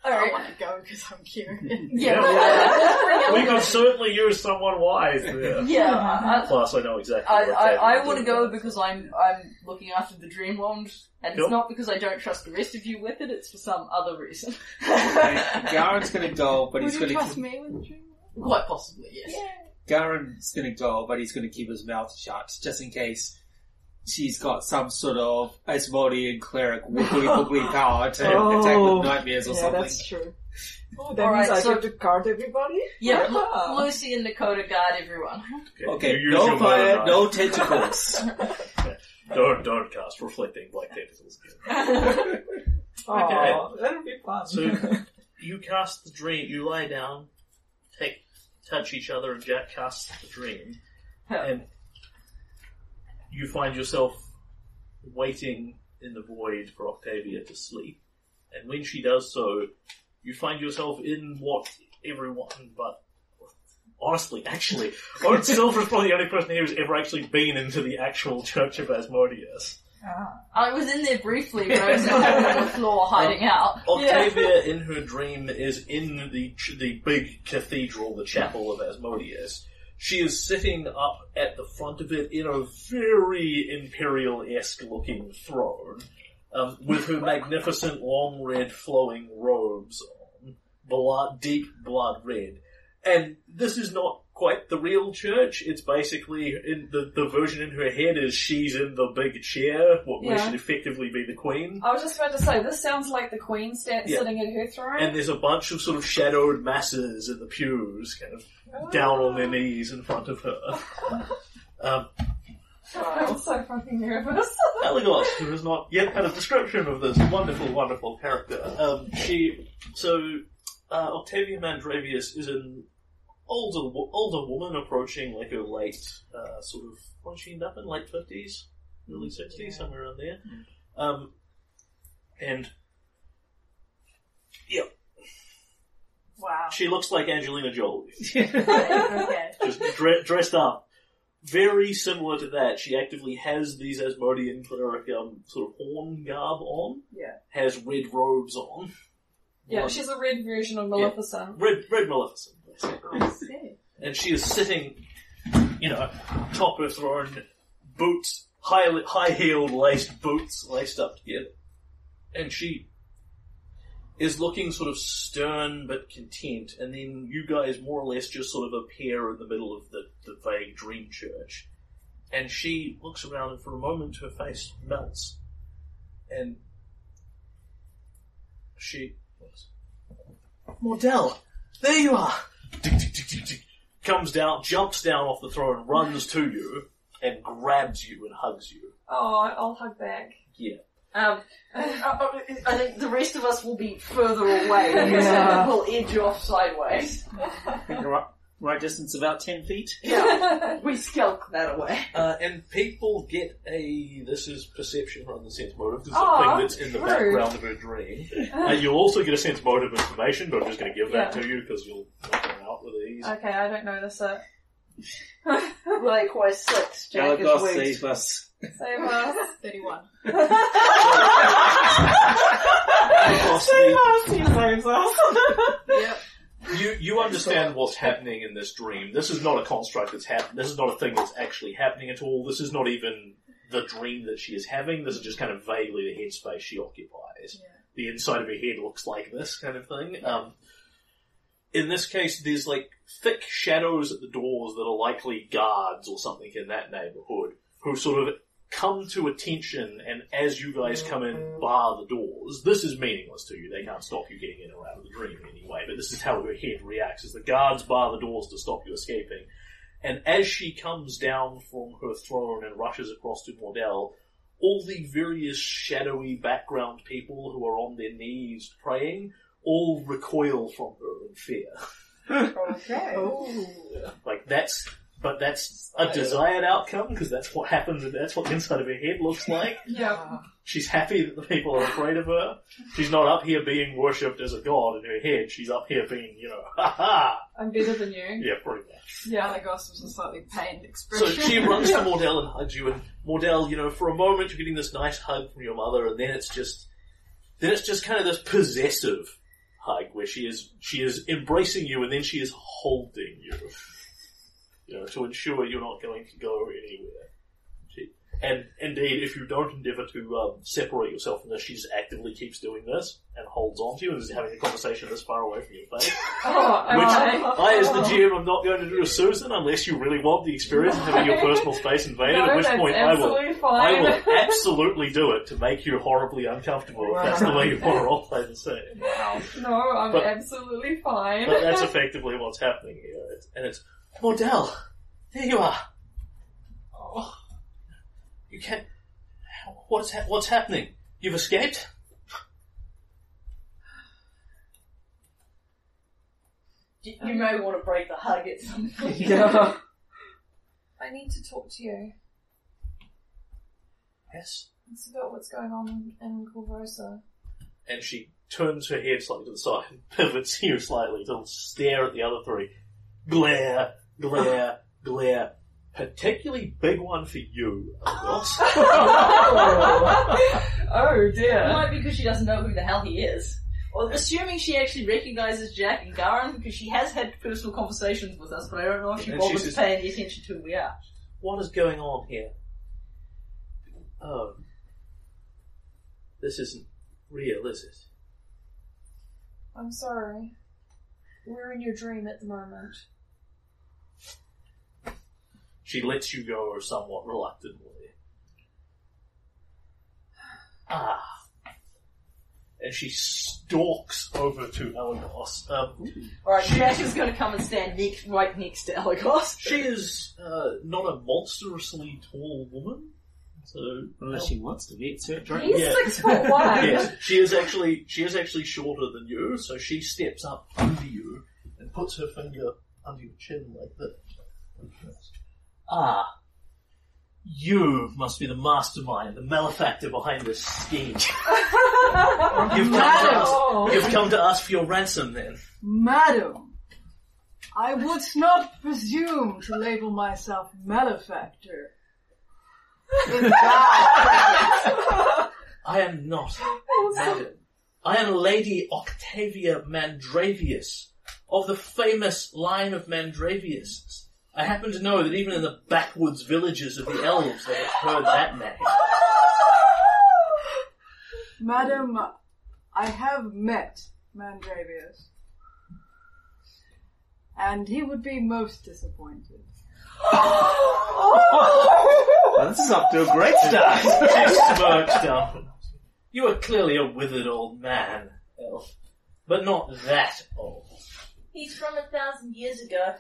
Right. I want to go because I'm curious. Yeah, yeah. We could certainly use someone wise there. Yeah, uh-huh. Plus I know exactly. I, I, I want to go because I'm I'm looking after the Dreamland, and cool. It's not because I don't trust the rest of you with it. It's for some other reason. Garen's going to go, but Would he's going to trust keep... me with the Dreamland. Quite possibly, yes. Yeah. Garen's going to go, but he's going to keep his mouth shut just in case she's got some sort of Asmodean cleric wibbly wibbly power to oh, attack with nightmares or yeah, something. That's true. Oh, that All means right, I so have to guard everybody? Yeah, yeah. Lucy and Nakoda guard everyone. Okay, okay no fire, no, no tentacles. don't, don't cast reflecting black tentacles. Oh, okay. That'll be fun. So, you cast the dream, you lie down, take, touch each other, and Jack casts the dream. Huh. And you find yourself waiting in the void for Octavia to sleep. And when she does so, you find yourself in what everyone, but honestly, actually, Silver is probably the only person here who's ever actually been into the actual Church of Asmodeus. Ah. I was in there briefly, but I was on the floor hiding um, out. Octavia, yeah. in her dream, is in the the big cathedral, the chapel of Asmodeus. She is sitting up at the front of it in a very imperial-esque looking throne. Um, with her magnificent long red flowing robes on, blood, deep blood red. And this is not quite the real church. It's basically, in the, the version in her head is she's in the big chair, what yeah. should effectively be the queen. I was just about to say, this sounds like the queen stand, yeah. sitting at her throne. And there's a bunch of sort of shadowed masses in the pews, kind of oh. down on their knees in front of her. um... I'm so fucking nervous. Elagos, who has not yet had a description of this wonderful, wonderful character. Um, she, so, uh, Octavia Mandravius is an older, older woman approaching like her late, uh, sort of, when she ended up in late fifties, early sixties, yeah. somewhere around there. Mm. Um, and, yeah. Wow. She looks like Angelina Jolie. Okay. Just dre- dressed up. Very similar to that, she actively has these Asmodean cleric um, sort of horn garb on. Yeah. Has red robes on. Yeah, like, she's a red version of Maleficent. Yeah. Red, red Maleficent. I see. And she is sitting, you know, top her throne, boots, high, high-heeled laced boots laced up together. And she is looking sort of stern but content, and then you guys more or less just sort of appear in the middle of the, the vague dream church. And she looks around, and for a moment her face melts. And she... Mordell! There you are! Comes down, jumps down off the throne, runs to you, and grabs you and hugs you. Oh, I'll hug back. Yeah. Um, I think the rest of us will be further away because yeah. we'll edge off sideways. I think the right, right distance about ten feet. Yeah, we skulk that away. Uh, and people get a this is perception rather than sense motive. This is oh, a thing that's in true. the background of her dream. Uh, you'll also get a sense motive information, but I'm just going to give yeah. that to you because you'll knock it out with ease. Okay, I don't notice it. Likewise, six. Jack is weak. Save us. Save us. thirty-one. Save us. He saves us. Yep. You you understand what's happening in this dream. This is not a construct that's happening. This is not a thing that's actually happening at all. This is not even the dream that she is having. This is just kind of vaguely the headspace she occupies. Yeah. The inside of her head looks like this kind of thing. Um. In this case, there's like thick shadows at the doors that are likely guards or something in that neighbourhood who sort of come to attention, and as you guys come in, bar the doors. This is meaningless to you. They can't stop you getting in or out of the dream anyway, but this is how her head reacts, is the guards bar the doors to stop you escaping. And as she comes down from her throne and rushes across to Mordell, all the various shadowy background people who are on their knees praying all recoil from her in fear. Okay. Like that's, but that's a desired outcome because that's what happens and that's what the inside of her head looks like. Yeah. She's happy that the people are afraid of her. She's not up here being worshipped as a god in her head. She's up here being, you know, ha ha. I'm better than you. Yeah, pretty much. Yeah, I guess it was a slightly pained expression. So she runs to Mordell and hugs you, and Mordell, you know, for a moment you're getting this nice hug from your mother, and then it's just, then it's just kind of this possessive hug where she is she is embracing you and then she is holding you, you know, to ensure you're not going to go anywhere. She, And indeed, if you don't endeavour to um, separate yourself from this, she actively keeps doing this and holds on to you and is having a conversation this far away from your face. Oh, which oh, I, as the G M, am not going to do to Susan unless you really want the experience of having your personal space invaded, no, at which point I will, I will absolutely do it to make you horribly uncomfortable, wow, if that's the way you want to roleplay the scene. Wow. No, I'm but, absolutely fine. But that's effectively what's happening here. It's, and it's, Mordell, there you are. Oh. You can't... What's, ha- what's happening? You've escaped? You, you may want to break the hug at some point. Yeah. I need to talk to you. Yes? It's about what's going on in Corvosa. And she turns her head slightly to the side and pivots you slightly to stare at the other three. Glare, glare, glare. Particularly big one for you, of course. Oh dear. It might be because she doesn't know who the hell he is. Or assuming she actually recognises Jack and Garen, because she has had personal conversations with us, but I don't know if she bothers to pay any attention to who we are. What is going on here? Oh. This isn't real, is it? I'm sorry. We're in your dream at the moment. She lets you go somewhat reluctantly. Ah. And she stalks over to Elagos. Um, Alright, Jack is going to come and stand next, right next to Elagos. She is uh, not a monstrously tall woman. So, unless well, she wants to be, it's her dream. He's yeah. six foot one. Yes, she is, actually, she is actually shorter than you, so she steps up under you and puts her finger under your chin like this. Ah, you must be the mastermind, the malefactor behind this scheme. you've, come Madam. To us, you've come to us for your ransom, then. Madam, I would not presume to label myself malefactor. I am not, Madam. I am Lady Octavia Mandravius, of the famous line of Mandraviuses. I happen to know that even in the backwoods villages of the elves, they have heard that name. Madam, I have met Mandravius, and he would be most disappointed. Well, this is up to a great start. She smirked up. You are clearly a withered old man, elf, but not that old. He's from a thousand years ago.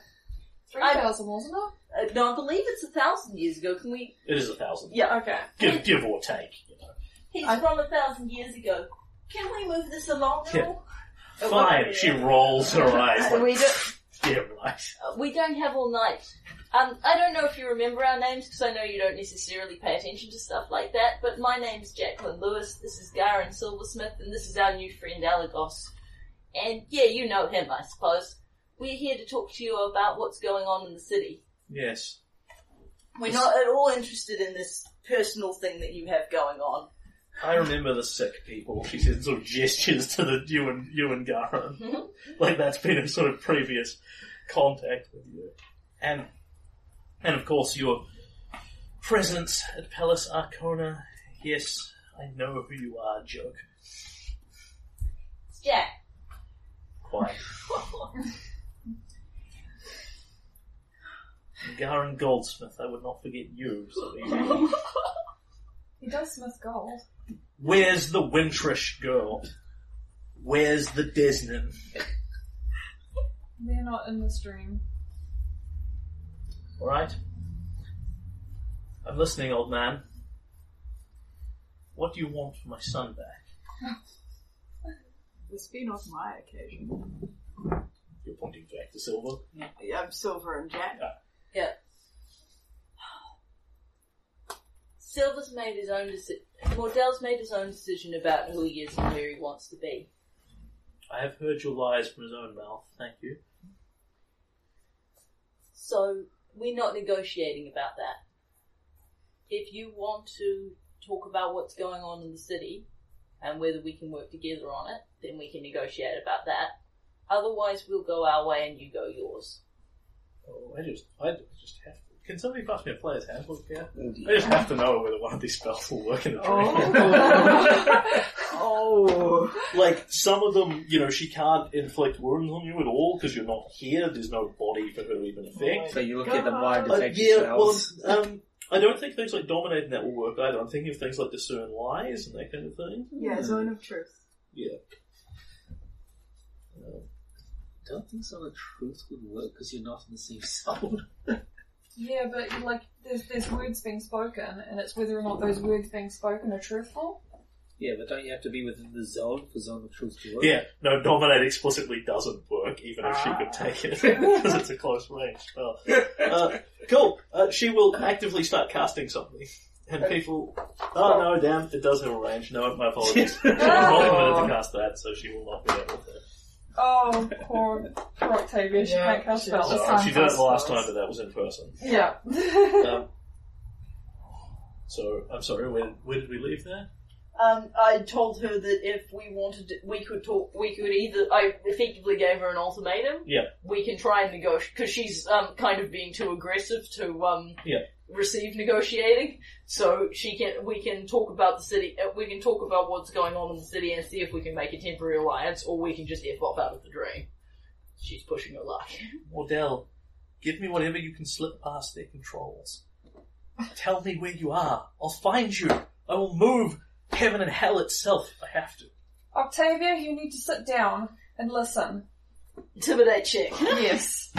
three thousand, wasn't it? Uh, no, I believe it's a thousand years ago. Can we... It is a thousand. Yeah, okay. Give, give or take. You know. He's I... from a thousand years ago. Can we move this along now? Yeah. Fine. She rolls her eyes. Like, we don't... Yeah, right. Uh, we don't have all night. Um, I don't know if you remember our names, because I know you don't necessarily pay attention to stuff like that, but my name's Jacqueline Lewis, this is Garen Silversmith, and this is our new friend Allegos. And, yeah, you know him, I suppose. We're here to talk to you about what's going on in the city. Yes. We're it's... not at all interested in this personal thing that you have going on. I remember the sick people, she said, sort of gestures to the you and, you and Garen. Mm-hmm. Like that's been a sort of previous contact with you. And, and of course your presence at Palace Arcona. Yes, I know who you are, joke. It's Jack. Quite. Garen Goldsmith, I would not forget you. So he does smith gold. Where's the Wintrish girl? Where's the Desnan? They're not in this dream. Alright. I'm listening, old man. What do you want for my son back? This be not my occasion. You're pointing Jack to Silver? Yeah, I'm Silver and Jack. Ah. Yeah. Silver's made his own decision. Mordell's made his own decision about who he is and where he wants to be. I have heard your lies from his own mouth, thank you. So, we're not negotiating about that. If you want to talk about what's going on in the city, and whether we can work together on it, then we can negotiate about that. Otherwise, we'll go our way and you go yours. Oh, I just, I just have to. Can somebody pass me a player's handbook? Yeah, yeah. I just have to know whether one of these spells will work in a dream. Oh. Oh, like some of them, you know, she can't inflict wounds on you at all because you're not here. There's no body for her even effect. Oh, so you look God. At the wide detection uh, yeah, spells. Well, um, I don't think things like dominating that will work either. I'm thinking of things like discern lies and that kind of thing. Yeah, zone of truth. Yeah. Uh, I don't think zone of truth would work because you're not in the same zone. Yeah, but like there's there's words being spoken, and it's whether or not those words being spoken are truthful. Yeah, but don't you have to be within the zone for zone of truth to work? Yeah, no, dominate explicitly doesn't work, even ah. if she could take it, because it's a close range spell. Uh, cool. Uh, she will actively start casting something, and people, oh no, damn, it does have a range. No, my apologies. She was not permitted to cast that, so she will not be able to. Oh, poor, poor Octavia, she yeah, can't cast spells. Right. She did it last time, but that was in person. Yeah. um, so, I'm sorry, where, where did we leave there? Um, I told her that if we wanted to, we could talk, we could either, I effectively gave her an ultimatum. Yeah. We can try and negotiate, because she's um, kind of being too aggressive to um, yeah. receive negotiating, so she can, we can talk about the city, uh, we can talk about what's going on in the city and see if we can make a temporary alliance, or we can just F off out of the dream. She's pushing her luck. Mordell, give me whatever you can slip past their controls. Tell me where you are. I'll find you. I will move heaven and hell itself if I have to. Octavia, you need to sit down and listen. Intimidate check. Yes.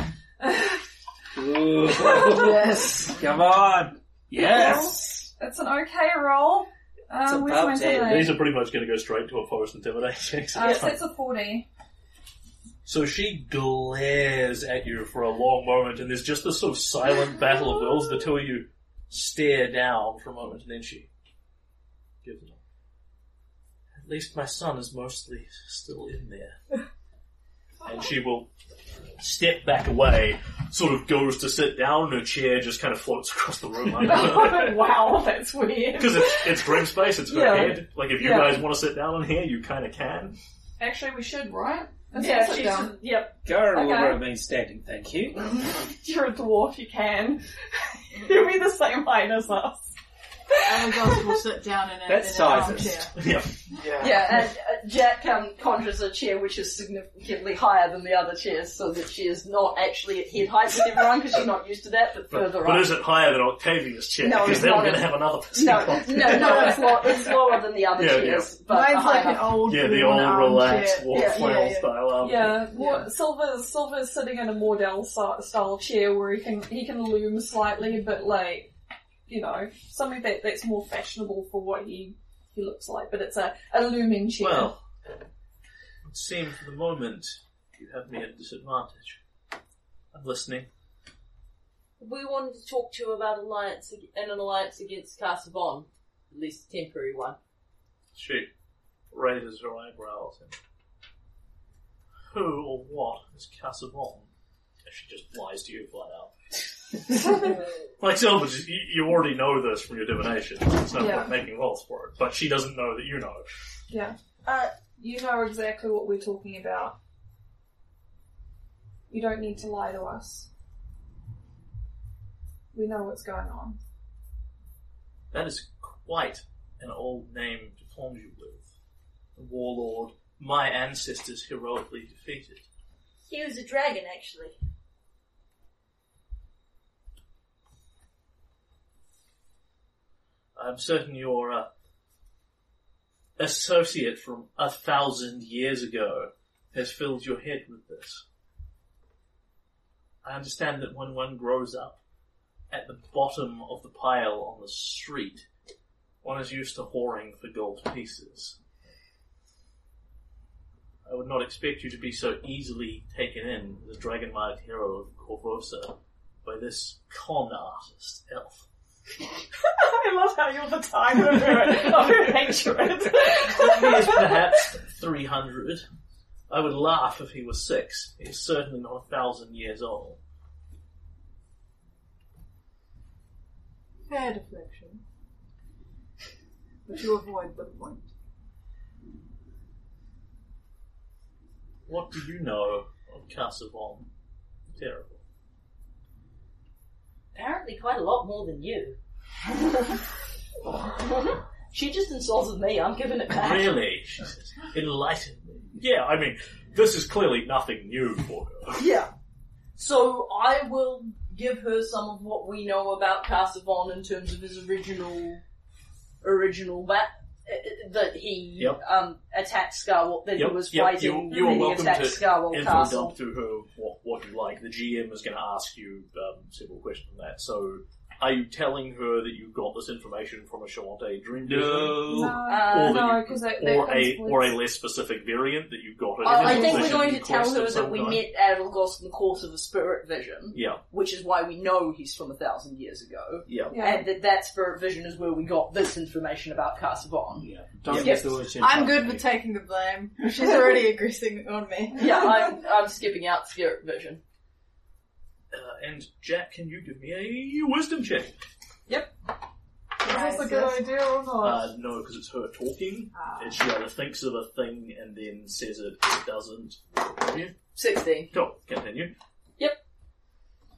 Ooh, yes. Come on. Yes. Well, it's an okay roll. Um, where's my intimidate? These are pretty much going to go straight to a forest intimidate check. So uh, yes, that's a forty. So she glares at you for a long moment, and there's just this sort of silent battle of wills. The two of you stare down for a moment, and then she gives it up. At least my son is mostly still in there. And she will step back away, sort of goes to sit down, and her chair just kind of floats across the room. Like, oh, wow, that's weird. Because it's, it's grim space, it's her yeah. head. Like, if you yeah. guys want to sit down in here, you kind of can. Actually, we should, right? Let's yeah, sit down. Yep. Garen will remain standing, thank you. You're a dwarf, you can. You'll be the same height as us. Allegos will sit down in, a, in an armchair. Yeah. Yeah, yeah, and uh, Jack um, conjures a chair which is significantly higher than the other chairs, so that she is not actually at head height with everyone, because she's not used to that, but, but further but on. But is it higher than Octavia's chair? No, because then we're going to have another person. No, no, no, no, it's, lo- it's lower than the other yeah, chairs. Yeah. But mine's like an old Yeah, the old relaxed, wall yeah, yeah, yeah. style arm Yeah, yeah. yeah. Silver's Silver's sitting in a Mordell-style chair where he can he can loom slightly, but like, you know, something that, that's more fashionable for what he, he looks like, but it's a, a looming chair. Well, it seems for the moment you have me at a disadvantage. I'm listening. We wanted to talk to you about alliance and an alliance against Kazavon, at least a temporary one. She raises her eyebrows. And who or what is Kazavon? She just lies to you flat out. Like Silver, you, you already know this from your divination. It's not yeah. making rolls for it, but she doesn't know that you know. Yeah, uh, you know exactly what we're talking about. You don't need to lie to us. We know what's going on. That is quite an old name to form you with. The warlord my ancestors heroically defeated. He was a dragon, actually. I'm certain your uh, associate from a thousand years ago has filled your head with this. I understand that when one grows up at the bottom of the pile on the street, one is used to whoring for gold pieces. I would not expect you to be so easily taken in, the dragon-marked hero of Corvosa, by this con artist elf. I love how you're the time of her hatred. He is perhaps three hundred. I would laugh if he was six. He is certainly not a thousand years old. Fair deflection. But you avoid the point. What do you know of Kazavon? Terrible. apparently quite a lot more than you. She just insulted me, I'm giving it back. Really? She says, enlighten me. Yeah, I mean, this is clearly nothing new for her. Yeah. So I will give her some of what we know about Kazavon in terms of his original, original bat. Uh, that he yep. um, attacked Scarwell, that yep. he was yep. fighting, you, you and he attacked Scarwell Castle. You're welcome to info dump through her what, what you like. The G M is going to ask you um, several questions on that. So, are you telling her that you got this information from a Shawante dream vision? No. Uh, or no, because that, that or, a, or a less specific variant that you got it. Uh, I think we're going to tell her that we met Allegos in the course of a spirit vision. Yeah. Which is why we know he's from a thousand years ago. Yeah. yeah. And that that spirit vision is where we got this information about Kazavon. Yeah. Don't yes. the I'm good with taking the blame. She's already aggressing on me. Yeah, I'm, I'm skipping out spirit vision. Uh, and Jack, can you give me a wisdom check? Yep. Is this a good idea or not? Uh, no, because it's her talking. Ah. And she either thinks of a thing and then says it, it doesn't. Continue. sixteen. Cool. Continue. Yep.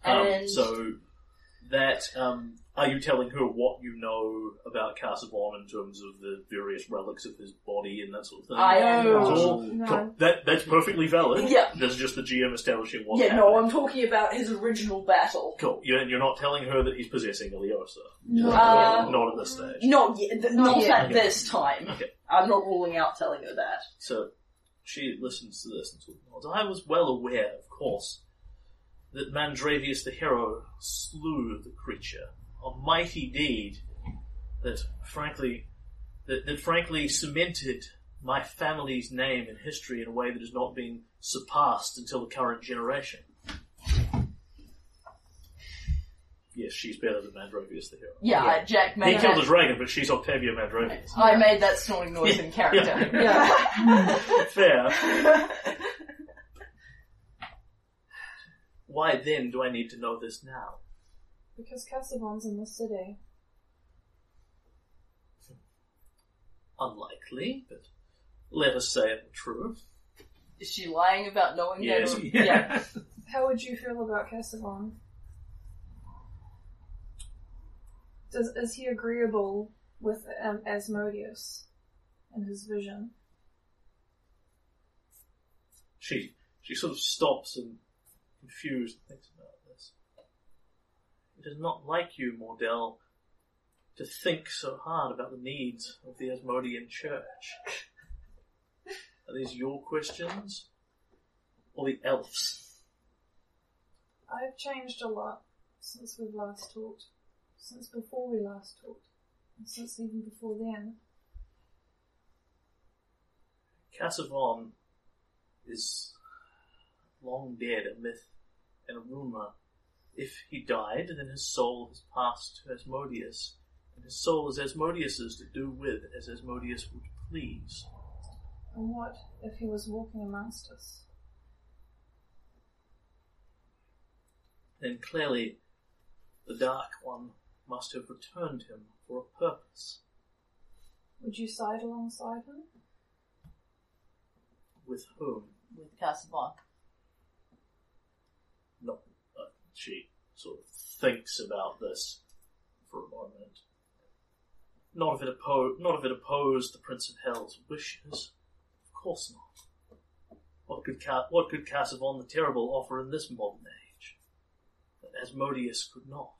Um, and... So, that, um, are you telling her what you know about Kazavon in terms of the various relics of his body and that sort of thing? I am. No. That, that's perfectly valid. Yeah. That's just the G M establishing what Yeah, happened. No, I'm talking about his original battle. Cool. You're, you're not telling her that he's possessing Ileosa? No. Uh, not at this stage. Not yet. Th- not yet. at okay. this time. Okay. I'm not ruling out telling her that. So, she listens to this and talks. I was well aware, of course, that Mandravius the hero slew the creature. A mighty deed that frankly that, that frankly cemented my family's name and history in a way that has not been surpassed until the current generation. Yes, she's better than Mandravius the hero. Yeah, yeah. Jack made He killed that... a dragon, but she's Octavia Mandravius. I made that snorting noise in character. Yeah. yeah. Fair. Why then do I need to know this now? Because Kazavon's in the city. Unlikely, but let us say it true. Is she lying about knowing yes. that? Yeah. yeah. How would you feel about Kazavon? Does is he agreeable with um, Asmodeus and his vision? She she sort of stops and confused and thinks about. It is not like you, Mordell, to think so hard about the needs of the Asmodean Church. Are these your questions? Or the elves? I've changed a lot since we've last talked. Since before we last talked. And since even before then. Kazavon is long dead, a myth and a rumour. If he died, then his soul has passed to Asmodeus, and his soul is Asmodeus's to do with as Asmodeus would please. And what if he was walking amongst us? Then clearly the Dark One must have returned him for a purpose. Would you side alongside him? With whom? With Kazavon. No. She sort of thinks about this for a moment. Not if it opposed, not if it opposed the Prince of Hell's wishes. Of course not. What could Ka- what could Kazavon the Terrible offer in this modern age that Asmodeus could not?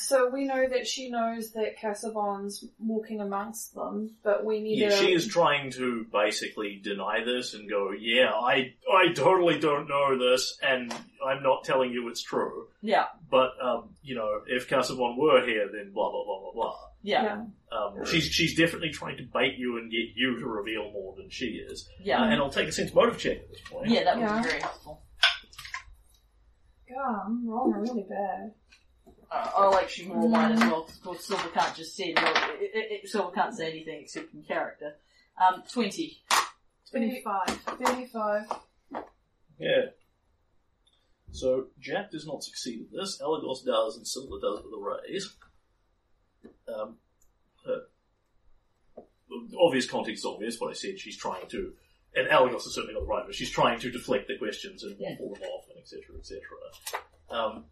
So we know that she knows that Kazavon's walking amongst them, but we need yeah, to... She is trying to basically deny this and go, yeah, I I totally don't know this, and I'm not telling you it's true. Yeah. But, um, you know, if Kazavon were here, then blah, blah, blah, blah, blah. Yeah. yeah. Um, she's she's definitely trying to bait you and get you to reveal more than she is. Yeah. Uh, and I'll take a sense motive check at this point. Yeah, that would yeah. be very helpful. God, I'm wrong really bad. Uh, I'll actually roll mine as well, because Silver can't just say well, it, it, it, Silver can't say anything except in character. Um, twenty. Twenty-five. Thirty-five. Yeah. So Jack does not succeed at this. Allegos does, and Silver does with a raise. Um, her, obvious context is obvious. What I said, she's trying to and Allegos has certainly got the right of it. She's trying to deflect the questions and waffle them off, and et cetera, et cetera. Um,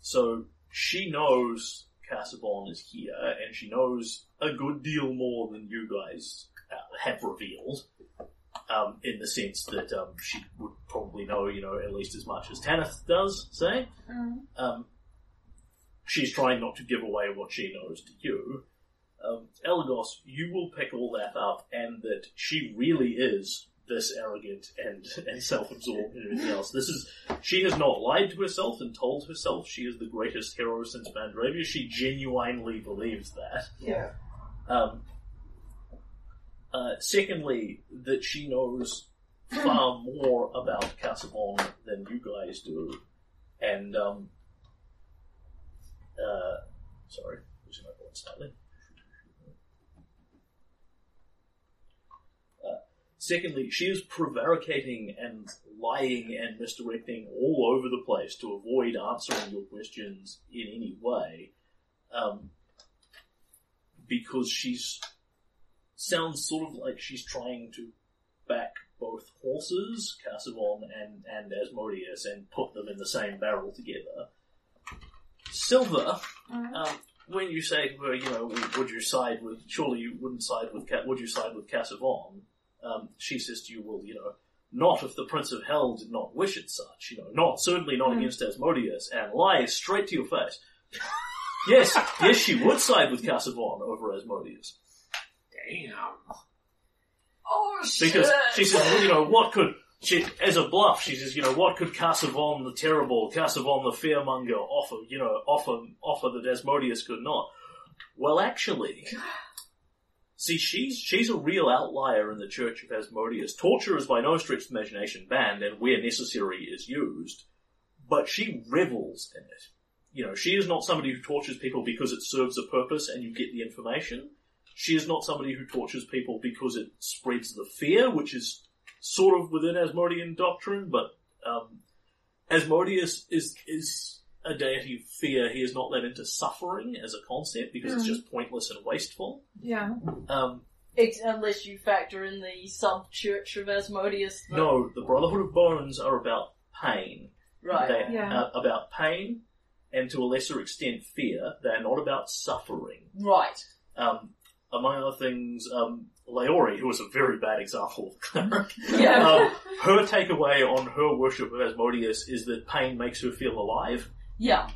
so she knows Kazavon is here, and she knows a good deal more than you guys uh, have revealed, um, in the sense that um, she would probably know, you know, at least as much as Tanith does, say. Mm. Um, she's trying not to give away what she knows to you. Um, Elagos, you will pick all that up, and that she really is this arrogant and, and self-absorbed and everything else. This is, she has not lied to herself and told herself she is the greatest hero since Mandravia. She genuinely believes that. Yeah. Um, uh, secondly, that she knows far more about Kazavon than you guys do, and, um, uh, sorry, losing my voice slightly. Secondly, she is prevaricating and lying and misdirecting all over the place to avoid answering your questions in any way, um, because she's sounds sort of like she's trying to back both horses, Kazavon and, and Asmodeus, and put them in the same barrel together. Silver, mm-hmm. um, when you say to her, you know, would you side with? Surely you wouldn't side with. Would you side with Kazavon? Um, she says to you, well, you know, not if the Prince of Hell did not wish it such, you know, not, certainly not mm. against Asmodeus, and lies straight to your face. yes, yes, she would side with Kazavon over Asmodeus. Damn. Oh, shit. Because she says, well, you know, what could, she, as a bluff, she says, you know, what could Kazavon the Terrible, Kazavon the Fearmonger offer, you know, offer, offer that Asmodeus could not? Well, actually... See, she's she's a real outlier in the Church of Asmodeus. Torture is by no stretch of imagination banned, and where necessary is used. But she revels in it. You know, she is not somebody who tortures people because it serves a purpose and you get the information. She is not somebody who tortures people because it spreads the fear, which is sort of within Asmodean doctrine, but um, Asmodeus is... is a deity of fear. He is not that into suffering as a concept because mm. it's just pointless and wasteful. Yeah. Um, it's, unless you factor in the sub-church of Asmodeus. Though. No, the Brotherhood of Bones are about pain. Right. They yeah. are about pain and to a lesser extent fear. They're not about suffering. Right. Um, among other things, um, Laori, who was a very bad example of cleric, yeah. um, her takeaway on her worship of Asmodeus is that pain makes her feel alive. Yeah.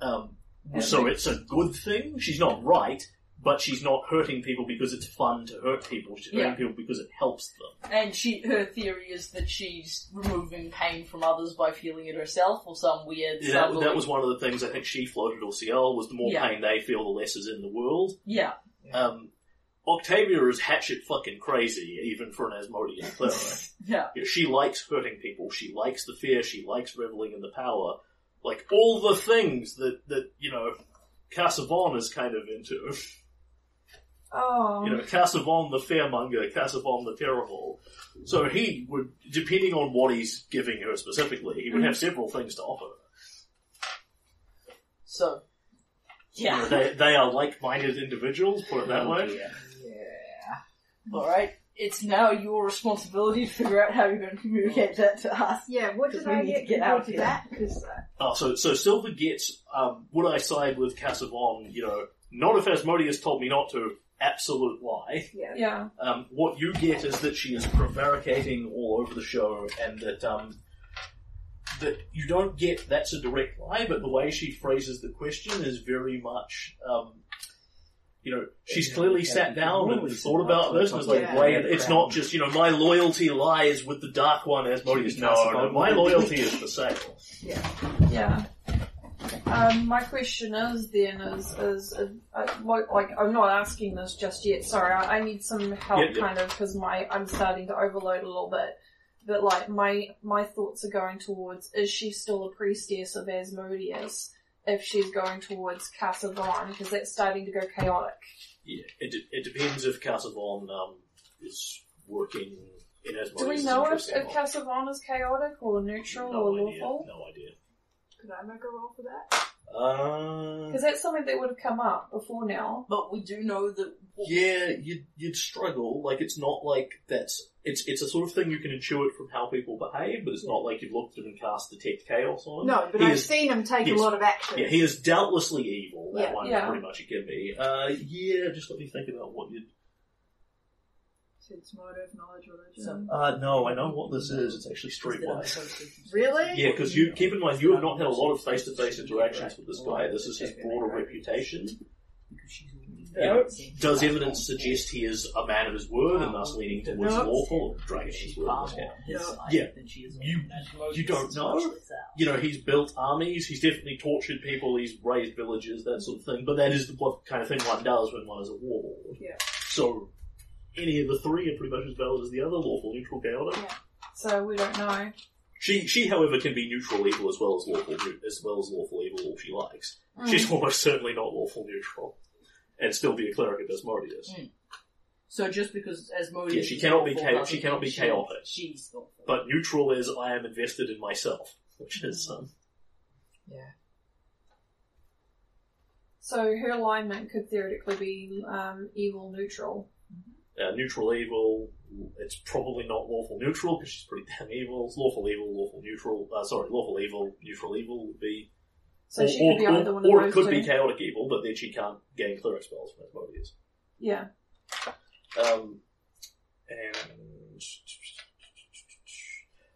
Um, so it's a good thing. She's not right, but she's not hurting people because it's fun to hurt people. She's hurting yeah. people because it helps them. And she, her theory is that she's removing pain from others by feeling it herself or some weird... Yeah, that, that was one of the things I think she floated or C L was the more yeah. pain they feel, the less is in the world. Yeah. Um, Octavia is hatchet fucking crazy, even for an Asmodean cleric. yeah. yeah. She likes hurting people. She likes the fear. She likes reveling in the power. Like, all the things that, that you know, Kazavon is kind of into. Oh. You know, Kazavon the Fearmonger, Kazavon the Terrible. So he would, depending on what he's giving her specifically, he would mm. have several things to offer her. So, yeah. You know, they, they are like-minded individuals, put it that way. Yeah. yeah. Alright. It's now your responsibility to figure out how you're going to communicate that to us. Yeah, what did I get, get out of that? Cause, uh... Oh, so, so Silver gets, um, would I side with Kazavon, you know, not if Asmodeus told me not to, absolute lie. Yeah. yeah. Um, what you get is that she is prevaricating all over the show, and that, um, that you don't get that's a direct lie, but the way she phrases the question is very much, um, you know, she's clearly sat down and thought about this and was like, yeah, wait, it's not just, you know, my loyalty lies with the Dark One Asmodeus. No, no, my loyalty is for sale. Yeah. Yeah. Um, my question is then, is, is, uh, uh, like, I'm not asking this just yet, sorry, I, I need some help yep, yep. kind of, because my, I'm starting to overload a little bit. But like, my, my thoughts are going towards, is she still a priestess of Asmodeus? If she's going towards Kazavon, because that's starting to go chaotic. Yeah, it de- it depends if Kazavon um, is working in Asmodeus. Do we know if, if Kazavon is chaotic or neutral no or idea. lawful? No idea. Could I make a roll for that? Because uh, that's something that would have come up before now. But we do know that... Yeah, you'd, you'd struggle. Like, it's not like that's It's it's a sort of thing you can intuit from how people behave, but it's not like you've looked at him and cast Detect Chaos on him. No, but he I've is, seen him take is, a lot of action. Yeah, he is doubtlessly evil. That yeah, one yeah. is pretty much a gimme. Uh, yeah, just let me think about what you'd... Sense motive, knowledge, religion. Uh, no, I know what this is. It's actually streetwise. Really? Yeah, because you keep in mind, you have not had a lot of face-to-face interactions with this guy. This is his broader reputation. Nope. Does evidence suggest he is a man of his word and thus leaning towards nope. lawful dragons? Yeah, yeah. You, you don't know. You know, he's built armies, he's definitely tortured people, he's raised villages, that sort of thing, but that is the kind of thing one does when one is a warlord. Yeah. So, any of the three are pretty much as valid as the other lawful, neutral, chaotic. Yeah. So, we don't know. She, she, however, can be neutral evil as well as lawful, as well as lawful evil all she likes. Mm. She's almost certainly not lawful neutral. And still be a cleric of Asmodeus. Mm. So just because Asmodeus... Yeah, she cannot be chaotic. She cannot be chaotic. She's awful. But neutral is I am invested in myself, which mm. is um. Yeah. So her alignment could theoretically be um, evil neutral. Mm-hmm. Uh, neutral evil. It's probably not lawful neutral because she's pretty damn evil. It's lawful evil, lawful neutral. Uh, sorry, lawful evil, neutral evil would be. So or, she could be either one of those two. Or it could be chaotic evil, but then she can't gain cleric spells from Asmodeus. Yeah. Um, and...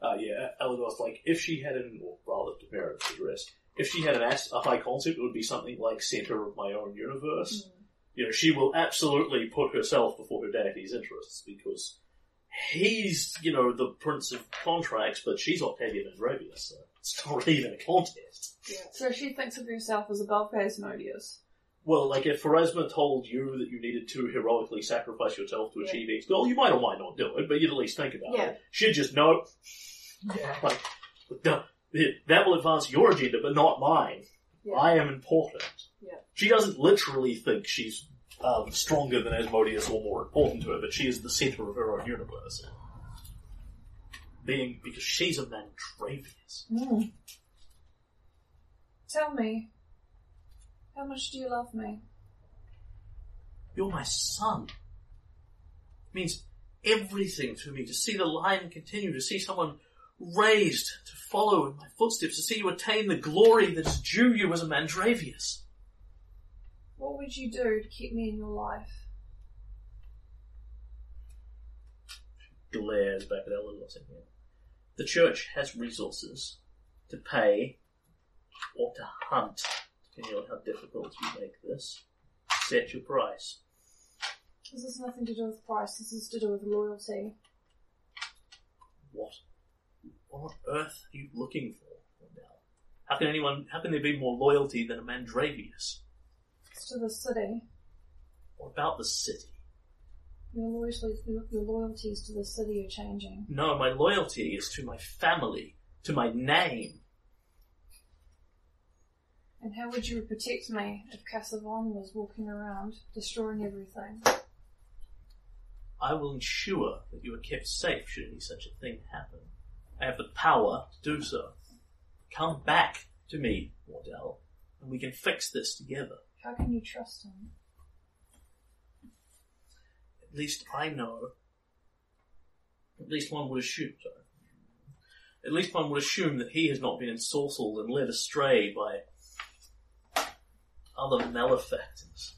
Uh, yeah, Elagos, like, if she had an... Or rather, Demerit for the rest. If she had an as- a high concept, it would be something like Center of My Own Universe. Mm. You know, she will absolutely put herself before her deity's interests, because he's, you know, the Prince of Contracts, but she's Octavia Mandravius, so... It's not even a contest. Yeah. So she thinks of herself as above Asmodeus. Well, like if Pharasma told you that you needed to heroically sacrifice yourself to yeah. achieve X goal, you might or might not do it, but you'd at least think about yeah. it. She'd just know, yeah. like, that will advance your agenda, but not mine. Yeah. I am important. Yeah. She doesn't literally think she's um, stronger than Asmodeus or more important to her, but she is the centre of her own universe. Being because she's a Mandravius. Mm. Tell me, how much do you love me? You're my son. It means everything to me to see the line continue, to see someone raised, to follow in my footsteps, to see you attain the glory that is due you as a Mandravius. What would you do to keep me in your life? Glares back at Elagos in here. The church has resources to pay or to hunt, depending on how difficult you make this. Set your price. This has nothing to do with price, this is to do with loyalty. What? What on earth are you looking for now? How can anyone, how can there be more loyalty than a Mandravius? It's to the city. What about the city? Your loyalty, your loyalties to the city are changing. No, my loyalty is to my family, to my name. And how would you protect me if Kazavon was walking around, destroying everything? I will ensure that you are kept safe should any such a thing happen. I have the power to do so. Come back to me, Mordell, and we can fix this together. How can you trust him? At least I know. At least one would assume. Sorry. At least one would assume that he has not been ensorcelled and led astray by other malefactors.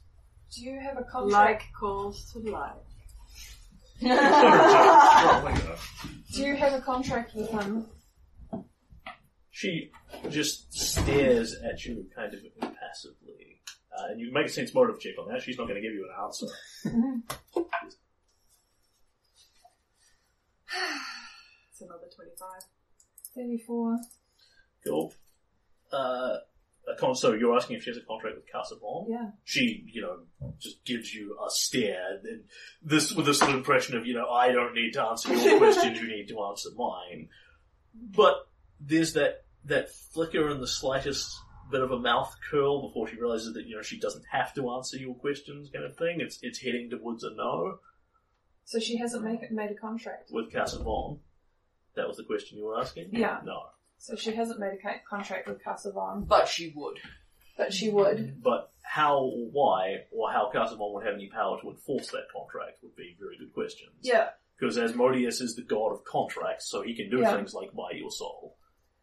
Do you have a contract? Like calls to life. Do you have a contract with him? She just stares at you, kind of impassively. Uh, and you can make a sense motive check on that. She's not going to give you an answer. It's another twenty-five. thirty-four. Cool. Uh, a con- so you're asking if she has a contract with Kazavon? Yeah. She, you know, just gives you a stare. And this, with this sort of impression of, you know, I don't need to answer your question, you need to answer mine. But there's that, that flicker in the slightest... bit of a mouth curl before she realises that, you know, she doesn't have to answer your questions kind of thing. It's it's heading towards a no. So she hasn't make it, made a contract? With Kazavon. That was the question you were asking? Yeah. No. So she hasn't made a contract with Kazavon. But she would. But she would. But how or why, or how Kazavon would have any power to enforce that contract would be very good questions. Yeah. Because Asmodeus is the god of contracts, so he can do yeah. things like buy your soul.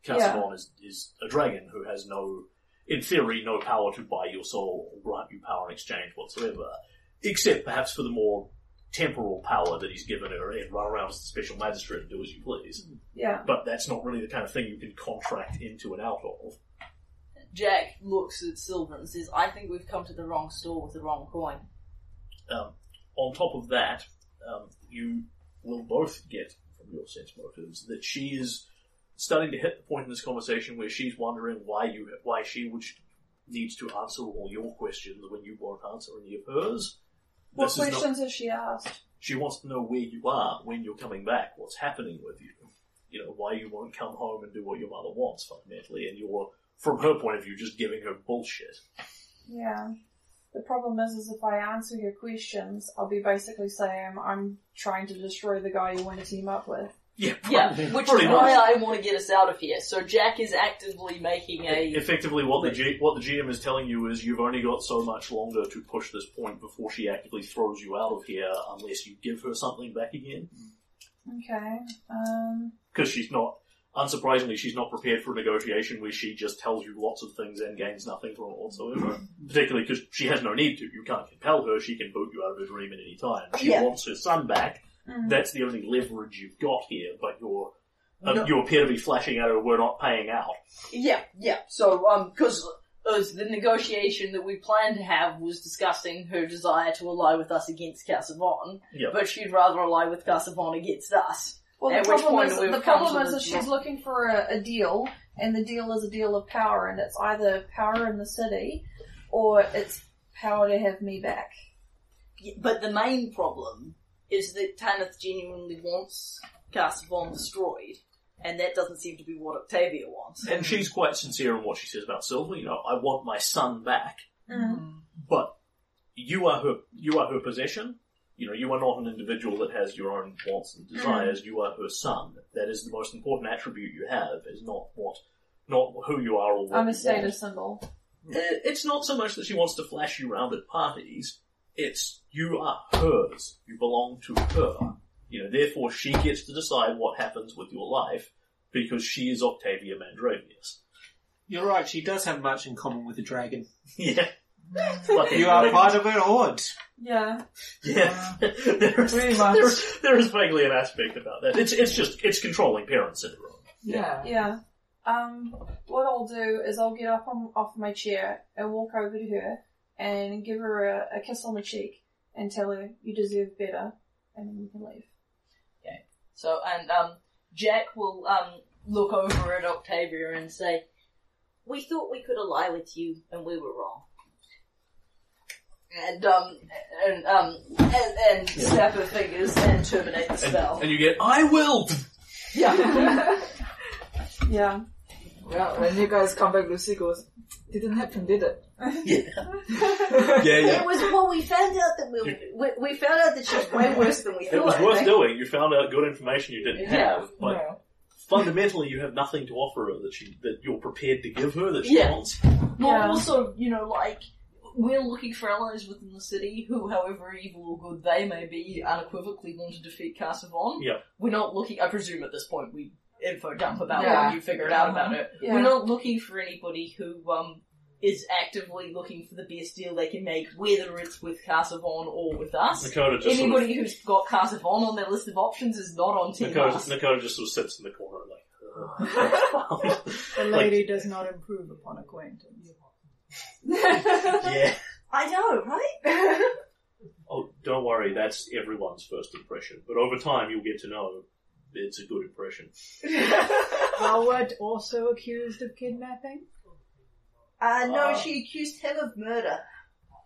Kazavon yeah. is, is a dragon who has no, in theory, no power to buy your soul or grant you power in exchange whatsoever. Except perhaps for the more temporal power that he's given her and run around as the special magistrate and do as you please. Yeah. But that's not really the kind of thing you can contract into and out of. Jack looks at Silver and says, I think we've come to the wrong store with the wrong coin. Um, on top of that, um, you will both get from your sense motives that she is starting to hit the point in this conversation where she's wondering why you, why she would, needs to answer all your questions when you won't answer any of hers. What this questions not, has she asked? She wants to know where you are, when you're coming back, what's happening with you. You know, why you won't come home and do what your mother wants fundamentally, and you're, from her point of view, just giving her bullshit. Yeah. The problem is, is if I answer your questions, I'll be basically saying I'm trying to destroy the guy you want to team up with. Yeah, yeah, which is why I want to get us out of here. So Jack is actively making a... Effectively, what the G- what the G M is telling you is you've only got so much longer to push this point before she actively throws you out of here unless you give her something back again. Okay. Um. Because she's not... Unsurprisingly, she's not prepared for a negotiation where she just tells you lots of things and gains nothing from it whatsoever. Particularly because she has no need to. You can't compel her. She can boot you out of her dream at any time. She yeah. wants her son back. Mm. That's the only leverage you've got here, but you're, um, no. you appear to be flashing at her, we're not paying out. Yeah, yeah. So, um, because uh, the negotiation that we planned to have was discussing her desire to ally with us against Kazavon, yep. but she'd rather ally with Kazavon against us. Well, at the which problem point is, we the problem is that she's yeah. looking for a, a deal, and the deal is a deal of power, and it's either power in the city, or it's power to have me back. Yeah, but the main problem... is that Tanith genuinely wants Kazavon destroyed, and that doesn't seem to be what Octavia wants. And she's quite sincere in what she says about Silver. You know, I want my son back, mm. but you are her, you are her possession. You know, you are not an individual that has your own wants and desires. Mm. You are her son. That is the most important attribute you have, is not what, not who you are or what I'm a status symbol. It's not so much that she wants to flash you round at parties. It's, you are hers. You belong to her. You know, therefore she gets to decide what happens with your life because she is Octavia Mandravius. You're right, she does have much in common with the dragon. Yeah. Like you are part of her horde. Yeah. Yeah. Uh, there, is, really much. There, is, there is vaguely an aspect about that. It's it's just, it's controlling parent syndrome. Yeah. Yeah. yeah. Um, what I'll do is I'll get up on, off my chair and walk over to her and give her a, a kiss on the cheek and tell her you deserve better, and then you can leave. Okay. So, and um, Jack will um, look over at Octavia and say, we thought we could ally with you, and we were wrong. And, um, and, um, and, and yeah. snap her fingers and terminate the spell. And, and you get, I will! Yeah. yeah. Yeah, when you guys come back, Lucy goes, didn't happen, did it? Yeah. yeah, yeah. It was well. We found out that we we, we found out that she's way worse than we thought. It was worth right? doing. You found out good information you didn't yeah. have, but no. fundamentally, you have nothing to offer her that she that you're prepared to give her that she yeah. wants. Well, yeah. also, you know, like we're looking for allies within the city who, however evil or good they may be, unequivocally want to defeat Kazavon. Yeah, we're not looking. I presume at this point we info dump about yeah. what you figured out about it. Yeah. We're not looking for anybody who um. is actively looking for the best deal they can make, whether it's with Kazavon or with us. Nakoda just Anybody sort of, who's got Kazavon on their list of options is not on team Nakoda, us. Nakoda just sort of sits in the corner like... Oh. The lady like, does not improve upon acquaintance. yeah. I know, right? Oh, don't worry, that's everyone's first impression. But over time you'll get to know it's a good impression. Howard also accused of kidnapping? Uh, no, uh, she accused him of murder.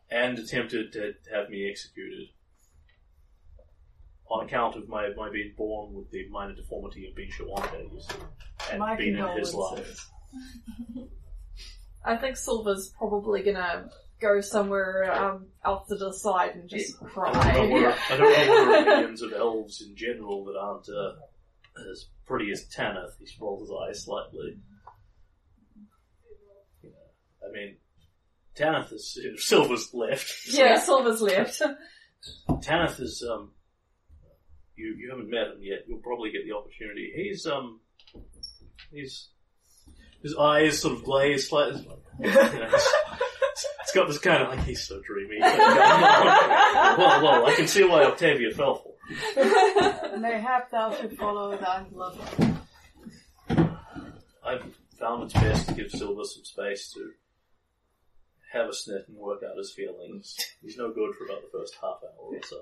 And attempted to have me executed. On account of my, my being born with the minor deformity of being Shawante, you see. And my being in his life. I think Silver's probably gonna go somewhere um, out to the side and just yeah. cry. I don't know what yeah. are opinions of elves in general that aren't uh, as pretty as Tanith. He rolls his eyes slightly. I mean, Tanith is... Silver's left. So. Yeah, Silver's left. Tanith is, um... you, you haven't met him yet. You'll probably get the opportunity. He's um, he's his eyes sort of glaze slightly. You know, it's, it's got this kind of like he's so dreamy. Whoa, whoa! I can see why Octavia fell for. And mayhap thou should follow thy lover. I've found it's best to give Silver some space to have a sniff and work out his feelings. He's no good for about the first half hour or so.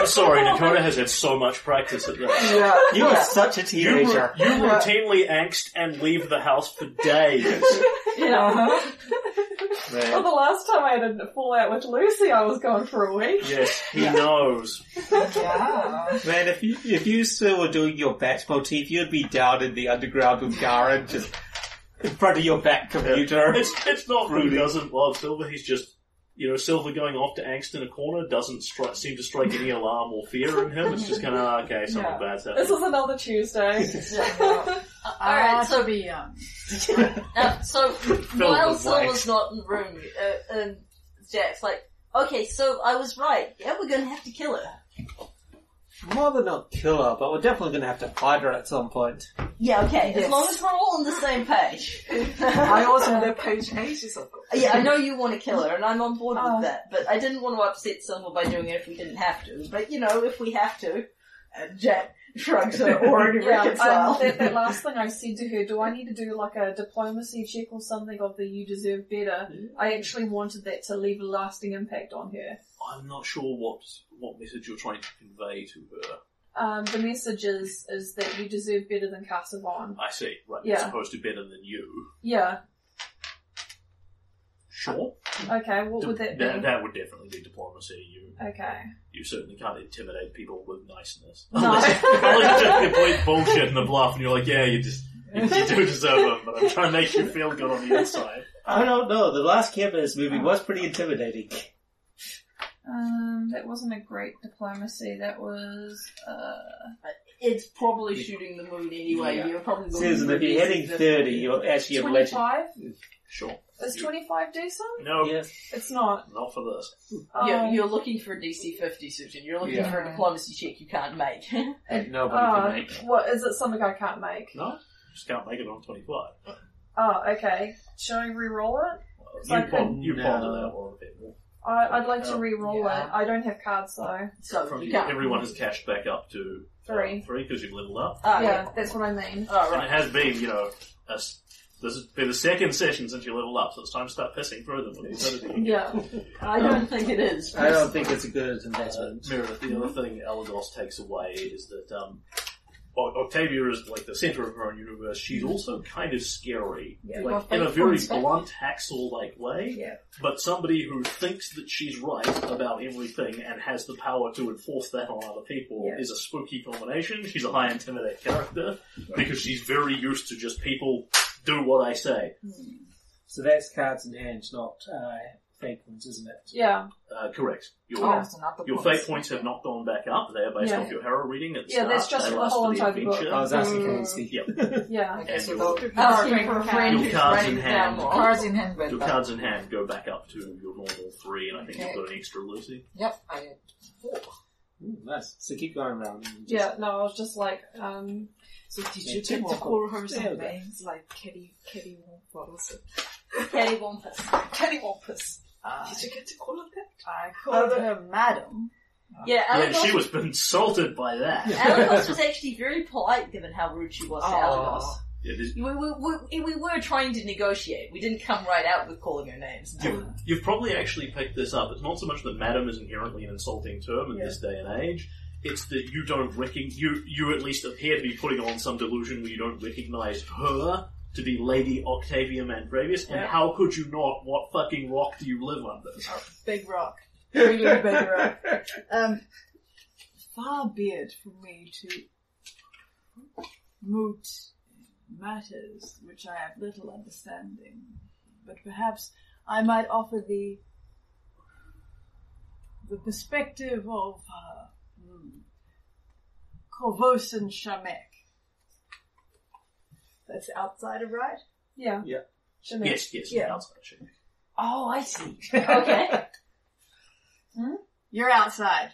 I'm sorry, Nakoda has had so much practice at this. Yeah, you yeah. are such a teenager. You, you yeah. routinely angst and leave the house for days. Yeah. Uh-huh. Well, the last time I had a fallout with Lucy, I was gone for a week. Yes, he yeah. knows. Yeah. Man, if you if you still were doing your batch motif, you'd be down in the underground with Garen, just in front of your back computer. Yeah. It's it's not who doesn't love Silver. He's just, you know, Silver going off to angst in a corner doesn't stri- seem to strike any alarm or fear in him. It's just kind of, oh, okay, something yeah. bad's happening. This is another Tuesday. Yeah. All right, so be young. Uh, so while Silver's not in the room, uh, um, Jack's like, okay, so I was right. Yeah, we're going to have to kill her. Rather not kill her, but we're definitely going to have to fight her at some point. Yeah, okay, yes. As long as we're all on the same page. I also have page pages, of course. Yeah, I know you want to kill her, and I'm on board oh. with that, but I didn't want to upset someone by doing it if we didn't have to. But, you know, if we have to, uh, Jack shrugs her already yeah, reconciled. That, that last thing I said to her, do I need to do like a diplomacy check or something of the you deserve better? Mm. I actually wanted that to leave a lasting impact on her. I'm not sure what what message you're trying to convey to her. Um, the message is, is that you deserve better than Kazavon. I see, right, yeah. As opposed to better than you. Yeah. Sure. Okay, what De- would that be? That, that would definitely be diplomacy. You, okay. You certainly can't intimidate people with niceness. No. Unless, unless you just complete bullshit in the bluff and you're like, yeah, you just you, you do deserve it, but I'm trying to make you feel good on the inside. I don't know, the last camp in this movie was pretty intimidating. Um, that wasn't a great diplomacy. That was, uh... It's probably shooting the moon anyway. Yeah. You're probably going Susan, to if you're hitting thirty, you're actually a legend. twenty-five? Sure. Is twenty-five decent? No. Yes. It's not. Not for this. Um, yeah, you're looking for a D C fifty, Susan. You're looking yeah. for a diplomacy check you can't make. That nobody uh, can make. What, is it something I can't make? No. Just can't make it on twenty-five. Oh, okay. Shall I re-roll it? Well, you ponder you no. that one a bit more. I, I'd like to re-roll yeah. it. I don't have cards, though. So, so you everyone has cashed back up to three. Uh, three, because you've leveled up. Uh, yeah, yeah, that's what I mean. Oh, right. And it has been, you know, a, this has been the second session since you leveled up, so it's time to start pissing through them. With yeah. I don't um, think it is. I don't think it's a good investment. Uh, Meredith, the other thing Elagos takes away is that um, Octavia is, like, the centre of her own universe. She's also kind of scary, yeah, like, in a very blunt, Haxel-like way, yeah. but somebody who thinks that she's right about everything and has the power to enforce that on other people yeah. is a spooky combination. She's a high intimidate character, right. because she's very used to just people do what I say. So that's cards in hand, not... Uh, fate points, isn't it? Yeah. Uh, correct. Your, oh, your fate points have not gone back up. They are based yeah. off your harrow reading at the yeah, start. Yeah, that's just for the whole entire book. I was asking for Lucy. Yep. Yeah. Okay, so your, hand. your cards in hand. Cards in hand. Your cards in hand go back up to your normal three, and I think okay. you've got an extra Lucy. Yep, I had four. Ooh, nice. So keep going around. Just... Yeah, no, I was just like, um... So did you take to call her some names like Kitty, Kitty Wampus? Kitty Wampus. Kitty Wampus. Uh, Did you get to call her that? I called oh, her Madam. Yeah, yeah, she was insulted by that. Allegos was actually very polite given how rude she was to Allegos. Yeah, we, we, we, we were trying to negotiate. We didn't come right out with calling her names. You've, you've probably actually picked this up. It's not so much that Madam is inherently an insulting term in yeah. this day and age. It's that you don't recognize, you, you at least appear to be putting on some delusion where you don't recognize her to be Lady Octavia Mandravius, and yeah. how could you not? What fucking rock do you live under? Big rock. Really big rock. Um, far be it from me to moot matters which I have little understanding, but perhaps I might offer the the perspective of uh, Corvosan Shamek. That's outside of right? Yeah. Yeah. Shamek. Yes, yes, yeah. outside of Shamek. Oh, I see. Okay. Hmm? You're outside.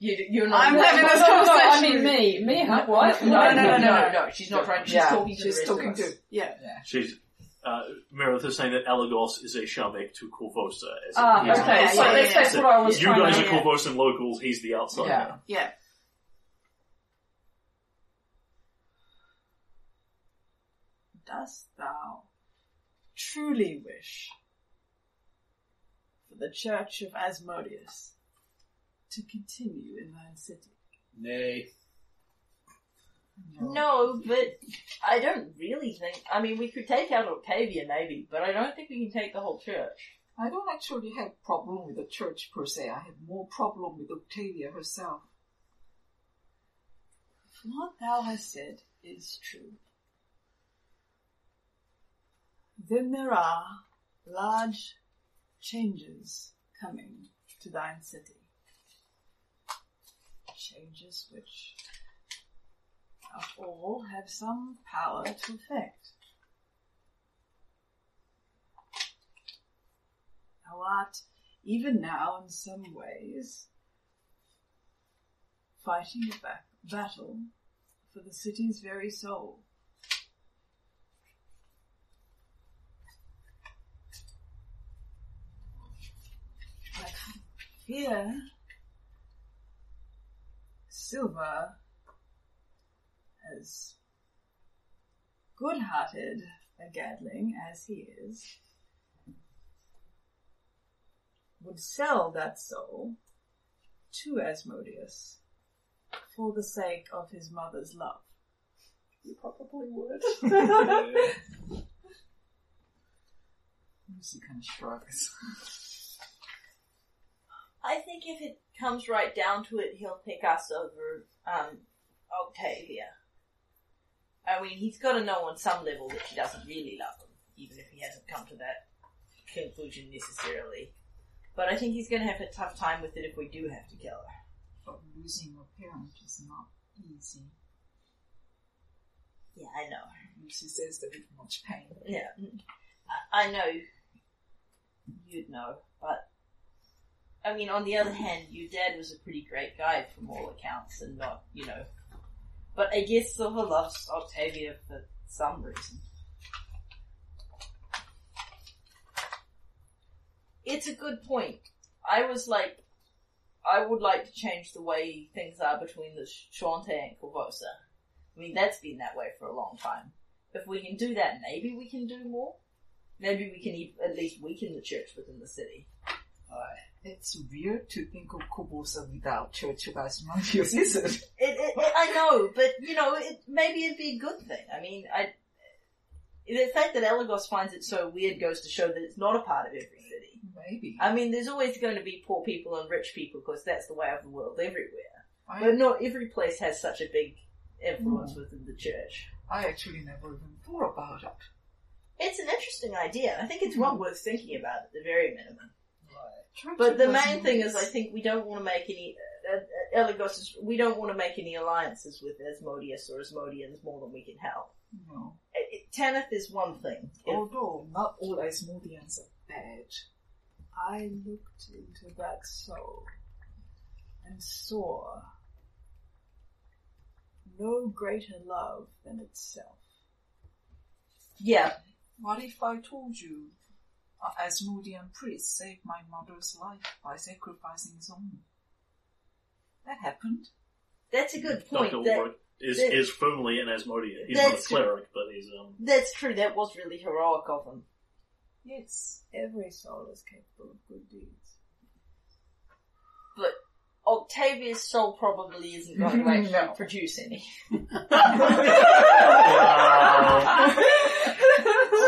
You, you're not. I'm having this conversation. I mean, me, me, huh? What? No, no, no, no, no. no. She's not trying. She's yeah. talking to. She's the rest talking of us. to. Yeah. yeah. She's. Uh, Meredith is saying that Elagos is a Shabek to Corvosa. As ah, a, okay. So yeah, yeah, that's yeah. what I was. You guys are Corvosan locals. He's the outsider. Yeah. Now. yeah. Dost thou truly wish for the Church of Asmodeus to continue in thine city? Nay. No. no, but I don't really think... I mean, we could take out Octavia, maybe, but I don't think we can take the whole church. I don't actually have a problem with the church, per se. I have more problem with Octavia herself. If what thou hast said is true, then there are large changes coming to thine city. Changes which... after all, have some power to effect. Thou art, even now, in some ways, fighting a ba- battle for the city's very soul. I fear Silver, as good-hearted a gadling as he is, would sell that soul to Asmodeus for the sake of his mother's love. He probably would. Lucy kind of shrugs. I think if it comes right down to it, he'll pick us over um, Octavia. I mean, he's got to know on some level that she doesn't really love him, even if he hasn't come to that conclusion necessarily. But I think he's going to have a tough time with it if we do have to kill her. But losing your parent is not easy. Yeah, I know. She says that with much pain. Yeah. I, I know you'd know, but... I mean, on the other hand, your dad was a pretty great guy from all accounts and not, you know... But I guess Silver loves Octavia for some reason. It's a good point. I was like, I would like to change the way things are between the Shawante and Corvosa. I mean, that's been that way for a long time. If we can do that, maybe we can do more. Maybe we can at least weaken the church within the city. Aye. It's weird to think of Corvosa without Church of Asmodeus, isn't it? It, it? I know, but, you know, it, maybe it'd be a good thing. I mean, I, the fact that Elagos finds it so weird goes to show that it's not a part of every city. Maybe. I mean, there's always going to be poor people and rich people, because that's the way of the world everywhere. I, but not every place has such a big influence no. within the church. I actually never even thought about it. It's an interesting idea. I think it's mm. one worth thinking about at the very minimum. Right. But the main thing is, I think we don't want to make any uh, uh, Elagos is, we don't want to make any alliances with Asmodeus or Asmodeans more than we can help. No, it, it, Tanith is one thing. Although if, not all Asmodeans are bad. I looked into that soul and saw no greater love than itself. Yeah. What if I told you? Uh, Asmodean priest saved my mother's life by sacrificing his own. That happened. That's a good point. Doctor Warwick is, is firmly an Asmodean. He's not a cleric, true. but he's... um. That's true. That was really heroic of him. Yes. Every soul is capable of good deeds. But Octavia's soul probably isn't going to actually no. produce any. I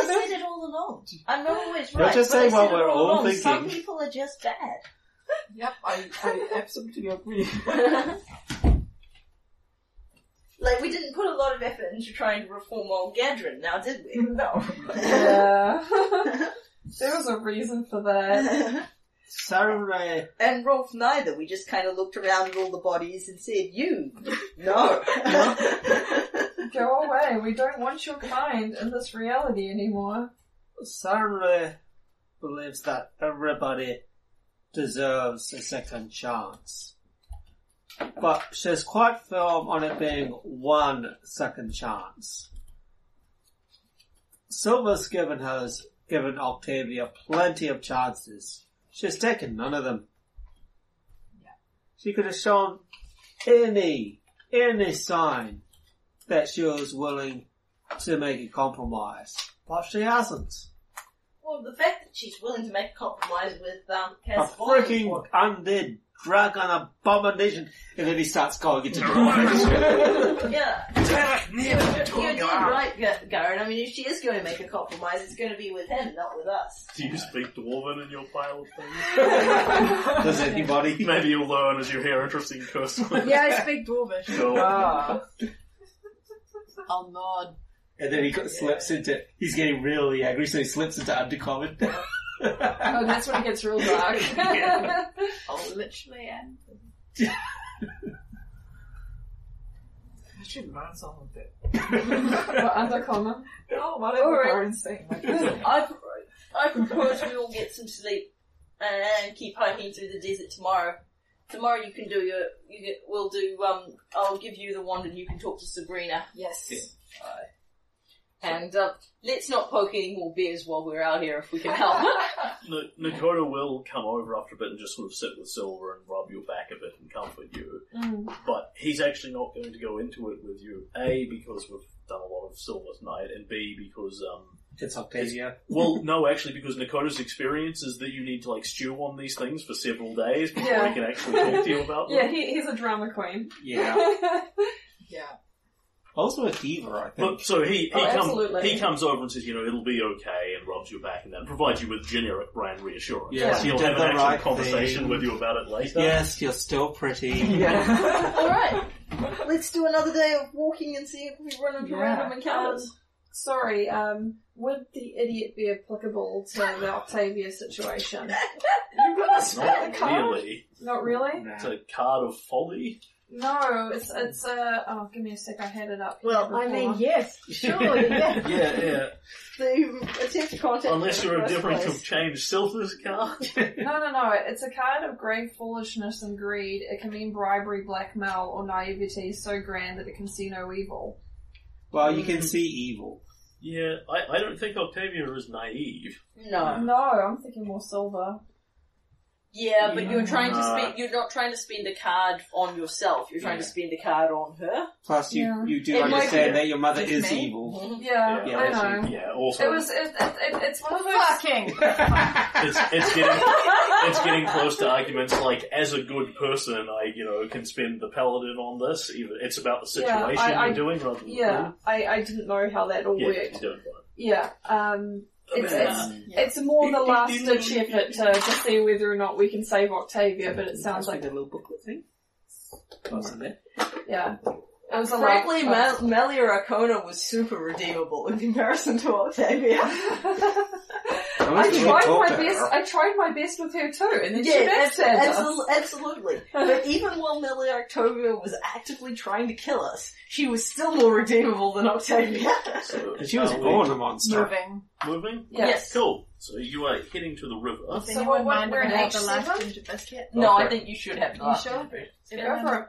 said it all along. I'm not always right. Don't just say what we're all, all thinking. Some people are just bad. Yep, I, I absolutely agree. Like, we didn't put a lot of effort into trying to reform old Garen, now did we? No. Yeah. There was a reason for that. Sarenrae. And Rolf neither. We just kind of looked around at all the bodies and said, you, no. Go away. We don't want your kind in this reality anymore. Sarenrae believes that everybody deserves a second chance. But she's quite firm on it being one second chance. Silver's given her, given Octavia plenty of chances. She's taken none of them. Yeah. She could have shown any, any sign that she was willing to make a compromise, but she hasn't. Well, the fact that she's willing to make a compromise with um, Kazavon... A freaking undead dragon abomination, and then he starts going into the noise. Yeah. You're, you're, you're right, Garen. I mean, if she is going to make a compromise, it's going to be with him, not with us. Do you speak Dwarven in your pile of things? Does anybody? Maybe you'll learn as you hear interesting curse words. Yeah, I speak Dwarvish. Sure. Ah. I'll nod. And then he got, slips yeah. into... He's getting really angry, so he slips into undercommon. Oh, that's when it gets real dark. Yeah. I'll literally end. I should learn something with that. Undercommon? No, whatever Garen's saying. I propose we all get some sleep and keep hiking through the desert tomorrow. Tomorrow you can do your... You get, we'll do... Um, I'll give you the wand and you can talk to Sabrina. Yes. Yeah. Right. And uh, let's not poke any more bears while we're out here if we can help. N- Nakoda will come over after a bit and just sort of sit with Silver and rub your back a bit and comfort you. Mm. But he's actually not going to go into it with you. A, because we've done a lot of Silver tonight, and B, because... um It's Octavia. Well, no, actually, because Nakoda's experience is that you need to, like, stew on these things for several days before yeah. I can actually talk to you about them. Yeah, he, he's a drama queen. Yeah. Yeah. Also a diva, I think. But, so he he, oh, comes, he comes over and says, you know, it'll be okay, and rubs your back and then provides you with generic brand reassurance. Yeah, so you'll have an actual right conversation thing. With you about it later. Yes, you're still pretty. Yeah. Alright, let's do another day of walking and see if we run into yeah. random encounters. Um, sorry, um, would the idiot be applicable to the Octavia situation? You've got to split the card. Really. Not really? No. It's a card of folly. No, it's, it's, uh, oh, give me a sec, I had it up. Well, I mean, yes, surely, yeah. yeah, yeah. The attempt to contact... Unless you're indifferent to change Silver's card. No, no, no, it's a card of grave foolishness and greed. It can mean bribery, blackmail, or naivety so grand that it can see no evil. Well, you can see evil. Yeah, I, I don't think Octavia is naive. No. No, I'm thinking more Silver. Yeah, but yeah. you're trying to spend, you're not trying to spend a card on yourself, you're trying yeah. to spend a card on her. Plus you, yeah. you do it understand that your mother is me. Evil. Yeah, yeah, yeah, I know. You, yeah, also. It was, it, it, it's one of those... Fucking! it's, it's getting, it's getting close to arguments like, as a good person, I, you know, can spend the paladin on this, it's about the situation yeah, I, I, you're doing rather than Yeah, I, I didn't know how that all yeah, worked. You don't know. Yeah, um... It's it's, yeah. it's more the last-ditch effort to, to see whether or not we can save Octavia, but it sounds like... a little booklet thing. Wasn't Yeah. It was Frankly, Mal- Melia Arcona was super redeemable in comparison to Octavia. I tried my best I tried my best with her too, and then yeah, she backstabbed us. Absolutely. But even while Melia Arcona was actively trying to kill us, she was still more redeemable than Octavia. So, she was born a monster. Moving. Moving? Yes. yes. Cool. So you are heading to the river. Does so what, mind we're in H seven? No, oh, I think you should have the last ginger biscuit. You sure? Go for it.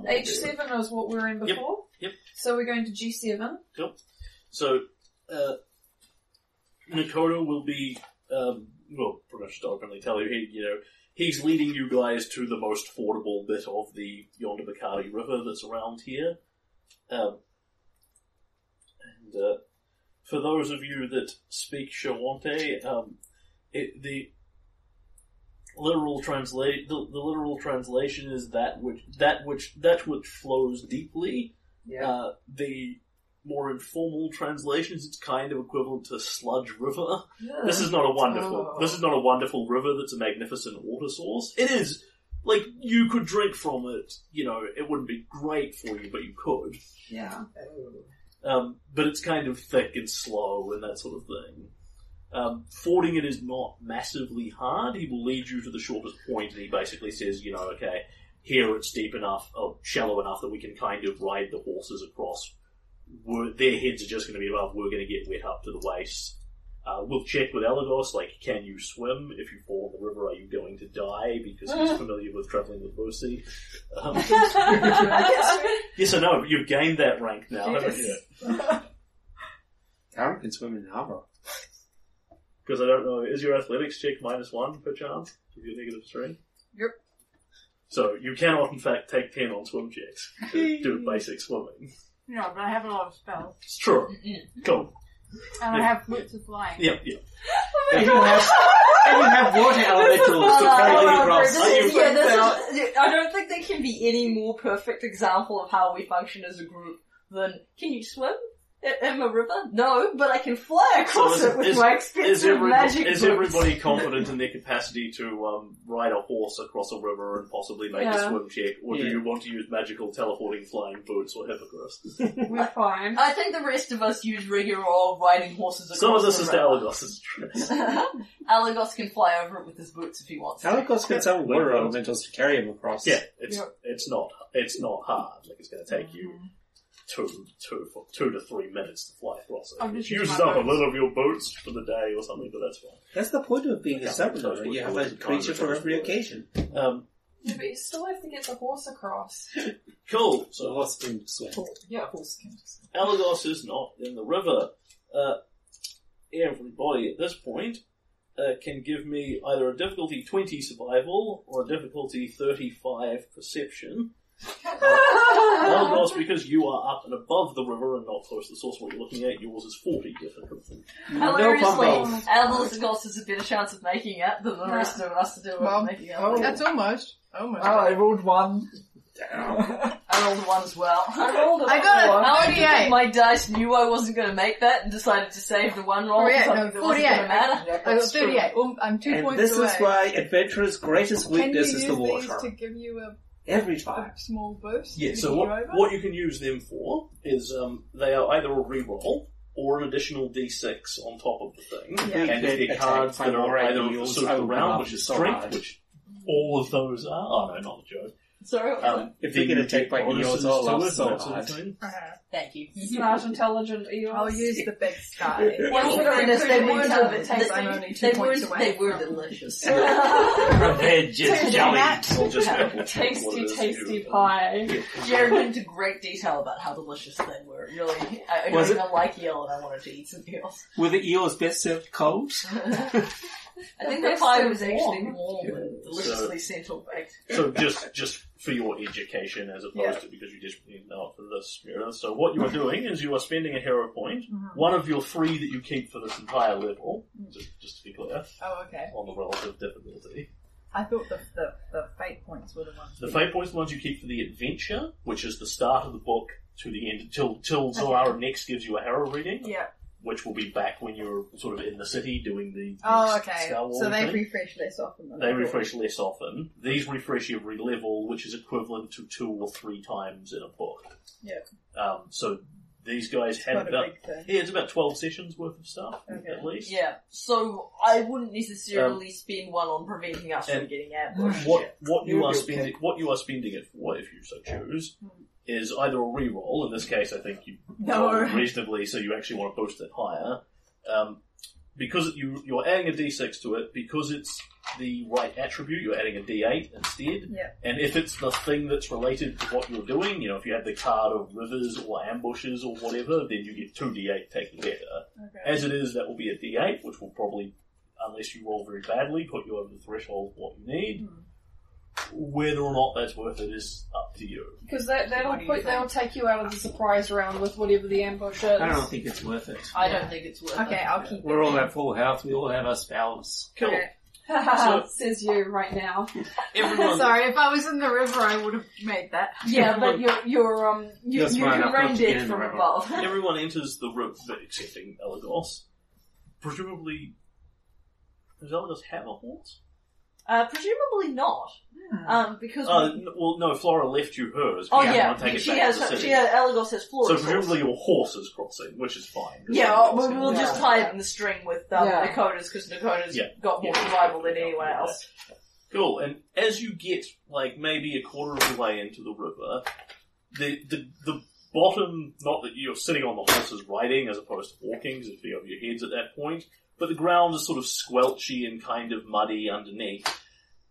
Yeah. H seven was what we were in before. Yep. yep. So we're going to G seven. Cool. So, uh, Nakoda will be, um, well, pretty much openly tell you, he, you know, he's leading you guys to the most fordable bit of the Yonder Bacardi River that's around here. Um, and, uh, for those of you that speak Shawante, um, it, the literal translate the, the literal translation is that which that which that which flows deeply. Yeah. Uh, the more informal translations, it's kind of equivalent to sludge river. Yeah. This is not a wonderful. Oh. This is not a wonderful river. That's a magnificent water source. It is. Like, you could drink from it. You know, it wouldn't be great for you, but you could. Yeah. Oh. Um, but it's kind of thick and slow and that sort of thing. Um, fording it is not massively hard. He will lead you to the shortest point, and he basically says, you know, okay, here it's deep enough, or shallow enough that we can kind of ride the horses across. We're, their heads are just going to be above. We're going to get wet up to the waist. Uh, we'll check with Elagos, like, can you swim? If you fall in the river, are you going to die? Because he's familiar with travelling with Lucy. Um, yes or no? You've gained that rank now, haven't you? Garen can swim in an hour. Because I don't know, is your athletics check minus one per chance? Give you a negative three? Yep. So you cannot, in fact, take ten on swim checks to do basic swimming. No, but I have a lot of spells. It's true. Mm-mm. Cool. And yeah. I have boots of flying. Yep, yep. Oh my and, God. You have, and you have water elementals oh, to carry oh, you across. Is, yeah, this is, I don't think there can be any more perfect example of how we function as a group than, can you swim in a river? No, but I can fly across so is, it with is, my expensive is every, magic Is boots. Everybody confident in their capacity to um, ride a horse across a river and possibly make yeah. a swim check? Or yeah. do you want to use magical teleporting flying boots or hippogriffs? We're fine. I think the rest of us use regular old riding horses across Some of this the is the Allegos' tricks. Allegos can fly over it with his boots if he wants. Allegos can tell water elementals to carry him across. Yeah, it's yep. it's not it's not hard. Like, it's going to take mm-hmm. you... Two, two, for two to three minutes to fly across it. Which uses up a little of your boots for the day or something, but that's fine. That's the point of being a saboteur. You have a creature for every occasion. Um, yeah, but you still have to get the horse across. Cool. So the horse can swim. Yeah, horse can swim. Allegos is not in the river. Uh, everybody at this point uh, can give me either a difficulty twenty survival or a difficulty thirty-five perception. Well, uh, because you are up and above the river and not close to the source of what you're looking at, yours is forty difficulty. Hilariously, Allegos has a better chance of making it than the nah. rest of us to do well, making it. Oh, that's almost. almost. Oh, I rolled one. Damn. I rolled one as well. I rolled a I got it. forty-eight. My dice knew I wasn't going to make that and decided to save the one roll. forty-eight. No, forty-eight. That wasn't going to matter. I got thirty-eight. Well, I'm two and points this away. This is why adventurer's greatest weakness is the water. Can you use these to give you a... Every time. A small boost. Yeah, so what, what you can use them for is um, they are either a reroll or an additional d six on top of the thing. Yeah. And they're cards that are either of the sort of the round, which is strength, which all of those are. Oh, no, not a joke. Sorry, um, if you're going to take by Eeyore's all off, so hard. Thank you. Smart, intelligent Eeyore. I'll use the big sky. Well, they were delicious. Revenge is jelly. Tasty, tasty pie. Jared went into great detail about how delicious they were. Really, I don't even like Eeyore and I wanted to eat some Eeyores. Were the Eeyores best served cold? I think the pie was actually warm and deliciously central baked. So just, just for your education as opposed yeah. to because you desperately need to know it for this. You know? So what you are doing is you are spending a hero point, mm-hmm. one of your three that you keep for this entire level, just, just to be clear. Oh, okay. On the relative difficulty. I thought the, the, the fate points were the ones. The fate points are the ones you keep for the adventure, which is the start of the book to the end, till, till Zolara okay. next gives you a hero reading. Yeah. Which will be back when you're sort of in the city doing the oh, okay. Star Wars so they thing. refresh less often. Than they refresh less often. These refresh every level, which is equivalent to two or three times in a book. Yeah. Um, so these guys it's had about yeah, it's about twelve sessions worth of stuff okay. at least. Yeah. So I wouldn't necessarily um, spend one on preventing us from getting ambushed. What what you, you are spending pick. what you are spending it for, if you so choose. Mm. Is either a reroll, in this case I think you no. reasonably, so you actually want to boost it higher. Um, because you, you're adding a d six to it, because it's the right attribute, you're adding a d eight instead. Yeah. And if it's the thing that's related to what you're doing, you know, if you had the card of rivers or ambushes or whatever, then you get two d eight taken better. Okay. As it is, that will be a d eight, which will probably, unless you roll very badly, put you over the threshold of what you need. Mm. Whether or not that's worth it is up to you. Because they, they'll put, they'll take you out of the surprise round with whatever the ambush is. I don't think it's worth it. I yeah. don't think it's worth okay, it. Okay, I'll keep We're it. all at full health. We all have our spells. Cool. Okay. So, says you right now. Everyone, sorry, if I was in the river, I would have made that. Yeah, but you're you're um you you can rain dead from above. Everyone enters the river excepting Elagos. Presumably, does Elagos have a horse? Uh, presumably not, hmm. um, because uh, we... well, no, Flora left you hers. Oh yeah, yeah. Take it she back has. To the she has. Elagos has Flora. So presumably your horse is crossing, which is fine. Yeah, oh, we'll, we'll yeah. just tie it in the string with um, yeah. Nakoda's because Nakoda's yeah. got more yeah. survival than yeah. anyone else. Cool. And as you get like maybe a quarter of the way into the river, the the the bottom, not that you're sitting on the horses riding as opposed to walking, because it'd be over your heads at that point, but the ground is sort of squelchy and kind of muddy underneath.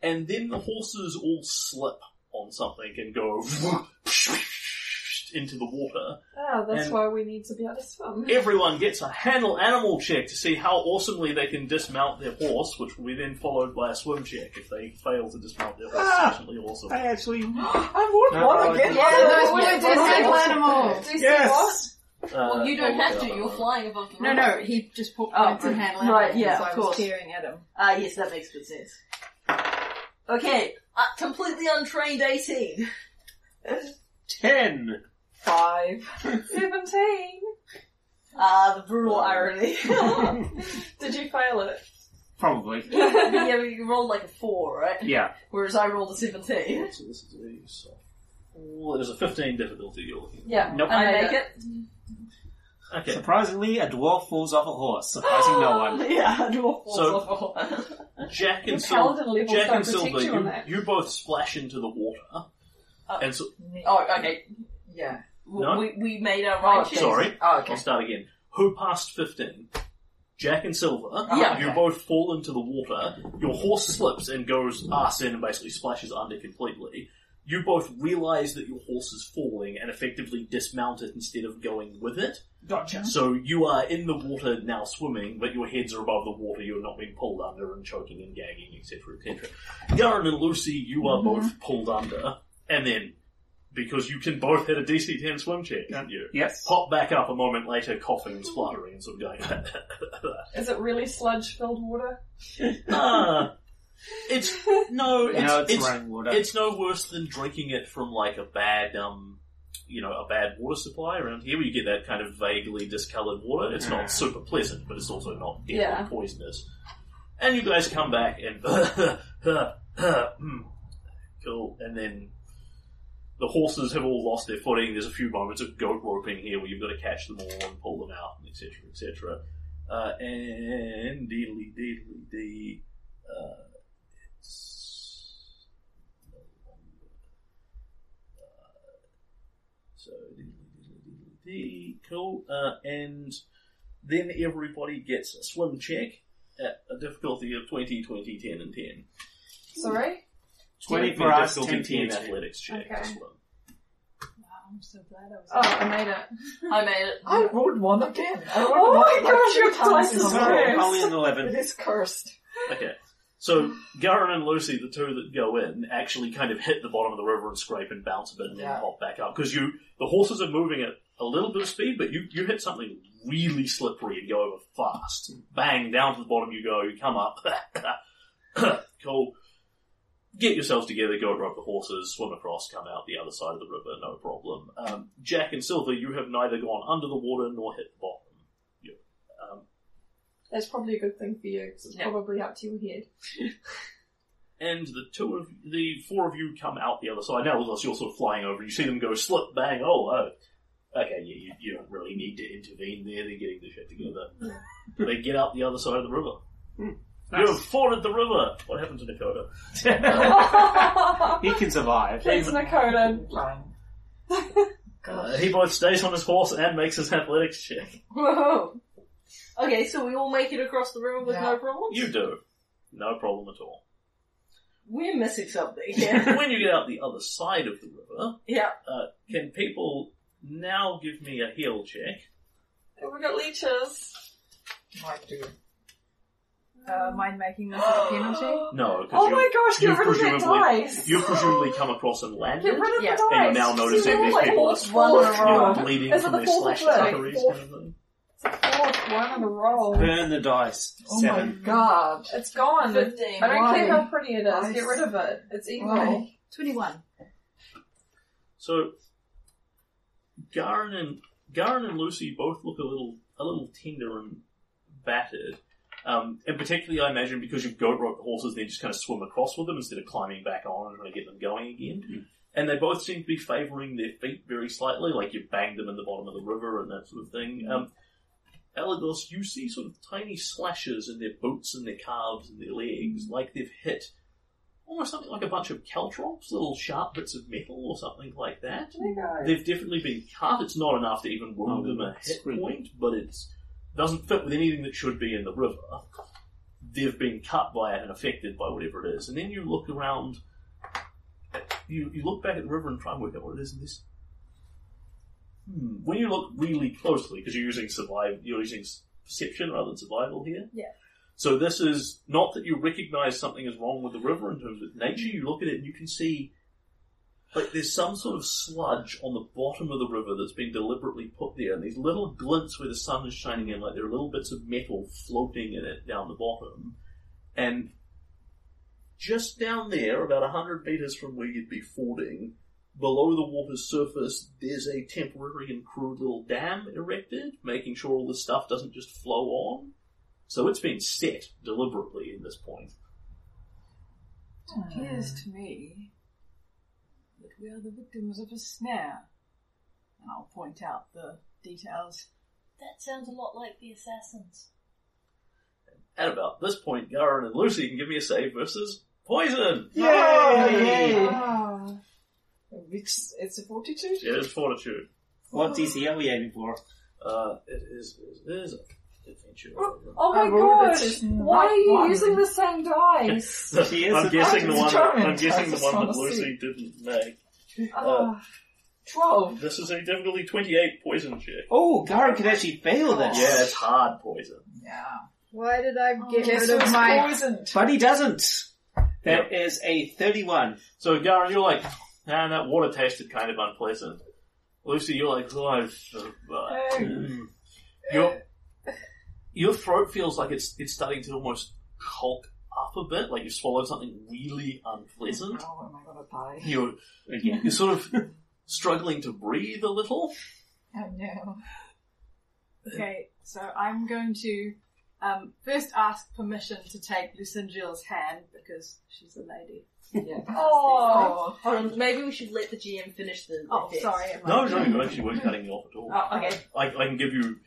And then the horses all slip on something and go into the water. Ah, that's and why we need to be able to swim. Everyone gets a handle animal check to see how awesomely they can dismount their horse, which will be then followed by a swim check if they fail to dismount their horse. Ah, sufficiently awesome. I actually... I would no, want to get... Yeah, I would want to handle animal. Yes! Uh, well, you don't have to, you're flying above the river. No, no, he just put points and handle animal. Right, yeah, of course. Staring at him. Ah, yes, that makes good sense. Okay, uh, completely untrained eighteen. ten. Five. Seventeen. Ah, uh, the brutal irony. Did you fail it? Probably. Yeah, but yeah, you rolled like a four, right? Yeah. Whereas I rolled a seventeen. So this is a soft. Oh, there's a fifteen difficulty you're looking at. Yeah, nope. I make it. Okay. Surprisingly, a dwarf falls off a horse. Surprising no one. Yeah, a dwarf falls so, off a horse. Jack and, Sil- Jack and Silver, you, you both splash into the water. Oh, and so- oh okay. Yeah. No? We, we made our right choice. Oh, sorry. Oh, okay. I'll start again. Who passed fifteen? Jack and Silver. Oh, yeah. You okay. both fall into the water. Your horse slips and goes arse in and basically splashes under completely. You both realise that your horse is falling and effectively dismount it instead of going with it. Gotcha. So you are in the water now swimming, but your heads are above the water. You're not being pulled under and choking and gagging, et cetera, et cetera. Garen and Lucy, you are mm-hmm. both pulled under, and then... Because you can both hit a D C ten swim check, can't you? Yes. Pop back up a moment later, coughing and spluttering and sort of going... Is it really sludge-filled water? Ah, it's... No, it's... No, it's, it's rainwater. It's no worse than drinking it from, like, a bad, um... you know, a bad water supply around here, where you get that kind of vaguely discoloured water. It's not super pleasant, but it's also not deadly yeah. poisonous. And you guys come back and... Cool. And then... The horses have all lost their footing. There's a few moments of goat roping here where you've got to catch them all and pull them out, et cetera, et cetera. Uh, and deedly, deedly, dee. Uh, it's no longer. Uh, so, deedly, deedly, deedly, dee. Cool. Uh, and then everybody gets a swim check at a difficulty of twenty, twenty, ten, and ten. Sorry? twenty for us, ten athletics check. Okay. As well. Wow, I'm so glad I was Oh, there. I made it. I made it. I rolled one again. I rolled oh one my gosh, your dice is cursed. Only an eleven. It is cursed. Okay. So, Garen and Lucy, the two that go in, actually kind of hit the bottom of the river and scrape and bounce a bit and yeah. then hop back up. Because you, the horses are moving at a little bit of speed, but you, you hit something really slippery and go over fast. Bang, down to the bottom you go, you come up. Cool. Get yourselves together, go rope the horses, swim across, come out the other side of the river, no problem. Um, Jack and Silver, you have neither gone under the water nor hit the bottom. Yeah. Um, That's probably a good thing for you, because it's yeah. probably up to your head. And the two of the four of you come out the other side. Now, unless you're sort of flying over, you see them go slip, bang, oh, oh. Okay, yeah, you, you don't really need to intervene there, they're getting their shit together. They get out the other side of the river. Mm. Nice. You have forded the river! What happened to Nakoda? He can survive. He's Nakoda. uh, he both stays on his horse and makes his athletics check. Whoa! Okay, so we all make it across the river with yeah. no problems? You do. No problem at all. We're missing something. Yeah. When you get out the other side of the river, yeah. uh, can people now give me a heal check? Oh, we got leeches. Might do. Uh, mind making this a penalty? No. Oh my gosh, get rid of that dice! You've presumably come across and landed. Get rid of yeah. the dice! And you're now noticing these like people are bleeding from their slashed arteries. It's the fourth one in a row. Burn the dice. Oh Seven. my god. It's gone. fifteen. I don't Why? care how pretty it is. Dice. Get rid of it. It's evil. Wow. twenty-one. So, Garen and, Garen and Lucy both look a little, a little tender and battered. Um, and particularly, I imagine, because you goat rope the horses, they just kind of swim across with them instead of climbing back on and trying to get them going again. Mm-hmm. And they both seem to be favouring their feet very slightly, like you banged them in the bottom of the river and that sort of thing. Mm-hmm. Um, Allegos, you see sort of tiny slashes in their boots and their calves and their legs, like they've hit almost something like a bunch of caltrops, little sharp bits of metal or something like that. Okay. They've definitely been cut. It's not enough to even wound them a hit point, but it doesn't fit with anything that should be in the river. They've been cut by it and affected by whatever it is. And then you look around, you, you look back at the river and try and work out what it is in this. Hmm. When you look really closely, because you're using survival, you're using perception rather than survival here. Yeah. So this is not that you recognise something is wrong with the river in terms of nature. You look at it and you can see, like, there's some sort of sludge on the bottom of the river that's been deliberately put there, and these little glints where the sun is shining in, like there are little bits of metal floating in it down the bottom. And just down there, about a hundred metres from where you'd be fording, below the water's surface, there's a temporary and crude little dam erected, making sure all this stuff doesn't just flow on. So it's been set deliberately at this point. It appears to me that we are the victims of a snare. And I'll point out the details. That sounds a lot like the assassins. At about this point, Garen and Lucy can give me a save versus poison! Yay! Yay! Oh. It's a fortitude? Yeah, it's fortitude. What D C are we aiming for? Uh, it is, it is an adventure. Oh, oh my oh, gosh! Why are you one. using the same dice? I'm, guessing I'm guessing the one, that, I'm guessing the one that Lucy didn't make. Uh, twelve. This is a difficulty twenty-eight poison check. Oh, Garen can actually fail this. Yeah, it's hard poison. Yeah. Why did I get oh, rid of my... poisoned? But he doesn't. That yep. is a thirty-one. So Garen, you're like... And that water tasted kind of unpleasant. Lucy, you're like, oh, I've... Uh, mm. your, your throat feels like it's it's starting to almost hulk up a bit, like you swallowed something really unpleasant. Oh, am I going to die? You're, Again. you're sort of struggling to breathe a little. Oh, no. Okay, so I'm going to um, first ask permission to take Lucindriel's hand, because she's a lady. Yeah, oh, hold on. Maybe we should let the G M finish the. Oh, effects. sorry. No, no, you actually weren't cutting me off at all. Oh, okay. I, I can give you.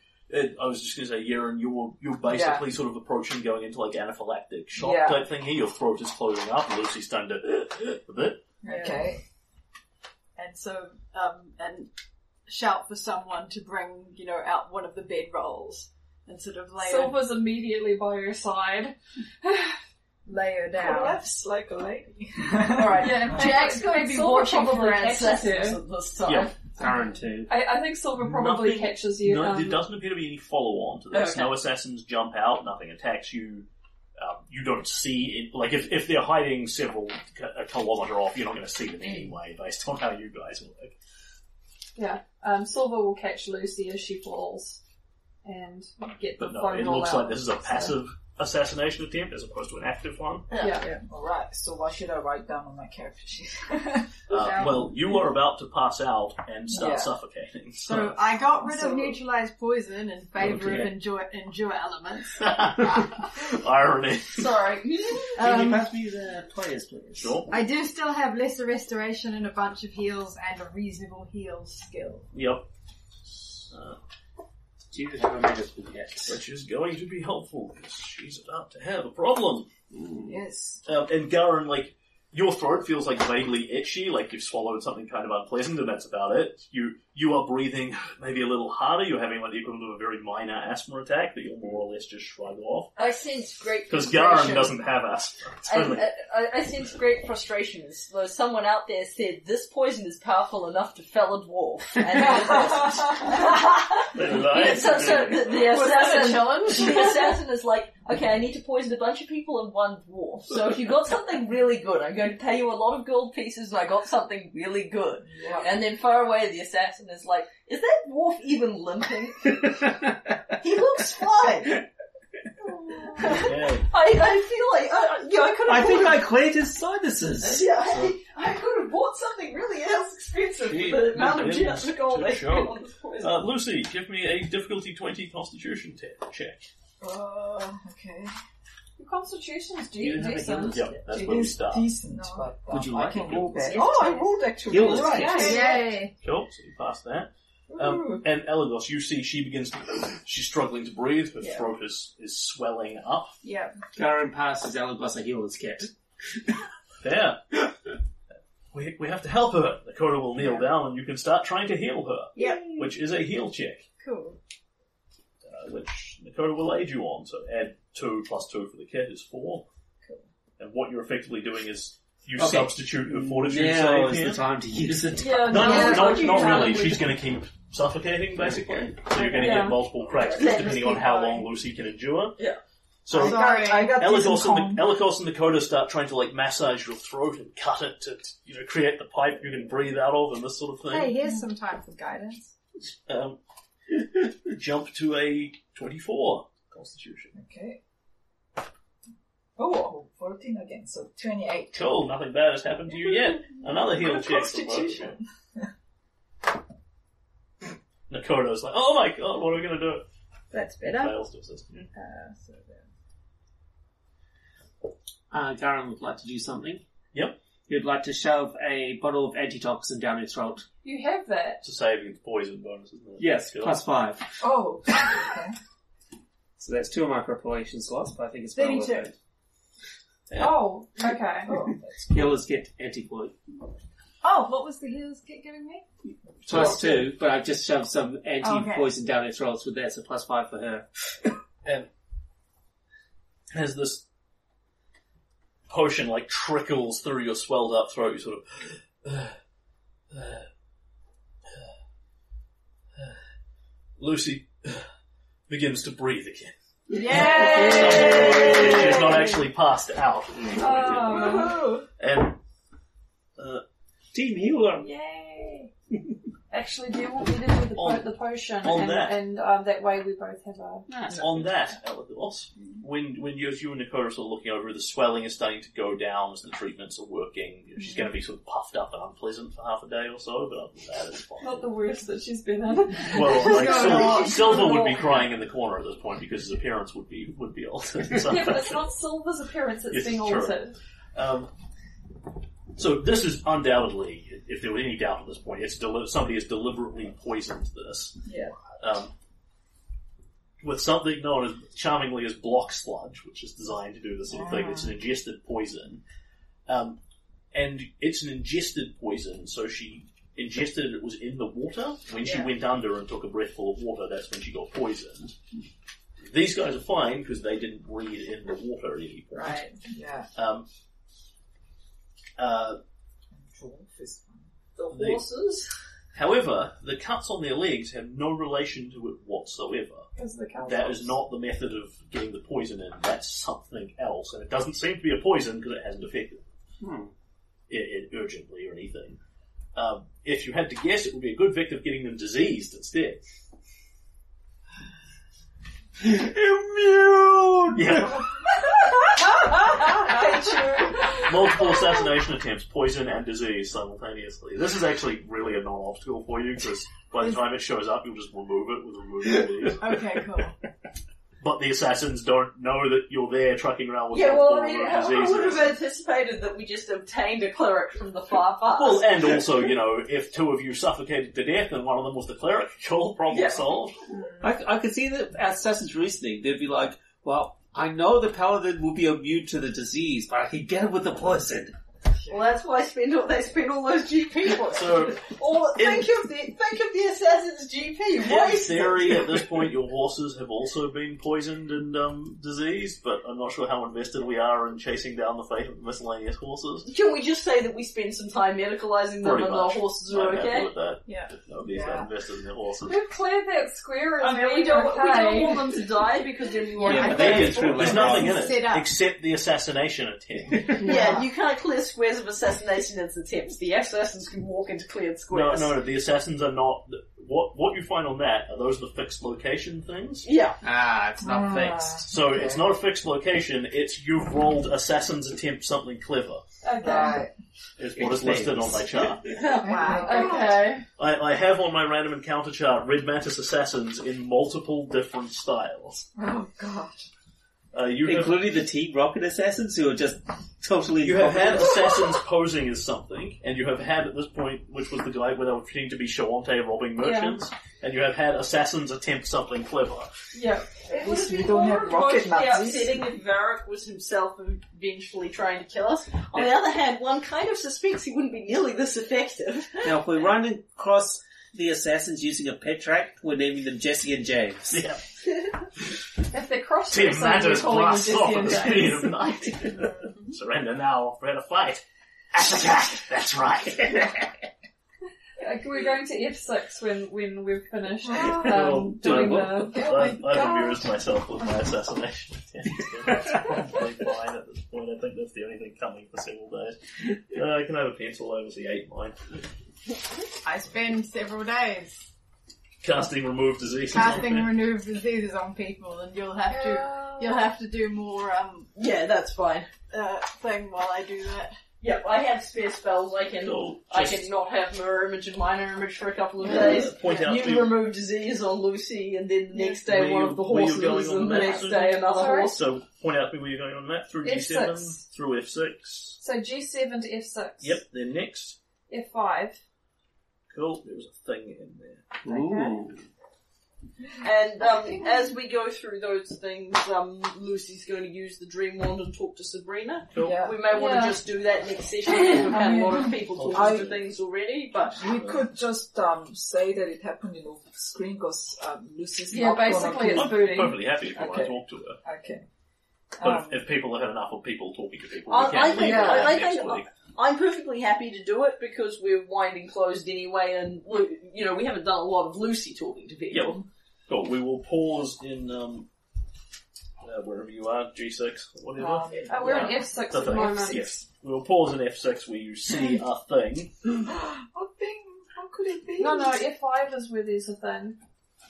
I was just going to say, yeah, and you're you're basically yeah. sort of approaching going into like anaphylactic shock yeah. type thing here. Your throat is closing up. Lucy's starting to uh, a bit. Okay. And so, um, and shout for someone to bring, you know, out one of the bed rolls and sort of lay. Silver's immediately by your side. Lay her down. Collapse like a lady. Alright. Yeah, Jack's going to be watching for ancestors at this time. Yeah, guaranteed. I, I think Silver probably nothing, catches you. No, um, there doesn't appear to be any follow-on to this. Okay. No assassins jump out, nothing attacks you. Um, you don't see it. Like, if, if they're hiding several a kilometre off, you're not going to see them anyway, based on how you guys work. Yeah. Um, Silver will catch Lucy as she falls and get the phone all out. But no, it looks out, like this is a passive... So. Assassination attempt as opposed to an active one. Yeah, yeah. yeah. Alright, so why should I write down on my character sheet? uh, well, you are about to pass out and start yeah. suffocating. So. so I got rid so, of neutralized poison in favour okay. of endure, endure elements. Irony. Sorry. Can um, you pass me the players, please? Sure. I do still have lesser restoration and a bunch of heals and a reasonable heal skill. Yep. Uh, Which is going to be helpful, because she's about to have a problem. Mm. Yes. Um, and Garen, like, your throat feels, like, vaguely itchy, like you've swallowed something kind of unpleasant, and that's about it. You you are breathing maybe a little harder, you're having, like, the equivalent of a very minor asthma attack that you'll more or less just shrug off. I sense great frustration. Because Garen doesn't have asthma. Totally. I, I, I sense great frustration, though someone out there said, this poison is powerful enough to fell a dwarf. And yeah, so, so the, the assassin, the assassin is like, okay, I need to poison a bunch of people and one dwarf. So if you got something really good, I'm going to pay you a lot of gold pieces and I got something really good. Yeah. And then far away the assassin is like, is that dwarf even limping? He looks fine. Yeah. I, I feel like I, I, yeah, I could. I think a, I cleared his sinuses. Yeah, I, I could have bought something really else expensive for the amount of gems and gold they spent on this poison. Uh, Lucy, give me a difficulty twenty Constitution te- check. Oh, uh, okay. Your Constitution's do you decent? Yeah, that's where we start. Decent, no. but, um, Would you like I can roll back? Oh, I rolled actually. You're right. Yay! Yay. Cool. So you passed that. Um, and Elagos, you see she begins to... She's struggling to breathe. Her yeah. throat is, is swelling up. Yeah. Garen passes Elagos a healer's kit. Fair. we we have to help her. Nakoda will kneel yeah. down and you can start trying to heal her. Yep. Which is a heal check. Cool. Uh, which Nakoda will aid you on. So add two plus two for the kit is four. Cool. And what you're effectively doing is you okay. substitute her fortitude now save. Now is here. The time to use the time. Yeah, no, no, no, not really. She's going to keep suffocating, basically. Okay. So you're going to yeah. get multiple cracks, just depending on how long Lucy can endure. Yeah. So Elagos and, and Nakoda start trying to like massage your throat and cut it to, you know, create the pipe you can breathe out of and this sort of thing. Hey, here's some time for guidance. Um, jump to a twenty-four Constitution. Okay. Oh, fourteen again, so twenty-eight. Cool, nothing bad has happened to you yet. Another heal check. Constitution. Nakoda's like, oh my god, what are we going to do? That's better. Fails to assist. Yeah. Uh, so then. Uh, Garen would like to do something. Yep. He would like to shove a bottle of antitoxin down his throat. You have that. It's a saving poison bonus, isn't it? Yes, that's plus five. Oh. Okay. So that's two micropolation slots, but I think it's well worth it. Yeah. Oh, okay. Oh, healers get anti-poison. Oh, what was the healers get giving me? Plus two, but I've just shoved some anti-poison okay. down their throats with that, so plus five for her. And as this potion, like, trickles through your swelled-up throat, you sort of... Uh, uh, uh, uh, Lucy uh, begins to breathe again. Yay! So, she's not actually passed out. Oh. And... Uh, Team healer! Yay! Actually, do you want me to do the, on, po- the potion? On and, that. And uh, that way we both have a... Nice. On that, Elagos, when, when you, you and Nakoda are sort of looking over, the swelling is starting to go down as the treatments are working. She's mm-hmm. going to be sort of puffed up and unpleasant for half a day or so, but other than that, it's fine. Not the worst that she's been in. Well, like, Silver, Silver would be crying in the corner at this point because his appearance would be would be altered. Yeah, but it's not Silver's appearance that's it's being altered. Um... So this is undoubtedly, if there was any doubt at this point, it's deli- somebody has deliberately poisoned this. Yeah. Um, with something known as, charmingly as block sludge, which is designed to do this sort of thing. It's an ingested poison. Um, and it's an ingested poison, so she ingested it, it was in the water. When she yeah. went under and took a breathful of water, that's when she got poisoned. These guys are fine because they didn't breathe in the water at any point. Right, yeah. Um, Uh, the horses. They, however, the cuts on their legs have no relation to it whatsoever. That is not the method of getting the poison in. That's something else, and it doesn't seem to be a poison because it hasn't affected hmm. it, it urgently or anything. Um, if you had to guess, it would be a good vector of getting them diseased instead. Immune. Yeah. Multiple assassination attempts, poison and disease simultaneously. This is actually really a non-obstacle for you because by the time it shows up, you'll just remove it with remove disease. Okay, cool. But the assassins don't know that you're there trucking around with yeah, well, you know, diseases. I would have anticipated that we just obtained a cleric from the far past. Well, and also, you know, if two of you suffocated to death and one of them was the cleric, cool, problem yeah. solved. I, I could see that our assassins reasoning, they'd be like, well, I know the paladin will be immune to the disease, but I can get it with the poison. Well, that's why I spend all, they spend all those G P points. So, or think in, of the think of the assassin's G P. Why in theory, at this point, your horses have also been poisoned and um, diseased, but I'm not sure how invested we are in chasing down the fate of the miscellaneous horses. Can we just say that we spend some time medicalising them Pretty and much. The horses are I'm okay? Happy with that. Yeah, nobody's yeah. invested in their horses. We've cleared that square, and okay. we don't we don't want them to die because then we want. Yeah, they get through. There's nothing in it except the assassination attempt. yeah. yeah, you can't clear squares of assassination attempts. The assassins can walk into cleared squares. No, no, the assassins are not... What What you find on that, are those the fixed location things? Yeah. Ah, it's not ah, fixed. So okay. it's not a fixed location, it's you've rolled assassin's attempt something clever. Okay. Um, is what it is listed on my chart. Wow. Okay. I, I have on my random encounter chart Red Mantis assassins in multiple different styles. Oh, God. Uh, you Including have, the team rocket assassins who are just totally... You have had assassins posing as something, and you have had at this point, which was the guy where they were pretending to be Shawante robbing merchants, yeah. and you have had assassins attempt something clever. Yeah. At least we don't have rocket Nazis. It would be upsetting if Varric was himself eventually trying to kill us. On yeah. the other hand, one kind of suspects he wouldn't be nearly this effective. Now, if we run across the assassins using a pet track, we're naming them Jesse and James. Yeah. If they cross Team Lanterns blast off at the speed of night. Surrender now, or prepare to fight. Attack! That's right. Like we're going to F six when, when we're finished um, well, doing well, the... Well, I've, oh I've embarrassed myself with my assassination attempt. That's probably fine at this point. I think that's the only thing coming for several days. Uh, I can have a pencil over the eight mine. I spend several days casting remove diseases. Casting on remove diseases on people, and you'll have to you'll have to do more. Um, yeah, that's fine. Uh, thing while I do that. Yep, I have spare spells. I can so I can not have mirror image and minor image for a couple of days. Point out you remove disease on Lucy, and then the next day one you, of the horses, and the next day another Sorry? horse. So point out to me where you're going on that through G seven F six. Through F six. So G seven to F six. Yep, then next F five. Cool, there was a thing in there. Ooh. And um, as we go through those things, um, Lucy's going to use the dream wand and talk to Sabrina. Cool. Yeah. We may yeah. want to just do that next session because we've had I mean, a lot of people talking I, to things already. But we could just um, say that it happened, you know, off screen because um, Lucy's yeah, not basically it's booty. I'm perfectly happy if you okay. want to talk to her. Okay. But um, if, if people have had enough of people talking to people, I, we can't I leave yeah, I, I next week. I'm perfectly happy to do it because we're winding closed anyway, and you know we haven't done a lot of Lucy talking to people. Yeah, well, cool. We will pause in um, uh, wherever you are, G six, whatever. Um, oh, we're in F six at the moment. Yes, we will pause in F six where you see a thing. A thing? How could it be? No, no. F five is where there's a thing.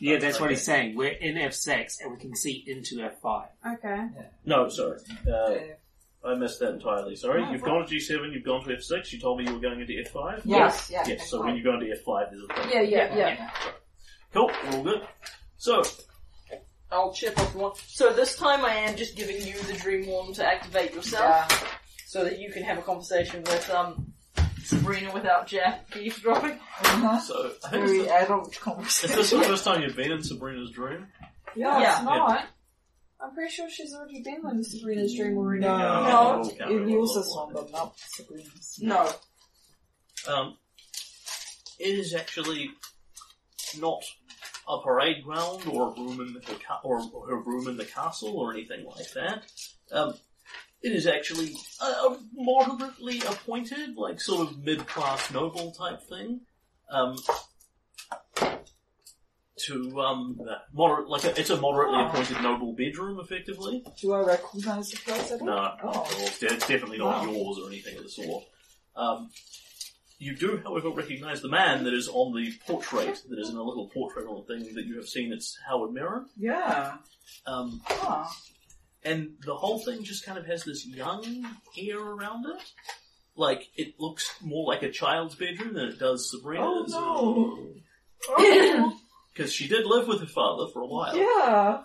Yeah, that's what he's saying. We're in F six and we can see into F five. Okay. Yeah. No, sorry. Uh, I missed that entirely. Sorry. No, you've what? gone to G seven, you've gone to F six, you told me you were going into F five? Yes. Yeah. Yes, yeah, so when you go into F five, there's a thing. Yeah, yeah, yeah. yeah. yeah. Cool, all good. So, I'll chip off one. So this time I am just giving you the dream wand to activate yourself yeah. so that you can have a conversation with um Sabrina without Jack eavesdropping. Uh-huh. So, I think Very it's the, adult conversation. Is this the first time you've been in Sabrina's dream? Yeah, yeah. it's not. Yeah. I'm pretty sure she's already been in Sabrina's dream already. No, no. no. Ileosa's one, but not Sabrina's. No. Um, it is actually not a parade ground or a room in the ca- or a room in the castle or anything like that. Um, it is actually a, a moderately appointed, like sort of mid-class noble type thing. Um. To, um, moderate, like, a, it's a moderately oh. appointed noble bedroom, effectively. Do I recognise the place at all? No, oh. not at all. It's definitely not no. yours or anything of the sort. Um, you do, however, recognise the man that is on the portrait, that is in a little portrait on the thing that you have seen, it's Howard Merrin. Yeah. Um, huh. And the whole thing just kind of has this young air around it. Like, it looks more like a child's bedroom than it does Sabrina's. Oh, no. Oh. Because she did live with her father for a while. Yeah.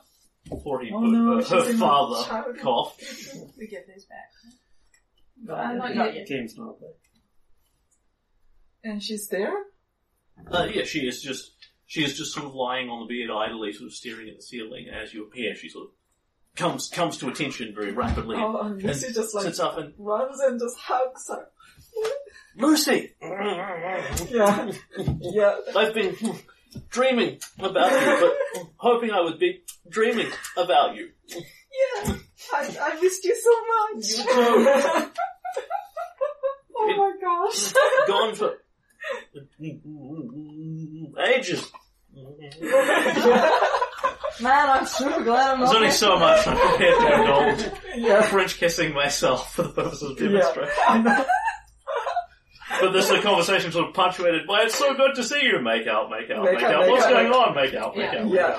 Before he oh, no, her, her father coughed. We get these back. No, uh, not yet. yet. Game's not and she's there? Uh, yeah, she is just she is just sort of lying on the bed idly, sort of staring at the ceiling. As you appear, she sort of comes comes to attention very rapidly. Oh, and Lucy and just like sits up and runs and just hugs her. Lucy. Yeah. Yeah. I've been. Dreaming about you, but hoping I would be dreaming about you. Yeah, I, I missed you so much. You too. Oh my gosh. Gone for ages. Man, I'm super glad I'm not. There's only so much I'm prepared to indulge. Yeah. French kissing myself for the purpose of demonstration. Yeah. But this the conversation sort of punctuated by, it's so good to see you, make out, make out, make, make out, out. Make What's out, going make on, make out, yeah. make out, make yeah.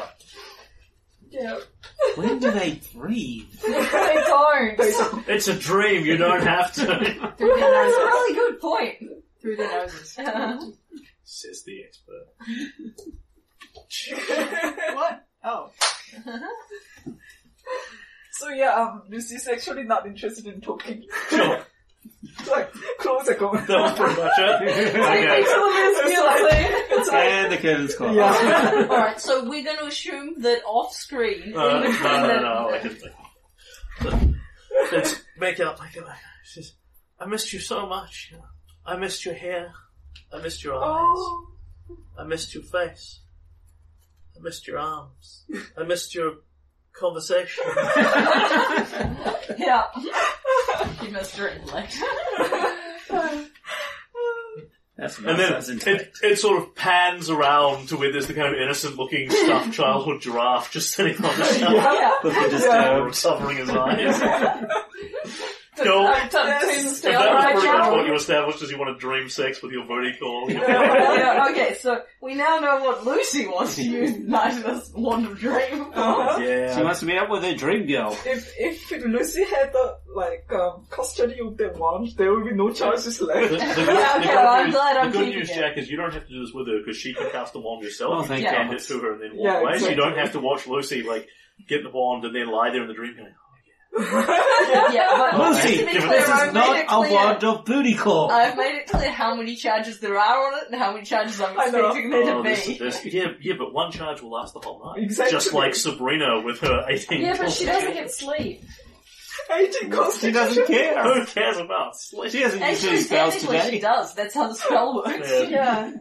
out. Yeah. When do they breathe? They don't. It's a dream, you don't have to. Through their noses. That's a really good point. Through their noses. Uh-huh. Says the expert. What? Oh. So So yeah, um, Lucy's actually not interested in talking. Sure. Like, close the comment. That was pretty much it. Okay. It's like, and the curtains close. Yeah. Alright, so we're going to assume that off screen. No, no, no, no, I just think. Let's make it up. Make it up. She says, I missed you so much. I missed your hair. I missed your eyes. Oh. I missed your face. I missed your arms. I missed your conversation. Yeah. You missed your intellect. That's and then it, it, it sort of pans around to where there's the kind of innocent-looking stuffed childhood giraffe just sitting on the shelf, yeah. looking disturbed, yeah. covering his eyes. No, that's pretty much what you established is you want to dream sex with your vertical. Your yeah, okay, so we now know what Lucy wants to use Night's Wand of Dream. Uh-huh. Yeah. She wants to meet up with her dream girl. If if Lucy had the like um, custody of that wand, there would be no chances left. The, the, the, yeah, okay, well, I'm glad I'm keeping it. The good news, Jack, is you don't have to do this with her because she can cast the wand herself. Oh, thank you. Hand it to her and then walk yeah, away. Exactly. So you don't have to watch Lucy like get the wand and then lie there in the dream going, yeah. Yeah, but Lucy, just to be clear, this is not a wand of booty call. I've made it clear how many charges there are on it and how many charges I'm expecting there oh, to this, be. This, yeah, yeah, but one charge will last the whole night. Exactly. Just like Sabrina with her eighteen. Yeah, but she doesn't get sleep. eighteen She doesn't care. Who cares about sleep? She doesn't use these spells today. Actually, she does. That's how the spell works. Yeah. yeah.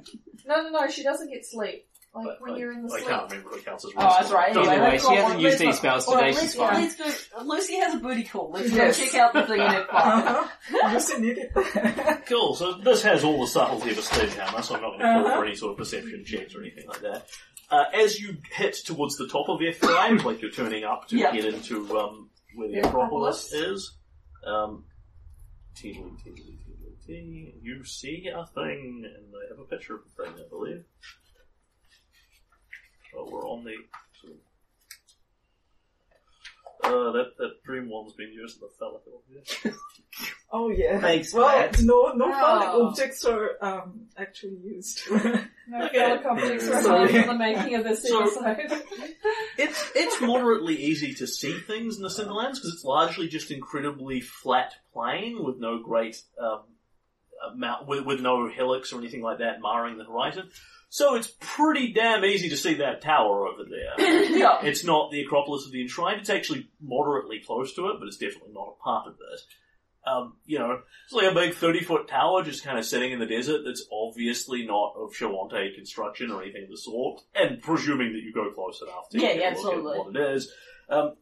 No, no, no. She doesn't get sleep. Like but, when like, you're in the I sleep. I can't remember what counts as. Oh, that's right. Anyway, anyway she hasn't used any spells today, she's fine. Let's go, Lucy has a booty call. Let's yes. go check out the thing in her pocket. Lucy needed that. Cool, so this has all the subtlety of a sledgehammer, so I'm not going to call uh-huh. for any sort of perception checks or anything like that. Uh, as you hit towards the top of F five, like you're turning up to yep. get into um, where the Acropolis is, um, teedly, teedly, teedly, teedly, you see a thing, and I have a picture of the thing, I believe. Oh, we're on the... Uh, that, that dream wand's been used in the phallic object. Oh, yeah. Thanks, well, no, no oh. phallic objects are um, actually used. No okay. phallic objects are involved in the making of this so, episode. it's, it's moderately easy to see things in the Cinderlands because it's largely just incredibly flat plain with no great... Um, amount, with, with no hillocks or anything like that marring the horizon. So it's pretty damn easy to see that tower over there. Yeah. It's not the Acropolis of the Enshrined. It's actually moderately close to it, but it's definitely not a part of this. Um, you know, it's like a big thirty-foot tower just kind of sitting in the desert that's obviously not of Shawante construction or anything of the sort, and presuming that you go close enough to yeah, yeah, absolutely. Look at what it is. Um,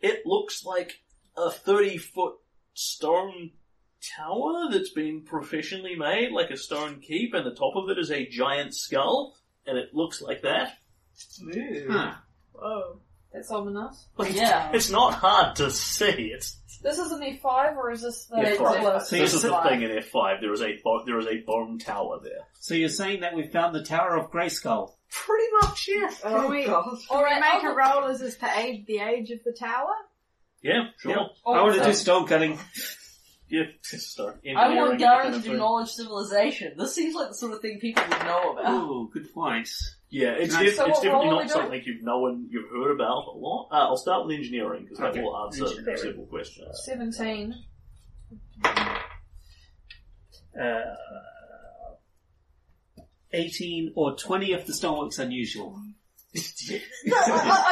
it looks like a thirty-foot stone tower that's been professionally made, like a stone keep, and the top of it is a giant skull, and it looks like that. Ew. Huh. Whoa. That's ominous. Like, yeah. It's not hard to see. It's This is an F five, or is this the... F five. So this is the thing in F five. There is a bo- there is a bone tower there. So you're saying that we've found the Tower of Greyskull? Pretty much, yes. Oh, can we, God. Or we make a roll as is to aid the age of the tower? Yeah, sure. Yeah. I want to do stone cutting. Yeah, I want Garen to do knowledge civilization. This seems like the sort of thing people would know about. Ooh, good point. Yeah, it's, def- so it's definitely not something you've known, you've heard about a lot. Uh, I'll start with engineering, because okay. that will answer several questions. seventeen Uh, eighteen or twenty if the stonework's unusual. No, I,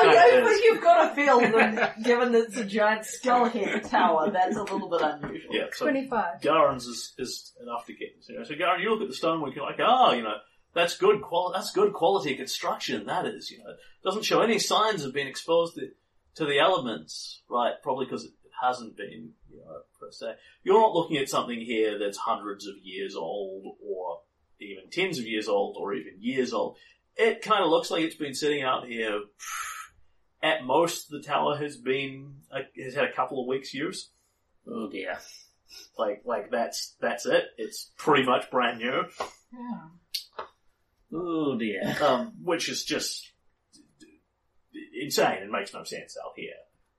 I don't think you've got to feel that given that it's a giant skull head tower, that's a little bit unusual. Yeah, so twenty-five Garen's is, is enough to get this. You know? So Garen, you look at the stonework, you're like, ah, oh, you know, that's good quali- that's good quality construction, that is, you know. It doesn't show any signs of being exposed to, to the elements, right, probably because it hasn't been, you know, per se. You're not looking at something here that's hundreds of years old or even tens of years old or even years old. It kind of looks like it's been sitting out here. At most, the tower has been has had a couple of weeks' use. Oh dear! Like, like that's that's it. It's pretty much brand new. Yeah. Oh dear. Um, which is just insane. It makes no sense out here.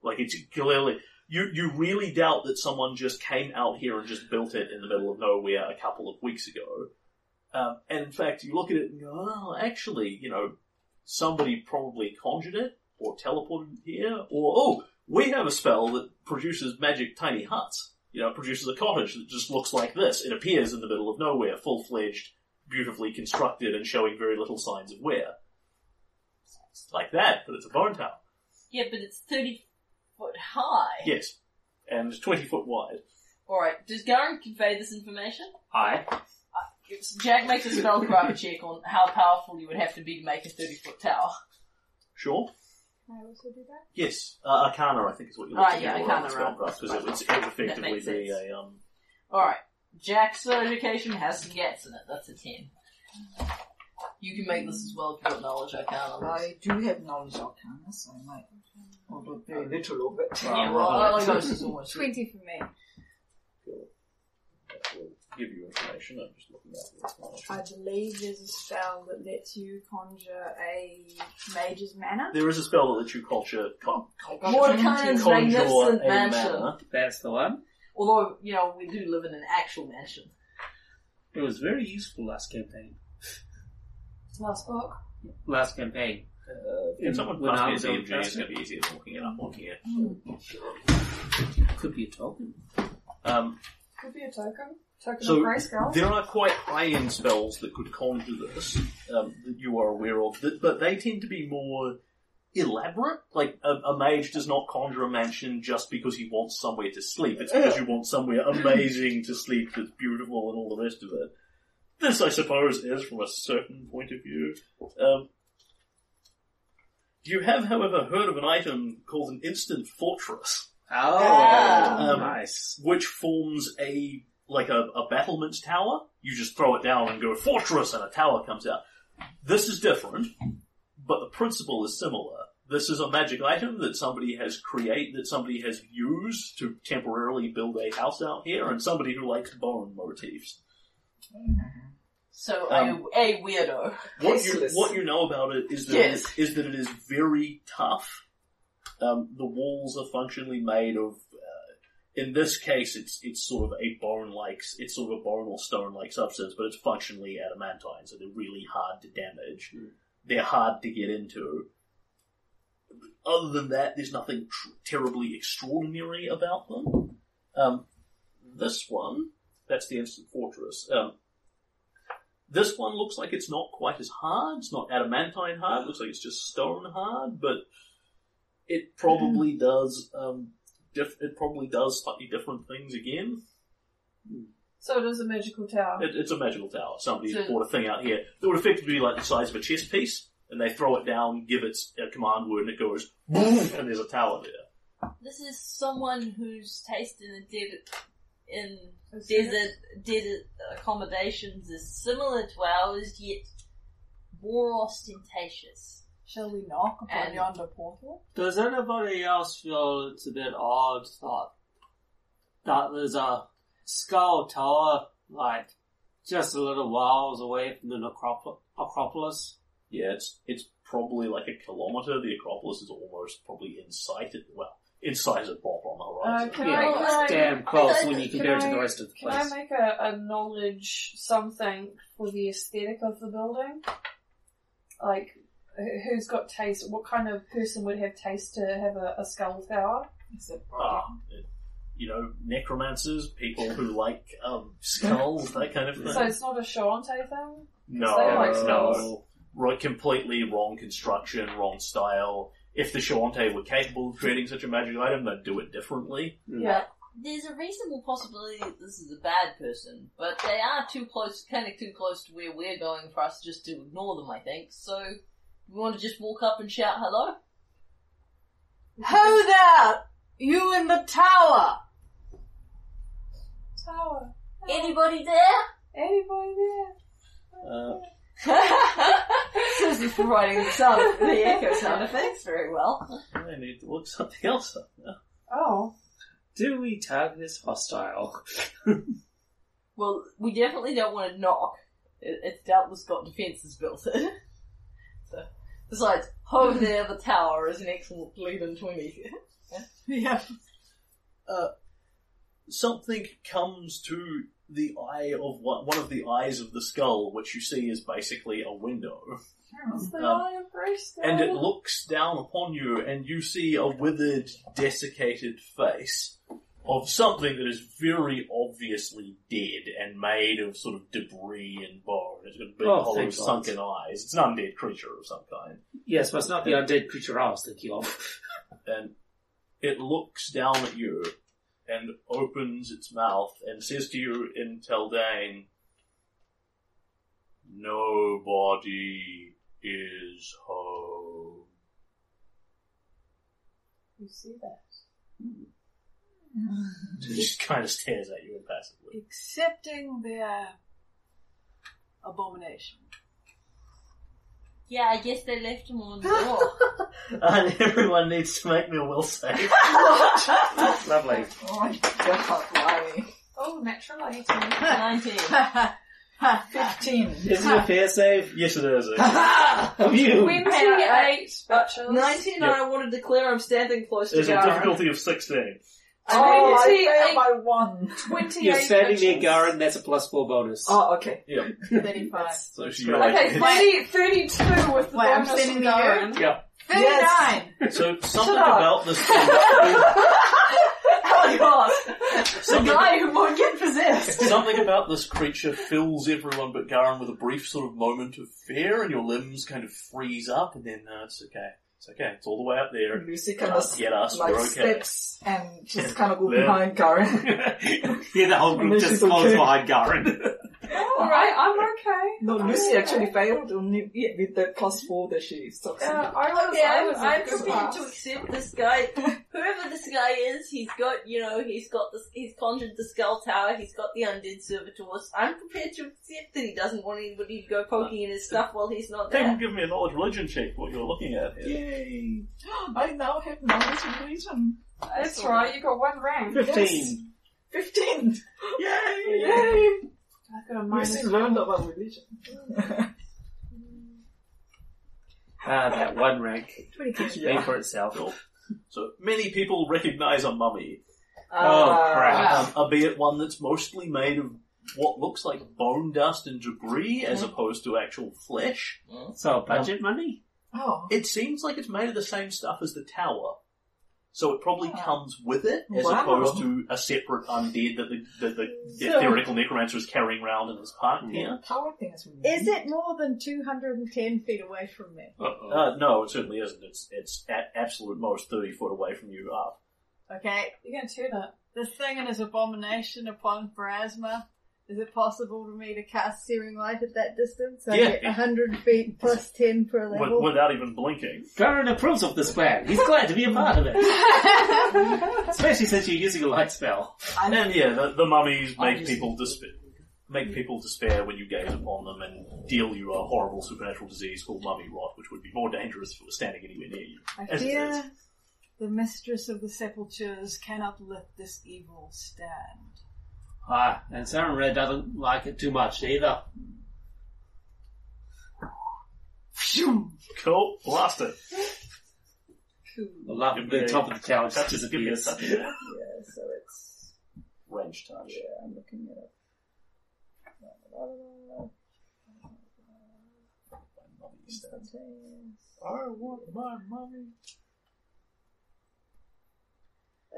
Like it's clearly you you really doubt that someone just came out here and just built it in the middle of nowhere a couple of weeks ago. Um, and in fact, you look at it and go, oh, actually, you know, somebody probably conjured it or teleported here or, oh, we have a spell that produces magic tiny huts. You know, it produces a cottage that just looks like this. It appears in the middle of nowhere, full-fledged, beautifully constructed, and showing very little signs of wear. It's like that, but it's a bone tower. Yeah, but it's thirty foot high. Yes, and twenty foot wide. Alright, does Garen convey this information? Aye. Uh, Jack makes a spellcraft check on how powerful you would have to be to make a thirty foot tower. Sure. Can I also do that? Yes. Uh, Arcana, I think, is what you're looking for. Ah, yeah, Arcana, right. Because it would effectively be a... Um... Alright. Jack's certification has some gats in it. That's a ten. You can make this as well if you've got knowledge Arcana. I do have knowledge Arcana, so I might... Although very little of it. Yeah, well, Allegos is almost... twenty for me. Cool. That will give you information. I'm just looking at the I believe there's a spell that lets you conjure a mage's manor. There is a spell that lets you culture, con- con- Mordekainen's magnificent mansion. That's the one. Although, you know, we do live in an actual mansion. It was very useful last campaign. Last book? Last campaign. Uh, if someone passed me a D M G, it's going to be easier than looking it up on here. Mm. Sure. Could be a token. Um... Could be a token. Token so of grayscale. There are quite high-end spells that could conjure this, um, that you are aware of, that, but they tend to be more elaborate. Like, a, a mage does not conjure a mansion just because he wants somewhere to sleep. It's because you want somewhere amazing to sleep that's beautiful and all the rest of it. This, I suppose, is from a certain point of view. Um, you have, however, heard of an item called an instant fortress. Oh, ah, um, nice. Which forms a, like a, a battlement tower. You just throw it down and go, fortress, and a tower comes out. This is different, but the principle is similar. This is a magic item that somebody has create, that somebody has used to temporarily build a house out here, and somebody who likes bone motifs. So, um, a, a weirdo. What you, what you know about it is that, yes. it is, is that it is very tough. Um, the walls are functionally made of, uh, in this case, it's it's sort of a bone-like, it's sort of a bone or stone-like substance, but it's functionally adamantine, so they're really hard to damage. Mm. They're hard to get into. Other than that, there's nothing tr- terribly extraordinary about them. Um, this one, that's the Instant Fortress. Um, this one looks like it's not quite as hard. It's not adamantine hard. It looks like it's just stone hard, but... It probably mm. does. Um, diff- it probably does slightly different things again. So it is a magical tower. It, it's a magical tower. Somebody's so, bought a thing out here that would effectively be like the size of a chess piece, and they throw it down, give it a command word, and it goes boom, and there's a tower there. This is someone who's taste in a desert, in desert desert accommodations is similar to ours, yet more ostentatious. Shall we knock upon and yonder portal? Does anybody else feel it's a bit odd that, that there's a skull tower, like, just a little whiles away from the necropol- Acropolis? Yeah, it's it's probably like a kilometre. The Acropolis is almost probably in sight. At, well, in sight of Bob on the horizon. Uh, yeah, I, it's I, damn close I, I, when you compare it to the rest of the place. Can I make a, a knowledge something for the aesthetic of the building? Like... Who's got taste? What kind of person would have taste to have a, a skull tower? Uh, you know, necromancers, people who like um, skulls, that kind of thing. So it's not a Shawante thing? No, like no. Right, completely wrong construction, wrong style. If the Shawante were capable of creating such a magic item, they'd do it differently. Yeah. There's a reasonable possibility that this is a bad person, but they are too close, kind of too close to where we're going for us just to ignore them, I think, so... We want to just walk up and shout hello? Ho there! You in the tower! Tower. Anybody there? Anybody there? Uh. Susie's providing the sound, the echo sound effects very well. I need to look something else up now. Oh. Do we tag this hostile? Well, we definitely don't want to knock. It's doubtless got defences built in. So. Besides, ho there, the tower is an excellent lead in twenty. Yeah. Yeah. Uh, something comes to the eye of one, one of the eyes of the skull, which you see is basically a window. It's the um, eye of Greystone. And it looks down upon you, and you see a withered, desiccated face of something that is very obviously dead and made of sort of debris and bone. It's got big, oh, hollow, sunken eyes. It's an undead creature of some kind. Yes, but it's not the undead creature I was thinking of. And it looks down at you and opens its mouth and says to you in Teldane, "Nobody is home." You see that? Mm. It just kind of stares at you impassively. Accepting their abomination. Yeah, I guess they left him on the door. And everyone needs to make me a will save. That's lovely. Oh my god, oh, natural eighteen. nineteen. fifteen. Is it a fair save? Yes, it is. Of you. twenty-eight. nineteen, and yep. I want to declare I'm standing close to Garen. There's a difficulty of sixteen. Oh, I failed by one. twenty-eight. You're standing near Garen, that's a plus four bonus. Oh, okay. Yeah. thirty-five. So she okay, thirty, thirty-two with the wait, bonus I'm standing near Garen. Yeah. thirty-nine. Yes. So something about this thing. Oh, God. The guy who won't get possessed. Something about this creature fills everyone but Garen with a brief sort of moment of fear, and your limbs kind of freeze up, and then uh, it's okay. It's okay, it's all the way up there. Lucy kind of get us, like, we're okay. Steps and just kind of go behind Garen. Yeah, the whole group just goes okay. Behind Garen. Oh, alright, I'm okay. No, I'm Lucy okay. Actually failed on yeah, with that plus four that she sucks uh, in. I yeah, I'm prepared to accept this guy. Whoever this guy is, he's got, you know, he's got this, he's conjured the skull tower, he's got the undead servitors. I'm prepared to accept that he doesn't want anybody to go poking in his stuff while he's not there. Can you give me a knowledge religion check what you're looking at here? Yeah. I now have knowledge of religion. That's right, you got one rank. Fifteen. Yes. Fifteen. Yay! Yay! I've got a minus. You still learned about religion. Ah, uh, that one rank. Keeps yeah. Paying for itself. Cool. So many people recognise a mummy. Uh, oh crap! Um, albeit one that's mostly made of what looks like bone dust and debris, mm. as opposed to actual flesh. Mm. So budget um, money. Oh. It seems like it's made of the same stuff as the tower. So it probably yeah. comes with it, as wow. opposed to a separate undead that the, the, the so, theoretical necromancer is carrying around in his park yeah. here. Tower thing is, is it more than two hundred ten feet away from me? Uh-oh. Uh, no, it certainly isn't. It's it's at absolute most thirty foot away from you up. Okay, you can turn it. This thing and its abomination upon Pharasma. Is it possible for me to cast Searing Light at that distance? I yeah. get one hundred feet plus ten per level. Without even blinking. Garen approves of this plan. He's glad to be a part of it. Especially since you're using a light spell. I'm, and yeah, the, the mummies I'm make people despair. Make people despair when you gaze upon them and deal you a horrible supernatural disease called mummy rot, which would be more dangerous if it was standing anywhere near you. I As fear the mistress of the sepultures cannot let this evil stand. Ah, and Sarenrae doesn't like it too much either. Cool, blast it. Cool. I love it. The top of the tower just disappears. Yeah, so it's range touch. Yeah, I'm looking at it. I want my mummy.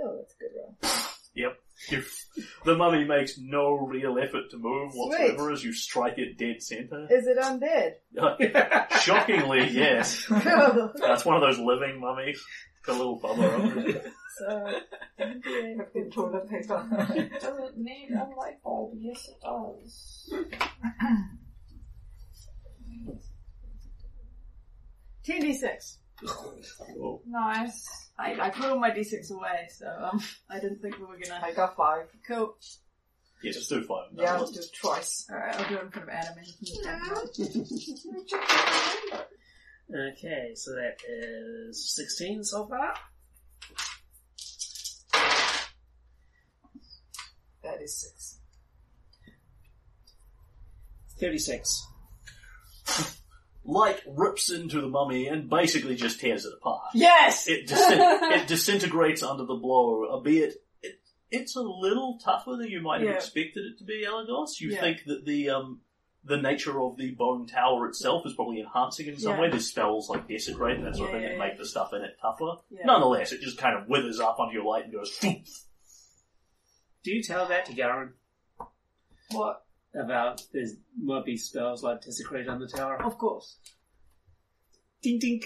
Oh, that's a good one. Yep. If the mummy makes no real effort to move whatsoever Sweet. As you strike it dead centre. Is it undead? Shockingly, yes. That's one of those living mummies. Got a little bubble on it. So, undead. Toilet paper. Does it need a light bulb? Yes, it does. ten d six. Cool. Nice. I, I put all my d six away, so um, I didn't think we were gonna. I got five. Cool. Yeah, just do five. Yeah, I'll do it twice. Alright, I'll do it in front of Adam. Okay, so that is sixteen so far. That is six. thirty-six. Light rips into the mummy and basically just tears it apart. Yes! It, dis- it disintegrates under the blow, albeit it, it's a little tougher than you might have yeah. expected it to be, Elagos. You yeah. think that the um, the nature of the bone tower itself is probably enhancing in some yeah. way. There's spells like Desecrate and that sort yeah, of thing that yeah, make yeah. the stuff in it tougher. Yeah. Nonetheless, it just kind of withers up under your light and goes... Do you tell that to Garen? What? About there might be spells like Desecrate on the tower? Of course. Ding, ding.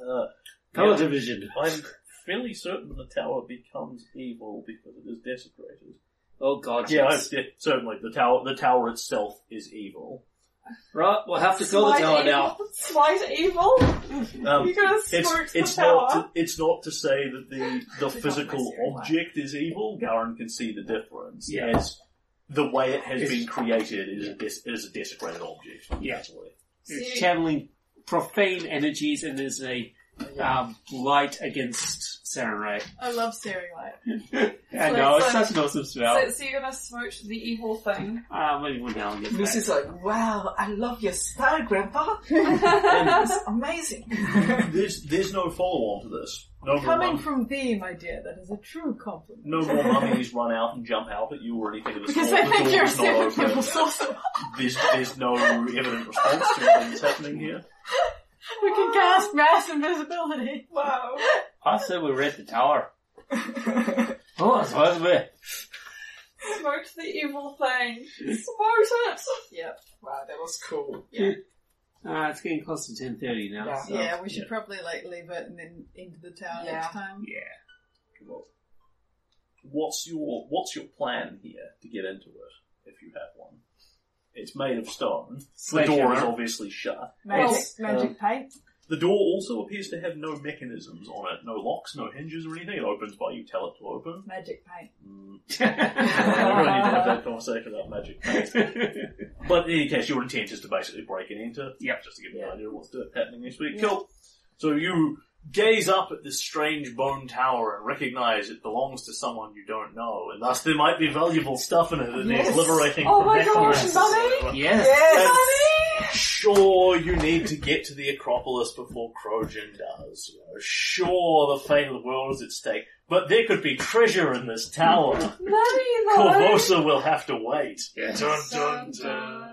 Uh, Color yeah, division. I'm fairly certain the tower becomes evil because it is desecrated. Oh God! Yeah, yes. I, yeah, certainly the tower. The tower itself is evil. Right, we'll have to kill the tower now. Slight evil. Um, You're gonna scorch the it's tower. Not to, it's not to say that the the physical object is evil. Garen can see the difference. Yeah. As the way it has it's, been created is yeah. a des- is a desecrated object. Yeah. Actually. It's channeling profane energies and there's a um, light against Sarenrae. I love Sarenrae. I know, it's such an awesome smell. So, so you're going to smooch the evil thing? Uh, maybe we'll now get back. Lucy's like, wow, I love your style, Grandpa. It's amazing. There's, there's no follow-on to this. No Coming from thee, my dear, that is a true compliment. No more mummies run out and jump out at you or anything of the sort. Because I think you're a seven-table saucer. There's, there's no evident response to what's happening here. We can oh. cast mass invisibility. Wow. I said we raid the tower. Oh, I suppose we're... Smoke the evil thing. Smoke it! Yep. Wow, that was cool. Yeah. Uh, it's getting close to ten thirty now. Yeah, so. yeah we should yeah. probably like leave it and then into the tower yeah. next time. Yeah. Well, what's your what's your plan here to get into it, if you have one? It's made of stone. The door is obviously shut. Magic, magic paint. The door also appears to have no mechanisms on it. No locks, no hinges or anything. It opens by you tell it to open. Magic paint. Mm. I really need to have that conversation about magic paint. But in any case, your intent is to basically break and enter. Yep. Just to give you an idea of what's happening next week. Yep. Cool. So you gaze up at this strange bone tower and recognise it belongs to someone you don't know, and thus there might be valuable stuff in it that yes. is liberating oh from necromancy. Oh my gosh, Mummy! Yes! yes. Mummy! Sure, you need to get to the Acropolis before Crojan does. You know, sure, the fate of the world is at stake, but there could be treasure in this tower. Mummy, Corvosa will have to wait. Yes. Dun, dun, dun.